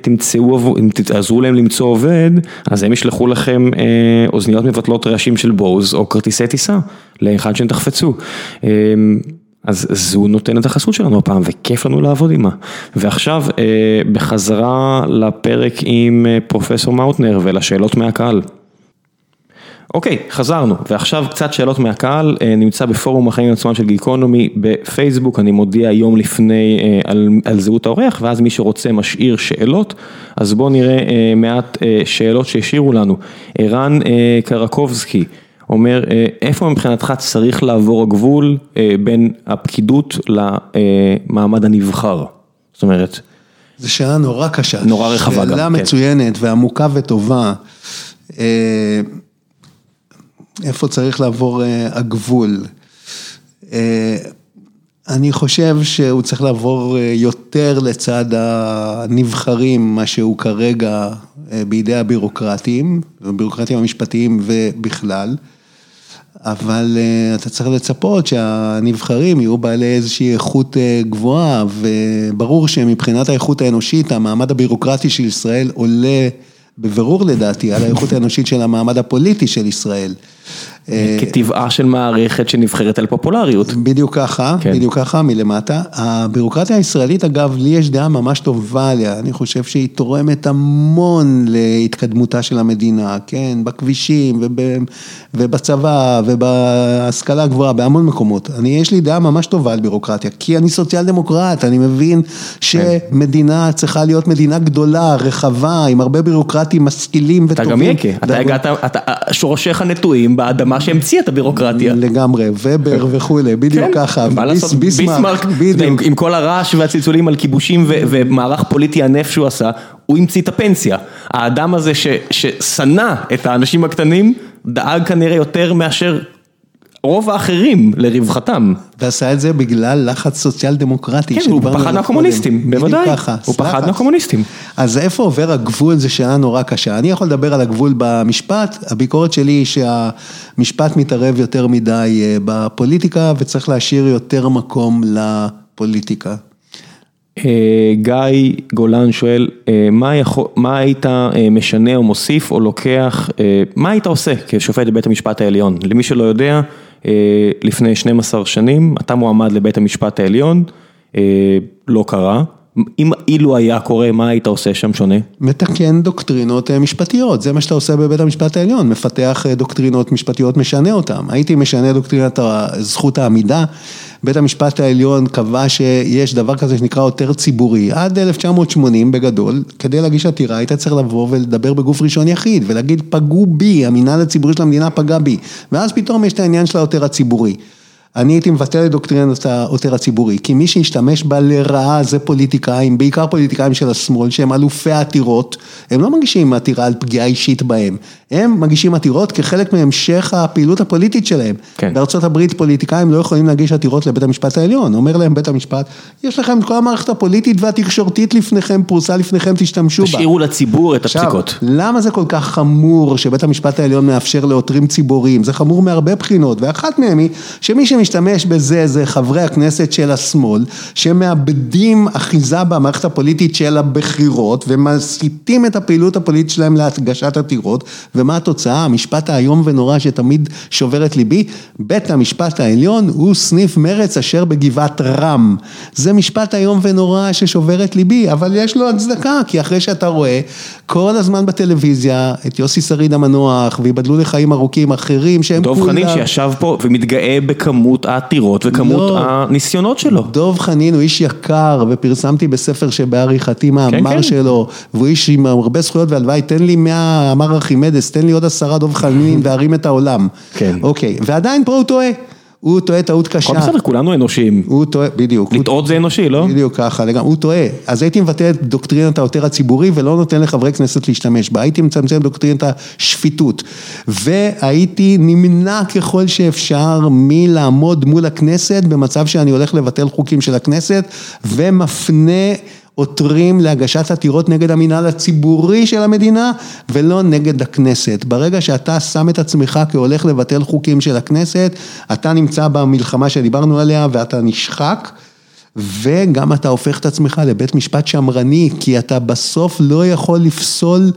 תמצאו, אם תעזרו להם למצוא עובד, אז הם ישלחו לכם אוזניות מבטלות רעשים של בוז או כרטיסי טיסה לאחד שהם תחפצו. אז זו נותנת החסות שלנו הפעם, וכיף לנו לעבוד עימה. ועכשיו בחזרה לפרק עם פרופסור מאוטנר ולשאלות מהקהל. אוקיי, חזרנו, ועכשיו קצת שאלות מהקהל. נמצא בפורום החיים עצמם של גיקונומי בפייסבוק, אני מודיע היום לפני על, על זהות האורח, ואז מי שרוצה משאיר שאלות, אז בואו נראה מעט שאלות שהשאירו לנו. ערן קרקובסקי אומר, איפה מבחינתך צריך לעבור הגבול בין הפקידות למעמד הנבחר? זאת אומרת... זו שאלה נורא קשה. נורא רחבה גם. שאלה מצוינת ועמוקה וטובה. איפה צריך לעבור הגבול? אני חושב שהוא צריך לעבור יותר לצד הנבחרים, מה שהוא כרגע בידי הבירוקרטים, הבירוקרטים המשפטיים ובכלל, אבל אתה צריך לצפות שהנבחרים יהיו בעלי איזושהי איכות גבוהה, וברור שמבחינת האיכות האנושית, המעמד הבירוקרטי של ישראל עולה בבירור לדעתי על האיכות האנושית של המעמד הפוליטי של ישראל. כטבעה של מערכת שנבחרת על פופולריות. בדיוק ככה, בדיוק ככה, מלמטה. הבירוקרטיה הישראלית, אגב, לי יש דעה ממש טובה עליה. אני חושב שהיא תורמת המון להתקדמותה של המדינה, כן, בכבישים ובצבא ובהשכלה הגבוהה, בהמון מקומות. אני, יש לי דעה ממש טובה על בירוקרטיה, כי אני סוציאל דמוקרט, אני מבין שמדינה צריכה להיות מדינה גדולה, רחבה, עם הרבה בירוקרטים משכילים וטובים. אתה גם יקה, אתה הגעת, שורשיך נטועים באדמה שהמציאה את הבירוקרטיה. לגמרי, ובר וכולי, בדיוק ככה. ביסמרק, עם כל הרעש והצלצולים על כיבושים ומערך פוליטי ענף שהוא עשה, הוא המציא את הפנסיה. האדם הזה ששנא את האנשים הקטנים, דאג כנראה יותר מאשר רוב האחרים לרווחתם. ועשה את זה בגלל לחץ סוציאל דמוקרטי. כן, הוא פחד מהקומוניסטים, בוודאי. הוא פחד מהקומוניסטים. אז איפה עובר הגבול, זה שאלה נורא קשה. אני יכול לדבר על הגבול במשפט, הביקורת שלי היא שהמשפט מתערב יותר מדי בפוליטיקה, וצריך להשאיר יותר מקום לפוליטיקה. גיא גולן שואל, מה היית משנה או מוסיף או לוקח, מה היית עושה כשופט בבית המשפט העליון? למי שלא יודע, לפני שתים עשרה שנים, אתה מועמד לבית המשפט העליון, לא קרה. אם אילו היה קורה, מה היית עושה שם שונה? מתקן דוקטרינות משפטיות, זה מה שאתה עושה בבית המשפט העליון, מפתח דוקטרינות משפטיות, משנה אותם. הייתי משנה דוקטרינת זכות העמידה, בית המשפט העליון קבע שיש דבר כזה שנקרא יותר ציבורי, עד אלף תשע מאות שמונים בגדול, כדי להגיש עתירה, היית צריך לבוא ולדבר בגוף ראשון יחיד, ולהגיד פגעו בי, המינהל הציבורי של המדינה פגע בי, ואז פתאום יש את העניין של היותר הציבורי. אני הייתי מבטל את דוקטרינת העותר הציבורי, כי מי שהשתמש בה לרעה זה פוליטיקאים, בעיקר פוליטיקאים של השמאל, שהם אלופי עתירות, הם לא מגישים עתירה על פגיעה אישית בהם, הם מגישים עתירות כחלק מהמשך הפעילות הפוליטית שלהם. כן. בארצות הברית פוליטיקאים לא יכולים להגיש עתירות לבית המשפט העליון, אומר להם בית המשפט, יש לכם את כל המערכת הפוליטית והתקשורתית לפניכם, פרוסה לפניכם, תשתמשו בה. תשאירו לציבור את הפסיקות. למה זה כל כך חמור שבית המשפט העליון מאפשר לעותרים ציבוריים? זה חמור מהרבה בחינות, ואחת מהם היא שמי שמשתמש בזה זה חברי הכנסת של השמאל, שמאבדים אחיזה במערכת הפוליטית של הבחירות, ומסיתים את הפעילות הפוליטית שלהם להגשת עתירות, ומה התוצאה? המשפט האיום ונורא שתמיד שובר את ליבי, בית המשפט העליון הוא סניף מרץ אשר בגבעת רם. זה משפט האיום ונורא ששובר את ליבי, אבל יש לו הצדקה, כי אחרי שאתה רואה כל הזמן בטלוויזיה את יוסי שריד המנוח, ויבדלו לחיים ארוכים אחרים שהם דוב כולם... דוב חנין שישב פה ומתגאה בכמות העתירות וכמות לא. הניסיונות שלו. דוב חנין הוא איש יקר, ופרסמתי בספר שבעריכתי מאמר כן, כן. שלו, והוא איש עם הרבה זכויות, והלוואי, תן לי מאה, אמר ארכימדס, תן לי עוד עשרה דוב חנין והרים את העולם. כן. אוקיי, ועדיין פה הוא טועה. הוא טועה טעות קשה. כל בסדר, כולנו אנושים. הוא טועה, בדיוק. לטעות זה אנושי, לא? בדיוק ככה, לגמרי. הוא טועה. אז הייתי מבטא את דוקטרינת העותר הציבורי, ולא נותן לחברי כנסת להשתמש בה. הייתי מצמצם דוקטרינת השפיטות. והייתי נמנע ככל שאפשר מלעמוד מול הכנסת, במצב שאני הולך לבטל חוקים של הכנסת, ומפנה... עותרים להגשת עתירות נגד המינהל הציבורי של המדינה, ולא נגד הכנסת. ברגע שאתה שם את עצמך כהולך לבטל חוקים של הכנסת, אתה נמצא במלחמה שדיברנו עליה, ואתה נשחק, וגם אתה הופך את עצמך לבית משפט שמרני, כי אתה בסוף לא יכול לפסול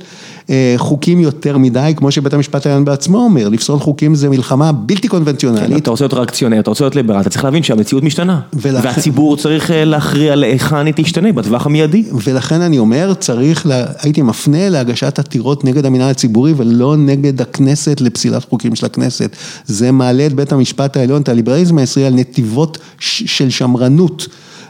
אה, חוקים יותר מדי, כמו שבית המשפט העליון בעצמו אומר, לפסול חוקים זה מלחמה בלתי קונבנציונלית. כן, אתה רוצה להיות ריאקציונר, אתה רוצה להיות ליברל, אתה צריך להבין שהמציאות משתנה, ולכן... והציבור צריך להכריע להיכן היא תשתנה, בטווח המיידי. ולכן אני אומר, צריך, לה... הייתי מפנה להגשת עתירות נגד המינהל הציבורי, ולא נגד הכנסת לפסילת חוקים של הכנסת. זה מעלה את בית המשפט העליון, את הליברליזם הישראלי על נתיבות ש... של שמרנות.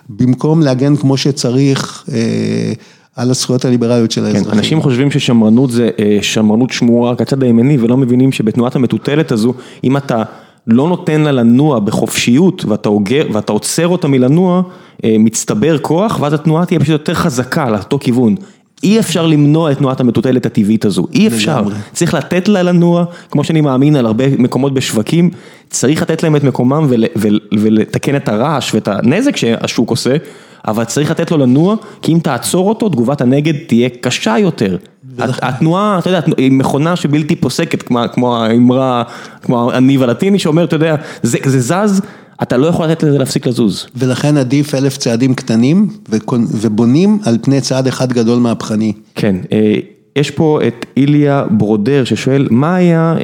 במקום להגן כמו שצריך אה, על הזכויות הליברליות של האזרחים. כן, אנשים חושבים ששמרנות זה אה, שמרנות שמורה כצד הימני, ולא מבינים שבתנועת המטוטלת הזו, אם אתה לא נותן לה לנוע בחופשיות, ואתה, עוגר, ואתה עוצר אותה מלנוע, אה, מצטבר כוח, ואז התנועה תהיה פשוט יותר חזקה לאותו כיוון. אי אפשר למנוע את תנועת המטוטלת הטבעית הזו, אי אפשר, לגמרי. צריך לתת לה לנוע, כמו שאני מאמין על הרבה מקומות בשווקים, צריך לתת להם את מקומם ול, ול, ולתקן את הרעש ואת הנזק שהשוק עושה, אבל צריך לתת לו לנוע, כי אם תעצור אותו, תגובת הנגד תהיה קשה יותר. התנועה, אתה יודע, היא מכונה שבלתי פוסקת, כמו האמרה, כמו הניב הלטיני שאומר, אתה יודע, זה, זה זז, אתה לא יכול לתת לזה להפסיק לזוז. ולכן עדיף אלף צעדים קטנים ובונים על פני צעד אחד גדול מהפכני. כן, יש פה את איליה ברודר ששואל, מה היה,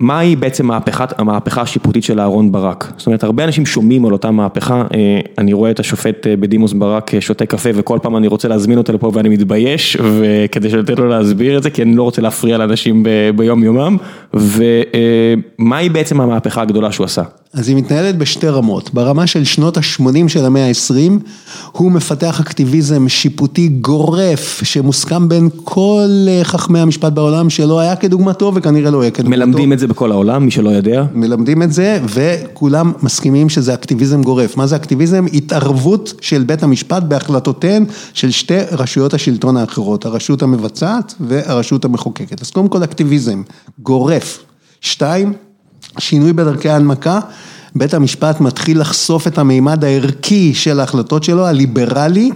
מה היא בעצם המהפכה השיפוטית של אהרון ברק? זאת אומרת, הרבה אנשים שומעים על אותה מהפכה, אני רואה את השופט בדימוס ברק שותה קפה, וכל פעם אני רוצה להזמין אותה לפה ואני מתבייש, וכדי שלתת לו להסביר את זה, כי אני לא רוצה להפריע לאנשים ביום יומם, ומה היא בעצם המהפכה הגדולה שהוא עשה? אז היא מתנהלת בשתי רמות. ברמה של שנות ה-שמונים של המאה ה-עשרים, הוא מפתח אקטיביזם שיפוטי גורף, שמוסכם בין כל חכמי המשפט בעולם, שלא היה כדוגמתו וכנראה לא היה כדוגמתו. מלמדים את זה בכל העולם, מי שלא יודע. מלמדים את זה, וכולם מסכימים שזה אקטיביזם גורף. מה זה אקטיביזם? התערבות של בית המשפט בהחלטותיהן של שתי רשויות השלטון האחרות, הרשות המבצעת והרשות המחוקקת. אז קודם כל אקטיביזם גורף. שתיים, שינוי בדרכי ההנמקה, בית המשפט מתחיל לחשוף את המימד הערכי של ההחלטות שלו, הליברלי,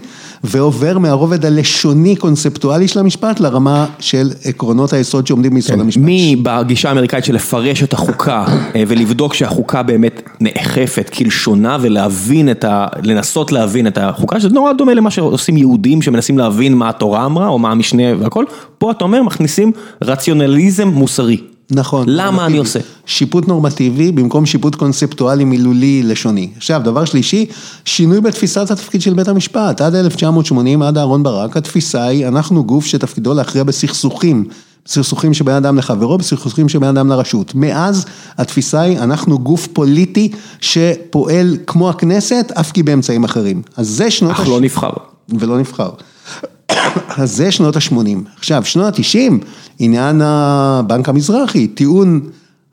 ועובר מהרובד הלשוני קונספטואלי של המשפט, לרמה של עקרונות היסוד שעומדים ביסוד המשפט. מי בגישה האמריקאית של לפרש את החוקה, ולבדוק שהחוקה באמת נאכפת כלשונה, ולהבין את ה... לנסות להבין את החוקה, שזה נורא דומה למה שעושים יהודים, שמנסים להבין מה התורה אמרה, או מה המשנה והכל, פה אתה אומר, מכניסים רציונליזם מוסרי. נכון. למה אני עושה? שיפוט נורמטיבי, במקום שיפוט קונספטואלי, מילולי, לשוני. עכשיו, דבר שלישי, שינוי בתפיסת התפקיד של בית המשפט. עד אלף תשע מאות שמונים, עד אהרון ברק, התפיסה היא, אנחנו גוף שתפקידו להכריע בסכסוכים, בסכסוכים שבין אדם לחברו, בסכסוכים שבין אדם לרשות. מאז, התפיסה היא, אנחנו גוף פוליטי שפועל כמו הכנסת, אף כי באמצעים אחרים. אז זה שנות... אך הש... לא נבחר. ולא נבחר. אז זה שנות ה-שמונים. עכשיו, שנות ה-תשעים, עניין הבנק המזרחי, טיעון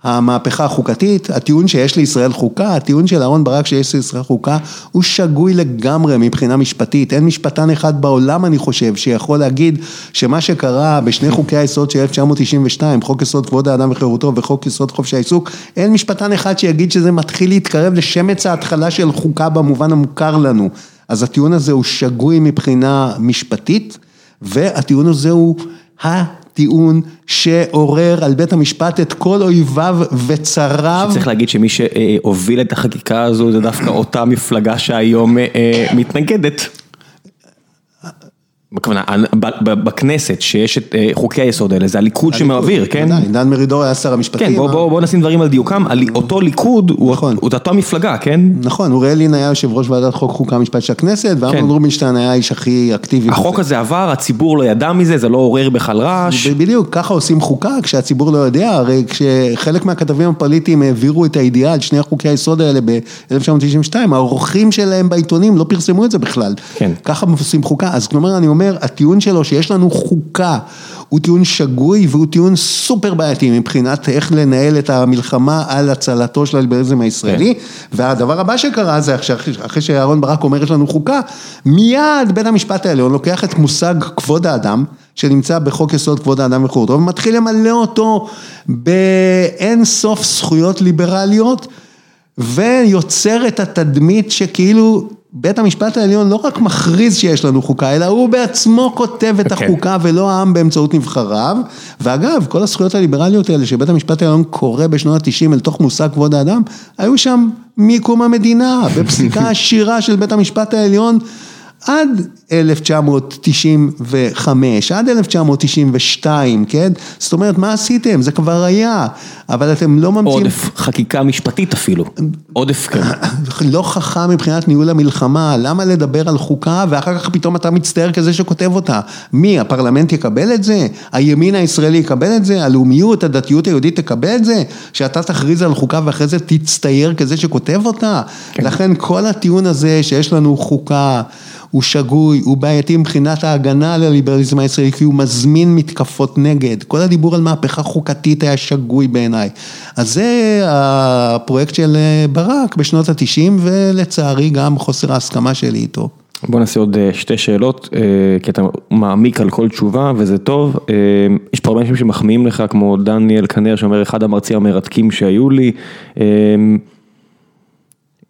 המהפכה החוקתית, הטיעון שיש לישראל חוקה, הטיעון של אהרון ברק שיש לישראל חוקה, הוא שגוי לגמרי מבחינה משפטית. אין משפטן אחד בעולם, אני חושב, שיכול להגיד שמה שקרה בשני חוקי היסוד של אלף תשע מאות תשעים ושתיים, חוק יסוד כבוד האדם וחירותו וחוק יסוד חופש העיסוק, אין משפטן אחד שיגיד שזה מתחיל להתקרב לשמץ ההתחלה של חוקה במובן המוכר לנו. אז הטיעון הזה הוא שגוי מבחינה משפטית, והטיעון הזה הוא ה... טיעון שעורר על בית המשפט את כל אויביו וצריו. שצריך להגיד שמי שהוביל את החקיקה הזו זה דווקא אותה מפלגה שהיום מתנגדת. בכוונה, בכנסת שיש את חוקי היסוד האלה, זה הליכוד שמעביר, כן? דן מרידור היה שר המשפטים. כן, בואו נשים דברים על דיוקם, אותו ליכוד הוא אותה המפלגה, כן? נכון, אוריאל לין היה יושב ראש ועדת חוק חוקה משפט של הכנסת, ואמנון רובינשטיין היה האיש הכי אקטיבי. החוק הזה עבר, הציבור לא ידע מזה, זה לא עורר בכלל רעש. בדיוק, ככה עושים חוקה, כשהציבור לא יודע, הרי כשחלק מהכתבים הפוליטיים העבירו את הידיעה על שני חוקי היסוד האלה ב-אלף תשע מאות תשעים ושתיים, העורכים שלהם בעיתונים לא פרסמו את זה בכלל. ככה עושים חוקה, אז כלומר אני אומר הטיעון שלו שיש לנו חוקה הוא טיעון שגוי והוא טיעון סופר בעייתי מבחינת איך לנהל את המלחמה על הצלתו של הליברליזם הישראלי, והדבר הבא שקרה זה אחרי שאהרון ברק אומר יש לנו חוקה, מיד בית המשפט העליון לוקח את מושג כבוד האדם שנמצא בחוק יסוד כבוד האדם וחירותו ומתחיל למלא אותו באין סוף זכויות ליברליות ויוצר את התדמית שכאילו בית המשפט העליון לא רק מכריז שיש לנו חוקה, אלא הוא בעצמו כותב את החוקה ולא העם באמצעות נבחריו. ואגב, כל הזכויות הליברליות האלה שבית המשפט העליון קורא בשנות ה-תשעים אל תוך מושג כבוד האדם, היו שם מקום המדינה, בפסיקה עשירה של בית המשפט העליון, עד אלף תשע מאות תשעים וחמש, עד אלף תשע מאות תשעים ושתיים, כן? זאת אומרת, מה עשיתם? זה כבר היה, אבל אתם לא ממציאים... עודף, חקיקה משפטית אפילו. עודף, כן. לא חכם מבחינת ניהול המלחמה, למה לדבר על חוקה, ואחר כך פתאום אתה מצטער כזה שכותב אותה. מי? הפרלמנט יקבל את זה? הימין הישראלי יקבל את זה? הלאומיות, הדתיות היהודית תקבל את זה? שאתה תכריז על חוקה ואחרי זה תצטייר כזה שכותב אותה? כן. לכן כל הטיעון הזה שיש לנו חוקה, הוא שגוי, הוא בעייתי מבחינת ההגנה על הליברליזם הישראלי, כי הוא מזמין מתקפות נגד. כל הדיבור על מהפכה חוקתית היה שגוי בעיניי. אז זה הפרויקט של ברק בשנות ה-תשעים, ולצערי גם חוסר ההסכמה שלי איתו. בוא נעשה עוד שתי שאלות, כי אתה מעמיק על כל תשובה, וזה טוב. יש פה הרבה אנשים שמחמיאים לך, כמו דניאל קנר, שאומר, אחד המרצים המרתקים שהיו לי.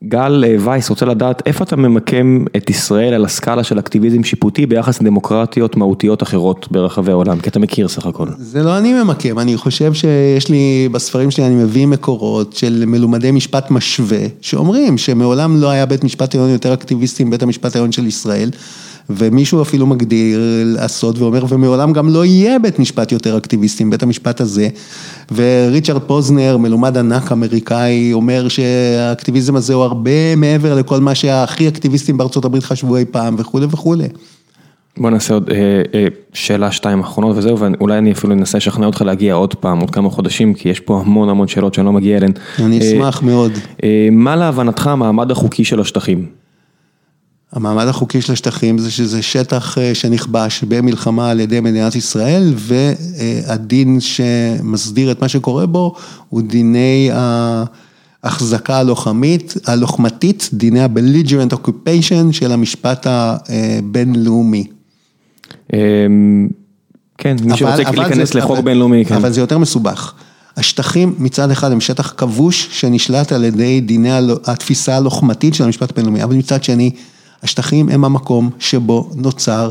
גל וייס רוצה לדעת איפה אתה ממקם את ישראל על הסקאלה של אקטיביזם שיפוטי ביחס לדמוקרטיות מהותיות אחרות ברחבי העולם, כי אתה מכיר סך הכל. זה לא אני ממקם, אני חושב שיש לי, בספרים שלי אני מביא מקורות של מלומדי משפט משווה, שאומרים שמעולם לא היה בית משפט העליון יותר אקטיביסטי עם בית המשפט העליון של ישראל, ומישהו אפילו מגדיר לעשות ואומר, ומעולם גם לא יהיה בית משפט יותר אקטיביסטים, בית המשפט הזה, וריצ'רד פוזנר, מלומד ענק אמריקאי, אומר שהאקטיביזם הזה הוא הרבה מעבר לכל מה שהכי אקטיביסטים בארצות הברית חשבו אי פעם, וכו' וכו'. בוא נעשה עוד שאלה שתיים האחרונות וזהו, ואולי אני אפילו אנסה לשכנע אותך להגיע עוד פעם, עוד כמה חודשים, כי יש פה המון המון שאלות שאני לא מגיע אליהן. אני אשמח מאוד. מה להבנתך המעמד החוקי של השטחים? המעמד החוקי של השטחים זה שזה שטח שנכבש במלחמה על ידי מדינת ישראל, והדין שמסדיר את מה שקורה בו הוא דיני ההחזקה הלוחמית, הלוחמתית, דיני ה-belligerent occupation של המשפט הבינלאומי. כן, מי שרוצה להיכנס לחוק בינלאומי. אבל זה יותר מסובך. השטחים מצד אחד הם שטח כבוש שנשלט על ידי דיני התפיסה הלוחמתית של המשפט הבינלאומי, אבל מצד שני, השטחים הם המקום שבו נוצר,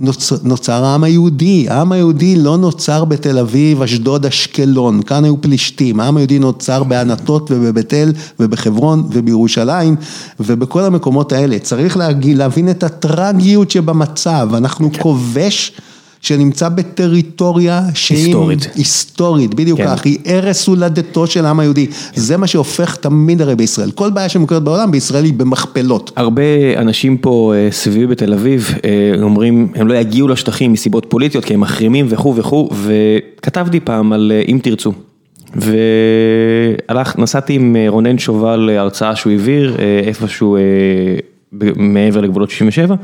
נוצר, נוצר העם היהודי. העם היהודי לא נוצר בתל אביב, אשדוד, אשקלון. כאן היו פלישתים. העם היהודי נוצר בענתות ובבית אל ובחברון ובירושלים ובכל המקומות האלה. צריך להגיע, להבין את הטרגיות שבמצב. אנחנו כן. כובש שנמצא בטריטוריה היסטורית. היסטורית, בדיוק כך, היא ערש הולדתו של העם היהודי. זה מה שהופך תמיד הרי בישראל. כל בעיה שמוכרת בעולם בישראל היא במכפלות. הרבה אנשים פה סביבי בתל אביב אומרים, הם לא יגיעו לשטחים מסיבות פוליטיות, כי הם מחרימים וכו' וכו', וכתבתי פעם על אם תרצו. ונסעתי עם רונן שובל הרצאה שהוא העביר, איפשהו מעבר לגבולות שישים ושבע,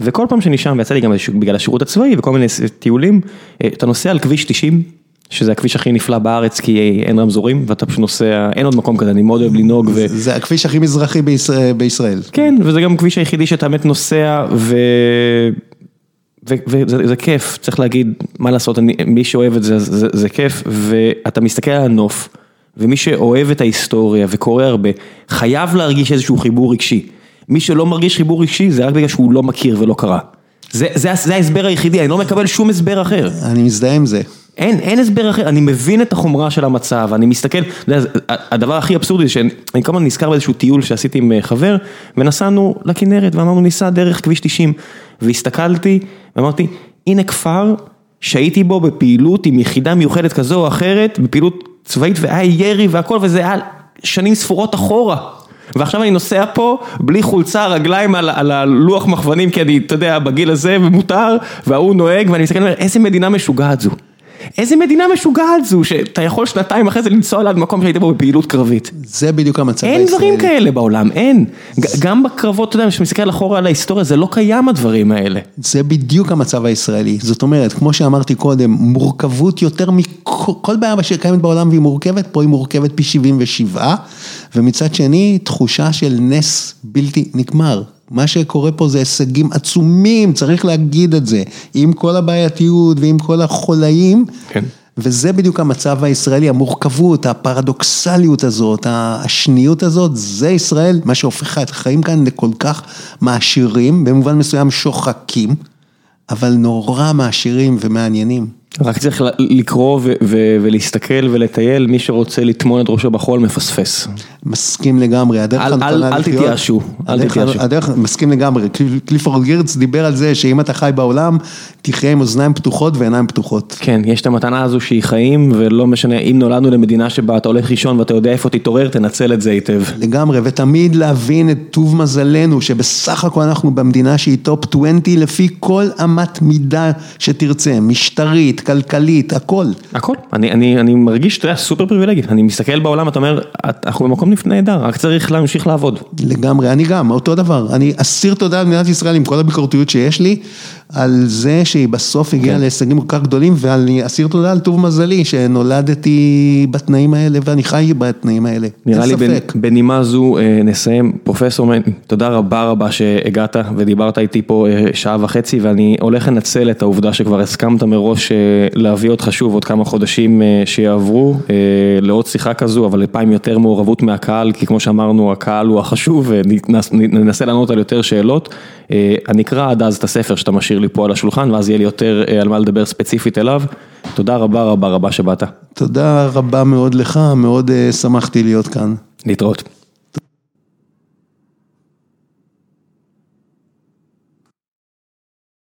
וכל פעם שאני שם, ויצא לי גם בגלל השירות הצבאי וכל מיני טיולים, אתה נוסע על כביש תשעים, שזה הכביש הכי נפלא בארץ, כי אין רמזורים, ואתה פשוט נוסע, אין עוד מקום כזה, אני מאוד אוהב לנהוג. ו... זה הכביש הכי מזרחי בישראל, בישראל. כן, וזה גם הכביש היחידי שאתה באמת נוסע, ו... ו... וזה זה כיף, צריך להגיד, מה לעשות, אני, מי שאוהב את זה, זה, זה כיף, ואתה מסתכל על הנוף, ומי שאוהב את ההיסטוריה, וקורא הרבה, חייב להרגיש איזשהו חיבור רגשי. מי שלא מרגיש חיבור רגשי, זה רק בגלל שהוא לא מכיר ולא קרא. זה, זה, זה ההסבר היחידי, אני לא מקבל שום הסבר אחר. אני מזדהה עם זה. אין, אין הסבר אחר, אני מבין את החומרה של המצב, אני מסתכל, הדבר הכי אבסורדי, שאני כמה נזכר באיזשהו טיול שעשיתי עם חבר, ונסענו לכנרת, ואמרנו ניסע דרך כביש תשעים, והסתכלתי, ואמרתי, הנה כפר שהייתי בו בפעילות עם יחידה מיוחדת כזו או אחרת, בפעילות צבאית, והיה ירי והכל, וזה היה שנים ספורות אחורה. ועכשיו אני נוסע פה, בלי חולצה, רגליים על, על הלוח מכוונים, כי אני, אתה יודע, בגיל הזה, ומותר, והוא נוהג, ואני מסתכל, איזה מדינה משוגעת זו. איזה מדינה משוגעת זו, שאתה יכול שנתיים אחרי זה לנסוע עליו במקום שהייתה בו בפעילות קרבית. זה בדיוק המצב הישראלי. אין דברים כאלה בעולם, אין. גם בקרבות, אתה יודע, שמסתכל אחורה על ההיסטוריה, זה לא קיים הדברים האלה. זה בדיוק המצב הישראלי. זאת אומרת, כמו שאמרתי קודם, מורכבות יותר מכל בעיה שקיימת בעולם והיא מורכבת, פה היא מורכבת פי שבעים ושבע, ומצד שני, תחושה של נס בלתי נגמר. מה שקורה פה זה הישגים עצומים, צריך להגיד את זה, עם כל הבעייתיות ועם כל החולאים, כן. וזה בדיוק המצב הישראלי, המורכבות, הפרדוקסליות הזאת, השניות הזאת, זה ישראל, מה שהופך את החיים כאן לכל כך מעשירים, במובן מסוים שוחקים, אבל נורא מעשירים ומעניינים. רק צריך לקרוא ו- ו- ולהסתכל ולטייל, מי שרוצה לטמון את ראשו בחול מפספס. מסכים לגמרי. אל תתייאשו. מסכים לגמרי. קליפורד גירץ דיבר על זה שאם אתה חי בעולם, תחיה עם אוזניים פתוחות ועיניים פתוחות. כן, יש את המתנה הזו שהיא חיים, ולא משנה, אם נולדנו למדינה שבה אתה הולך ראשון ואתה יודע איפה תתעורר, תנצל את זה היטב. לגמרי, ותמיד להבין את טוב מזלנו, שבסך הכל אנחנו במדינה שהיא טופ עשרים לפי כל אמת מידה שתרצה, משטרית, כלכלית, הכל. הכל. אני, אני, אני מרגיש שאתה סופר פריבילגית. אני מסתכל בעולם, אתה אומר, אנחנו במקום נהדר, רק צריך להמשיך לעבוד. לגמרי, אני גם, אותו דבר. אני אסיר תודה על מדינת ישראל עם כל הביקורתיות שיש לי, על זה שהיא בסוף הגיעה להישגים כל כך גדולים, ואני אסיר תודה על טוב מזלי, שנולדתי בתנאים האלה, ואני חי בתנאים האלה. נראה לי בנימה זו נסיים. פרופסור מני, תודה רבה רבה שהגעת ודיברת איתי פה שעה וחצי, ואני הולך לנצל את העובדה שכבר הסכמת מראש להביא אותך שוב עוד כמה חודשים שיעברו לעוד שיחה כזו, אבל לפעמים יותר מעורבות מהקהל, כי כמו שאמרנו, הקהל הוא החשוב, וננסה לענות על יותר שאלות. אני אקרא עד אז את הספר שאתה משאיר לי פה על השולחן, ואז יהיה לי יותר על מה לדבר ספציפית אליו. תודה רבה רבה רבה שבאת. תודה רבה מאוד לך, מאוד שמחתי להיות כאן. להתראות.